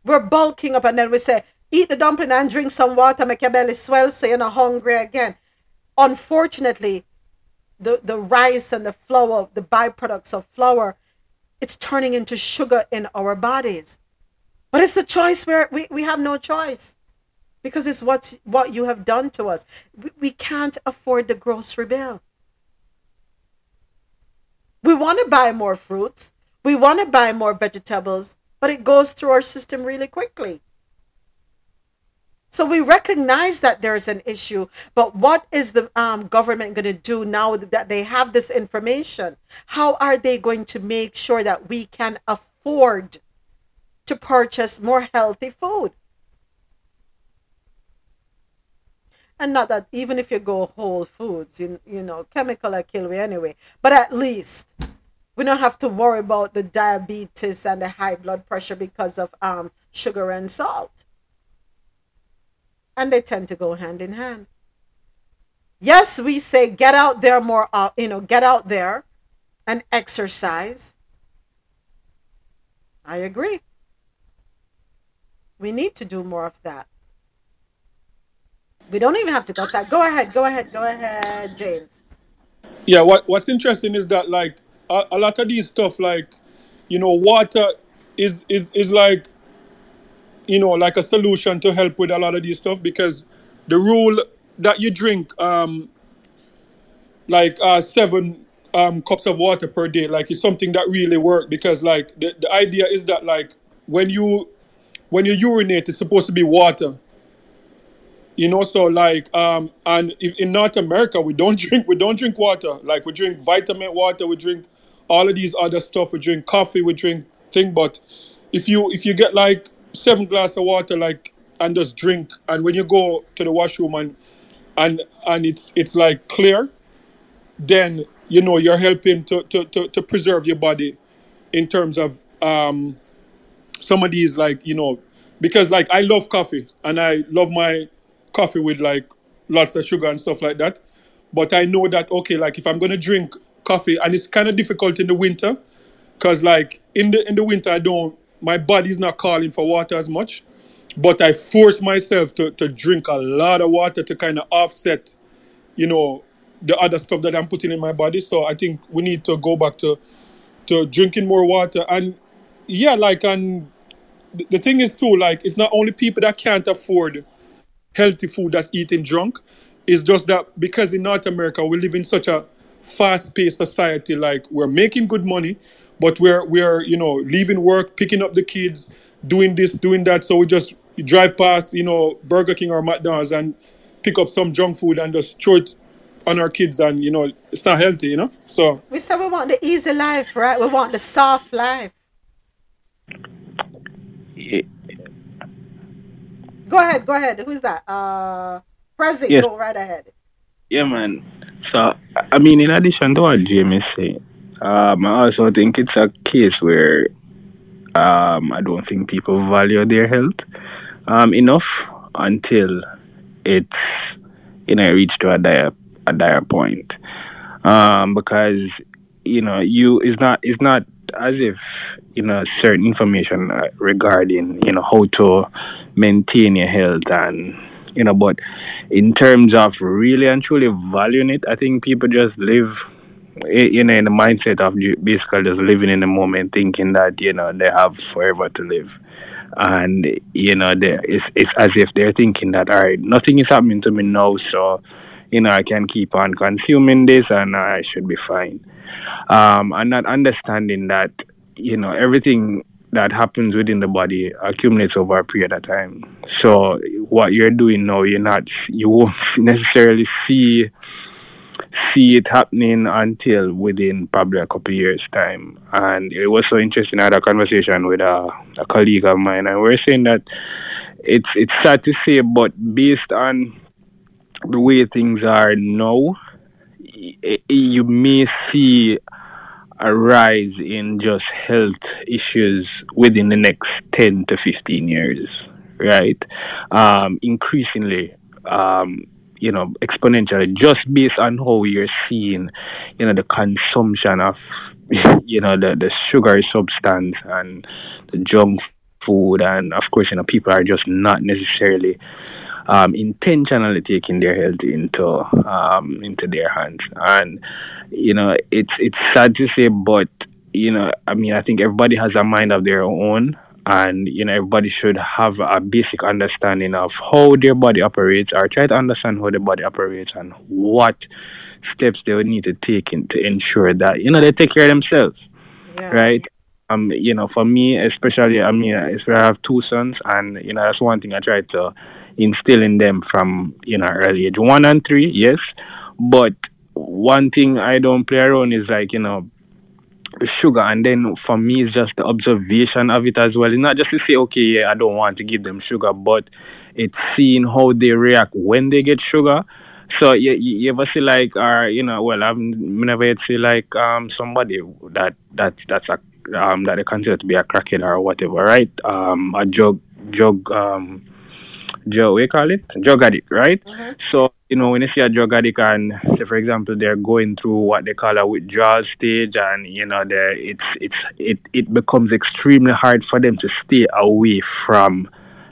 we're bulking up, and then we say, eat the dumpling and drink some water, make your belly swell, so you're not hungry again. Unfortunately, the, the rice and the flour, the byproducts of flour, it's turning into sugar in our bodies. But it's the choice where we, we have no choice, because it's what's, what you have done to us. We, we can't afford the grocery bill. We want to buy more fruits. We want to buy more vegetables, but it goes through our system really quickly. So we recognize that there's an issue, but what is the um, government going to do now that they have this information? How are they going to make sure that we can afford to purchase more healthy food? And not that even if you go Whole Foods, you, you know, chemical will kill you anyway, but at least we don't have to worry about the diabetes and the high blood pressure because of um, sugar and salt. And they tend to go hand in hand. Yes, we say get out there more, uh, you know, get out there and exercise. I agree. We need to do more of that. We don't even have to go outside. Go ahead, go ahead, go ahead, James. Yeah, what what's interesting is that, like, a, a lot of these stuff, like, you know, water is is is like, you know, like a solution to help with a lot of these stuff, because the rule that you drink, um, like uh, seven um, cups of water per day, like, is something that really worked, because, like, the, the idea is that, like, when you when you urinate, it's supposed to be water, you know. So, like, um, and if, in North America, we don't drink we don't drink water, like, we drink vitamin water, we drink all of these other stuff, we drink coffee, we drink thing, but if you if you get like seven glass of water, like, and just drink, and when you go to the washroom and and and it's it's like clear, then you know you're helping to to to, to preserve your body in terms of um some of these, like, you know, because, like, I love coffee and I love my coffee with, like, lots of sugar and stuff like that, but I know that, okay, like, if I'm gonna drink coffee, and it's kind of difficult in the winter, because, like, in the in the winter I don't my body's not calling for water as much, but I force myself to, to drink a lot of water to kind of offset, you know, the other stuff that I'm putting in my body. So I think we need to go back to to drinking more water. And yeah, like, and the thing is too, like, it's not only people that can't afford healthy food that's eating junk. It's just that because in North America, we live in such a fast-paced society, like, we're making good money, but we're, we're, you know, leaving work, picking up the kids, doing this, doing that. So we just drive past, you know, Burger King or McDonald's and pick up some junk food and just throw it on our kids. And, you know, it's not healthy, you know? So we said we want the easy life, right? We want the soft life. Yeah. Go ahead. Go ahead. Who's that? Uh, Prezi, yeah. Go right ahead. Yeah, man. So, I mean, in addition to what Jamie said, Um, I also think it's a case where um, I don't think people value their health um, enough until it's, you know, reached to a dire a dire point. Um, because, you know, you it's not it's not as if, you know, certain information regarding, you know, how to maintain your health and, you know, but in terms of really and truly valuing it, I think people just live, you know, in the mindset of basically just living in the moment, thinking that, you know, they have forever to live. And, you know, it's, it's as if they're thinking that, all right, nothing is happening to me now, so, you know, I can keep on consuming this and I should be fine. um, and not understanding that, you know, everything that happens within the body accumulates over a period of time. So what you're doing now, you're not, you won't necessarily see see it happening until within probably a couple of years' time. And it was so interesting. I had a conversation with a, a colleague of mine, and we were saying that it's it's sad to say, but based on the way things are now, it, you may see a rise in just health issues within the next ten to fifteen years, right? Um, increasingly, um, you know, exponentially, just based on how you're seeing, you know, the consumption of, you know, the, the sugary substance and the junk food. And of course, you know, people are just not necessarily um, intentionally taking their health into um, into their hands. And, you know, it's it's sad to say, but, you know, I mean, I think everybody has a mind of their own. And, you know, everybody should have a basic understanding of how their body operates, or try to understand how the body operates and what steps they would need to take in to ensure that, you know, they take care of themselves, yeah. Right? Um, you know, for me, especially, I mean, I have two sons, and, you know, that's one thing I try to instill in them from, you know, early age. One and three, yes. But one thing I don't play around is, like, you know, sugar. And then for me, it's just the observation of it as well. It's not just to say, okay, yeah, I don't want to give them sugar, but it's seeing how they react when they get sugar. So you, you ever see, like, or, you know, well, I've never yet see, like, um somebody that that that's a um that they consider to be a crackhead or whatever, right? Um a drug drug um drug, what do you call it? Drug addict, right? Mm-hmm. So, you know, when you see a drug addict and, say, for example, they're going through what they call a withdrawal stage, and, you know, it's it's it, it becomes extremely hard for them to stay away from,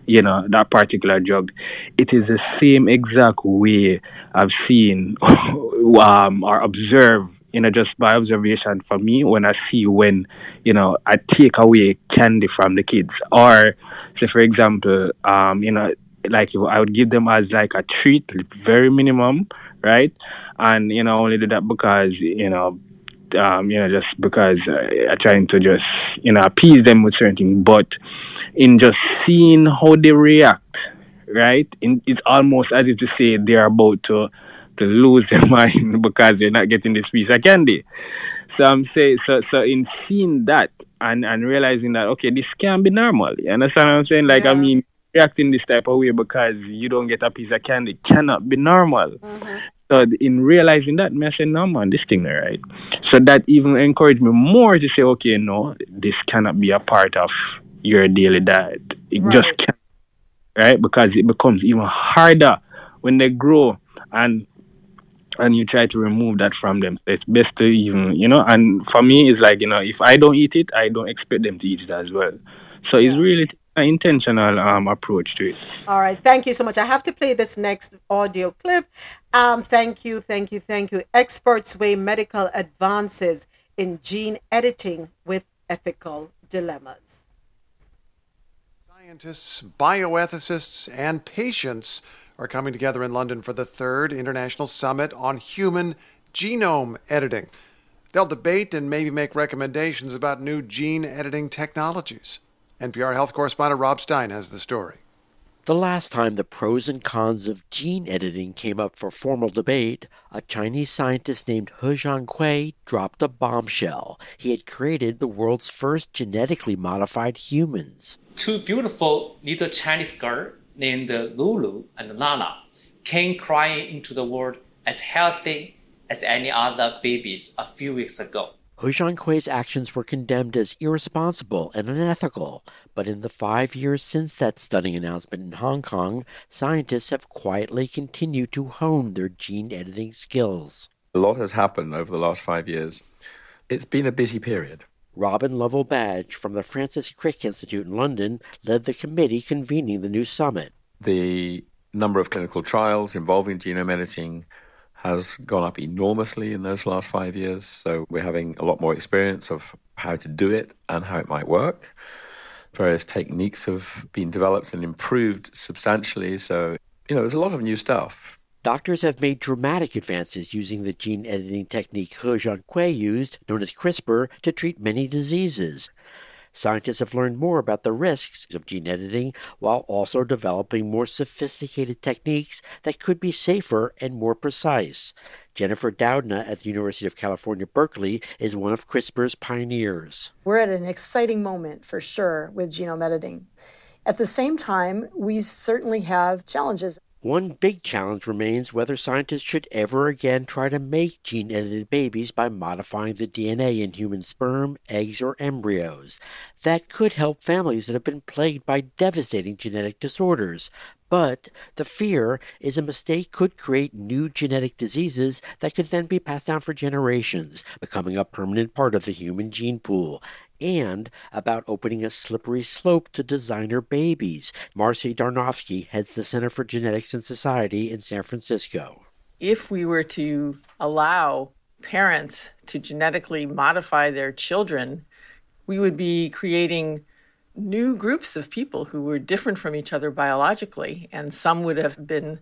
you know, that particular drug. It is the same exact way I've seen um, or observed, you know, just by observation for me, when I see when, you know, I take away candy from the kids. Or, say, for example, um, you know, like, I would give them as, like, a treat, very minimum, right? And, you know, I only do that because, you know, um, you know, just because I, I'm trying to just, you know, appease them with certain things. But in just seeing how they react, right, in, it's almost as if to say they're about to, to lose their mind because they're not getting this piece of candy. So I'm saying, so, so in seeing that and, and realizing that, okay, this can be normal. You understand what I'm saying? Like, yeah. I mean, reacting this type of way because you don't get a piece of candy cannot be normal. Mm-hmm. So in realizing that, I said, no man, this thing, right? So that even encouraged me more to say, okay, no, this cannot be a part of your daily diet. It right. just can't, right? Because it becomes even harder when they grow, and and you try to remove that from them. So it's best to even, you know, and for me, it's like, you know, if I don't eat it, I don't expect them to eat it as well. So yeah. It's really an intentional um approach to it. All right, thank you so much. I have to play this next audio clip. Um thank you, thank you, thank you. Experts weigh medical advances in gene editing with ethical dilemmas. Scientists, bioethicists, and patients are coming together in London for the third International Summit on Human Genome Editing. They'll debate and maybe make recommendations about new gene editing technologies. N P R health correspondent Rob Stein has the story. The last time the pros and cons of gene editing came up for formal debate, a Chinese scientist named He Jiankui dropped a bombshell. He had created the world's first genetically modified humans. Two beautiful little Chinese girls named Lulu and Lala came crying into the world as healthy as any other babies a few weeks ago. He Jiankui's actions were condemned as irresponsible and unethical, but in the five years since that stunning announcement in Hong Kong, scientists have quietly continued to hone their gene editing skills. A lot has happened over the last five years. It's been a busy period. Robin Lovell Badge from the Francis Crick Institute in London led the committee convening the new summit. The number of clinical trials involving genome editing has gone up enormously in those last five years. So we're having a lot more experience of how to do it and how it might work. Various techniques have been developed and improved substantially. So, you know, there's a lot of new stuff. Doctors have made dramatic advances using the gene editing technique He Jiankui used, known as CRISPR, to treat many diseases. Scientists have learned more about the risks of gene editing while also developing more sophisticated techniques that could be safer and more precise. Jennifer Doudna at the University of California, Berkeley, is one of CRISPR's pioneers. We're at an exciting moment, for sure, with genome editing. At the same time, we certainly have challenges. One big challenge remains whether scientists should ever again try to make gene-edited babies by modifying the D N A in human sperm, eggs, or embryos. That could help families that have been plagued by devastating genetic disorders. But the fear is a mistake could create new genetic diseases that could then be passed down for generations, becoming a permanent part of the human gene pool. And about opening a slippery slope to designer babies. Marcy Darnofsky heads the Center for Genetics and Society in San Francisco. If we were to allow parents to genetically modify their children, we would be creating new groups of people who were different from each other biologically, and some would have been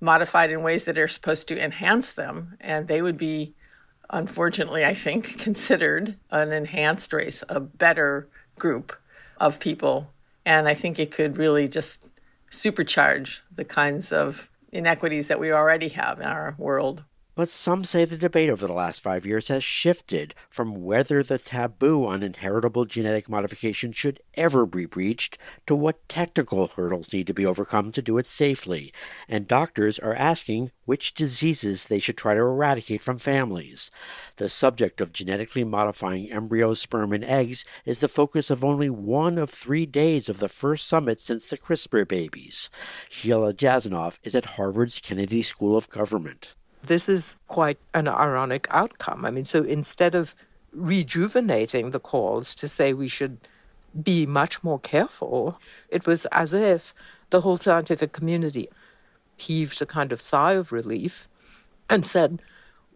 modified in ways that are supposed to enhance them, and they would be, unfortunately, I think, considered an enhanced race, a better group of people. And I think it could really just supercharge the kinds of inequities that we already have in our world. But some say the debate over the last five years has shifted from whether the taboo on inheritable genetic modification should ever be breached to what technical hurdles need to be overcome to do it safely. And doctors are asking which diseases they should try to eradicate from families. The subject of genetically modifying embryos, sperm, and eggs is the focus of only one of three days of the first summit since the CRISPR babies. Sheila Jasanoff is at Harvard's Kennedy School of Government. This is quite an ironic outcome. I mean, so instead of rejuvenating the calls to say we should be much more careful, it was as if the whole scientific community heaved a kind of sigh of relief and said,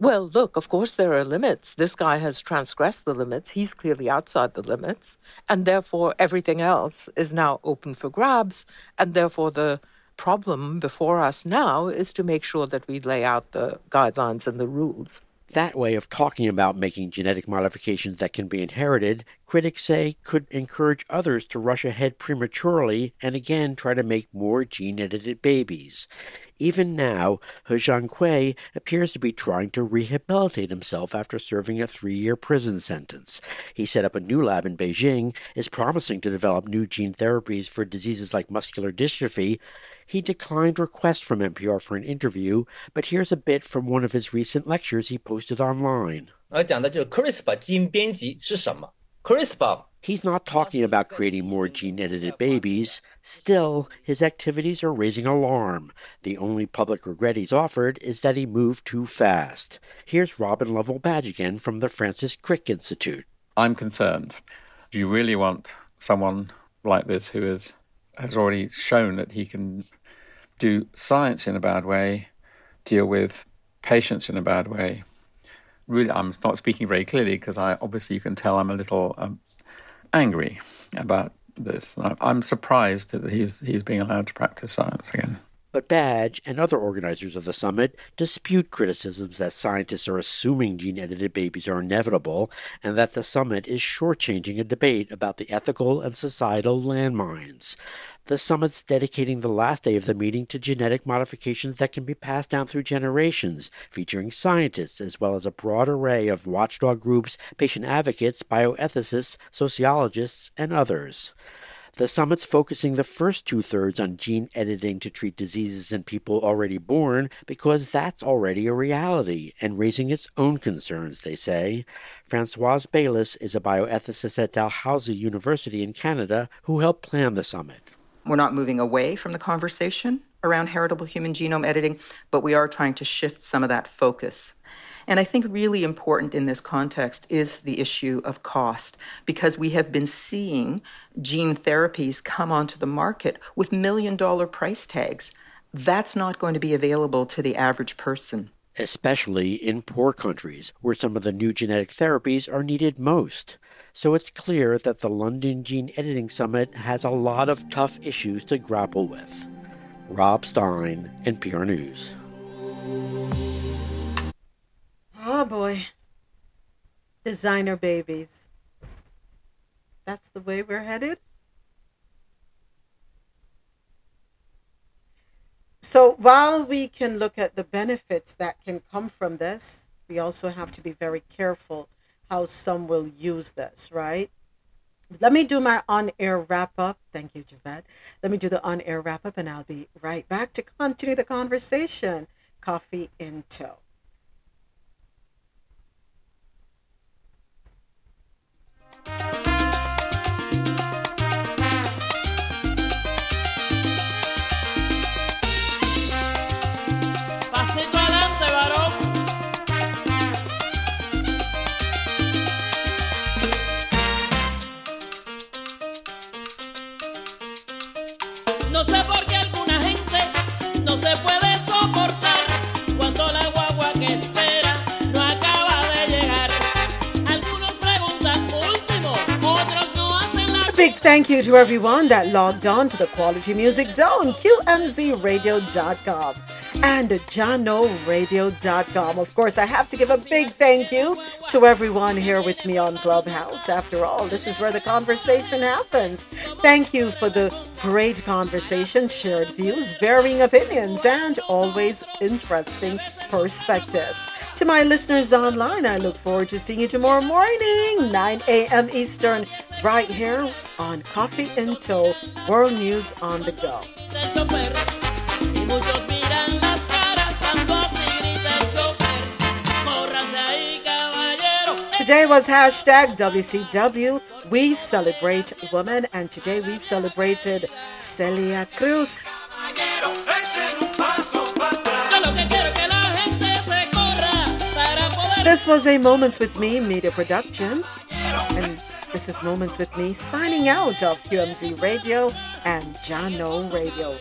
well, look, of course there are limits. This guy has transgressed the limits. He's clearly outside the limits. And therefore, everything else is now open for grabs. And therefore, the problem before us now is to make sure that we lay out the guidelines and the rules. That way of talking about making genetic modifications that can be inherited, critics say, could encourage others to rush ahead prematurely and again try to make more gene-edited babies. Even now, He Jiankui appears to be trying to rehabilitate himself after serving a three-year prison sentence. He set up a new lab in Beijing, is promising to develop new gene therapies for diseases like muscular dystrophy. He declined requests from N P R for an interview, but here's a bit from one of his recent lectures he posted online. CRISPR. He's not talking about creating more gene-edited babies. Still, his activities are raising alarm. The only public regret he's offered is that he moved too fast. Here's Robin Lovell Badge again from the Francis Crick Institute. I'm concerned. If you really want someone like this who is has already shown that he can do science in a bad way, deal with patients in a bad way. Really, I'm not speaking very clearly because I obviously you can tell I'm a little um, angry about this. I'm surprised that he's, he's being allowed to practice science again. But Badge and other organizers of the summit dispute criticisms that scientists are assuming gene-edited babies are inevitable and that the summit is shortchanging a debate about the ethical and societal landmines. The summit's dedicating the last day of the meeting to genetic modifications that can be passed down through generations, featuring scientists as well as a broad array of watchdog groups, patient advocates, bioethicists, sociologists, and others. The summit's focusing the first two-thirds on gene editing to treat diseases in people already born because that's already a reality and raising its own concerns, they say. Françoise Baylis is a bioethicist at Dalhousie University in Canada who helped plan the summit. We're not moving away from the conversation around heritable human genome editing, but we are trying to shift some of that focus. And I think really important in this context is the issue of cost, because we have been seeing gene therapies come onto the market with million-dollar price tags. That's not going to be available to the average person. Especially in poor countries, where some of the new genetic therapies are needed most. So it's clear that the London Gene Editing Summit has a lot of tough issues to grapple with. Rob Stein, N P R News. Oh boy. Designer babies. That's the way we're headed. So while we can look at the benefits that can come from this, we also have to be very careful how some will use this, right? Let me do my on-air wrap-up. Thank you, Javette. Let me do the on-air wrap-up, and I'll be right back to continue the conversation. Coffee in tow. Big thank you to everyone that logged on to the Quality Music Zone, Q M Z radio dot com and Jano radio dot com. Of course, I have to give a big thank you to everyone here with me on Clubhouse. After all, this is where the conversation happens. Thank you for the great conversation, shared views, varying opinions, and always interesting perspectives. To my listeners online, I look forward to seeing you tomorrow morning, nine a.m. Eastern, right here on Coffee in Tow, World News on the Go. Today was hashtag W C W. We celebrate women, and today we celebrated Celia Cruz. This was a Moments With Me media production, and this is Moments With Me signing out of Q M Z Radio and Jano Radio.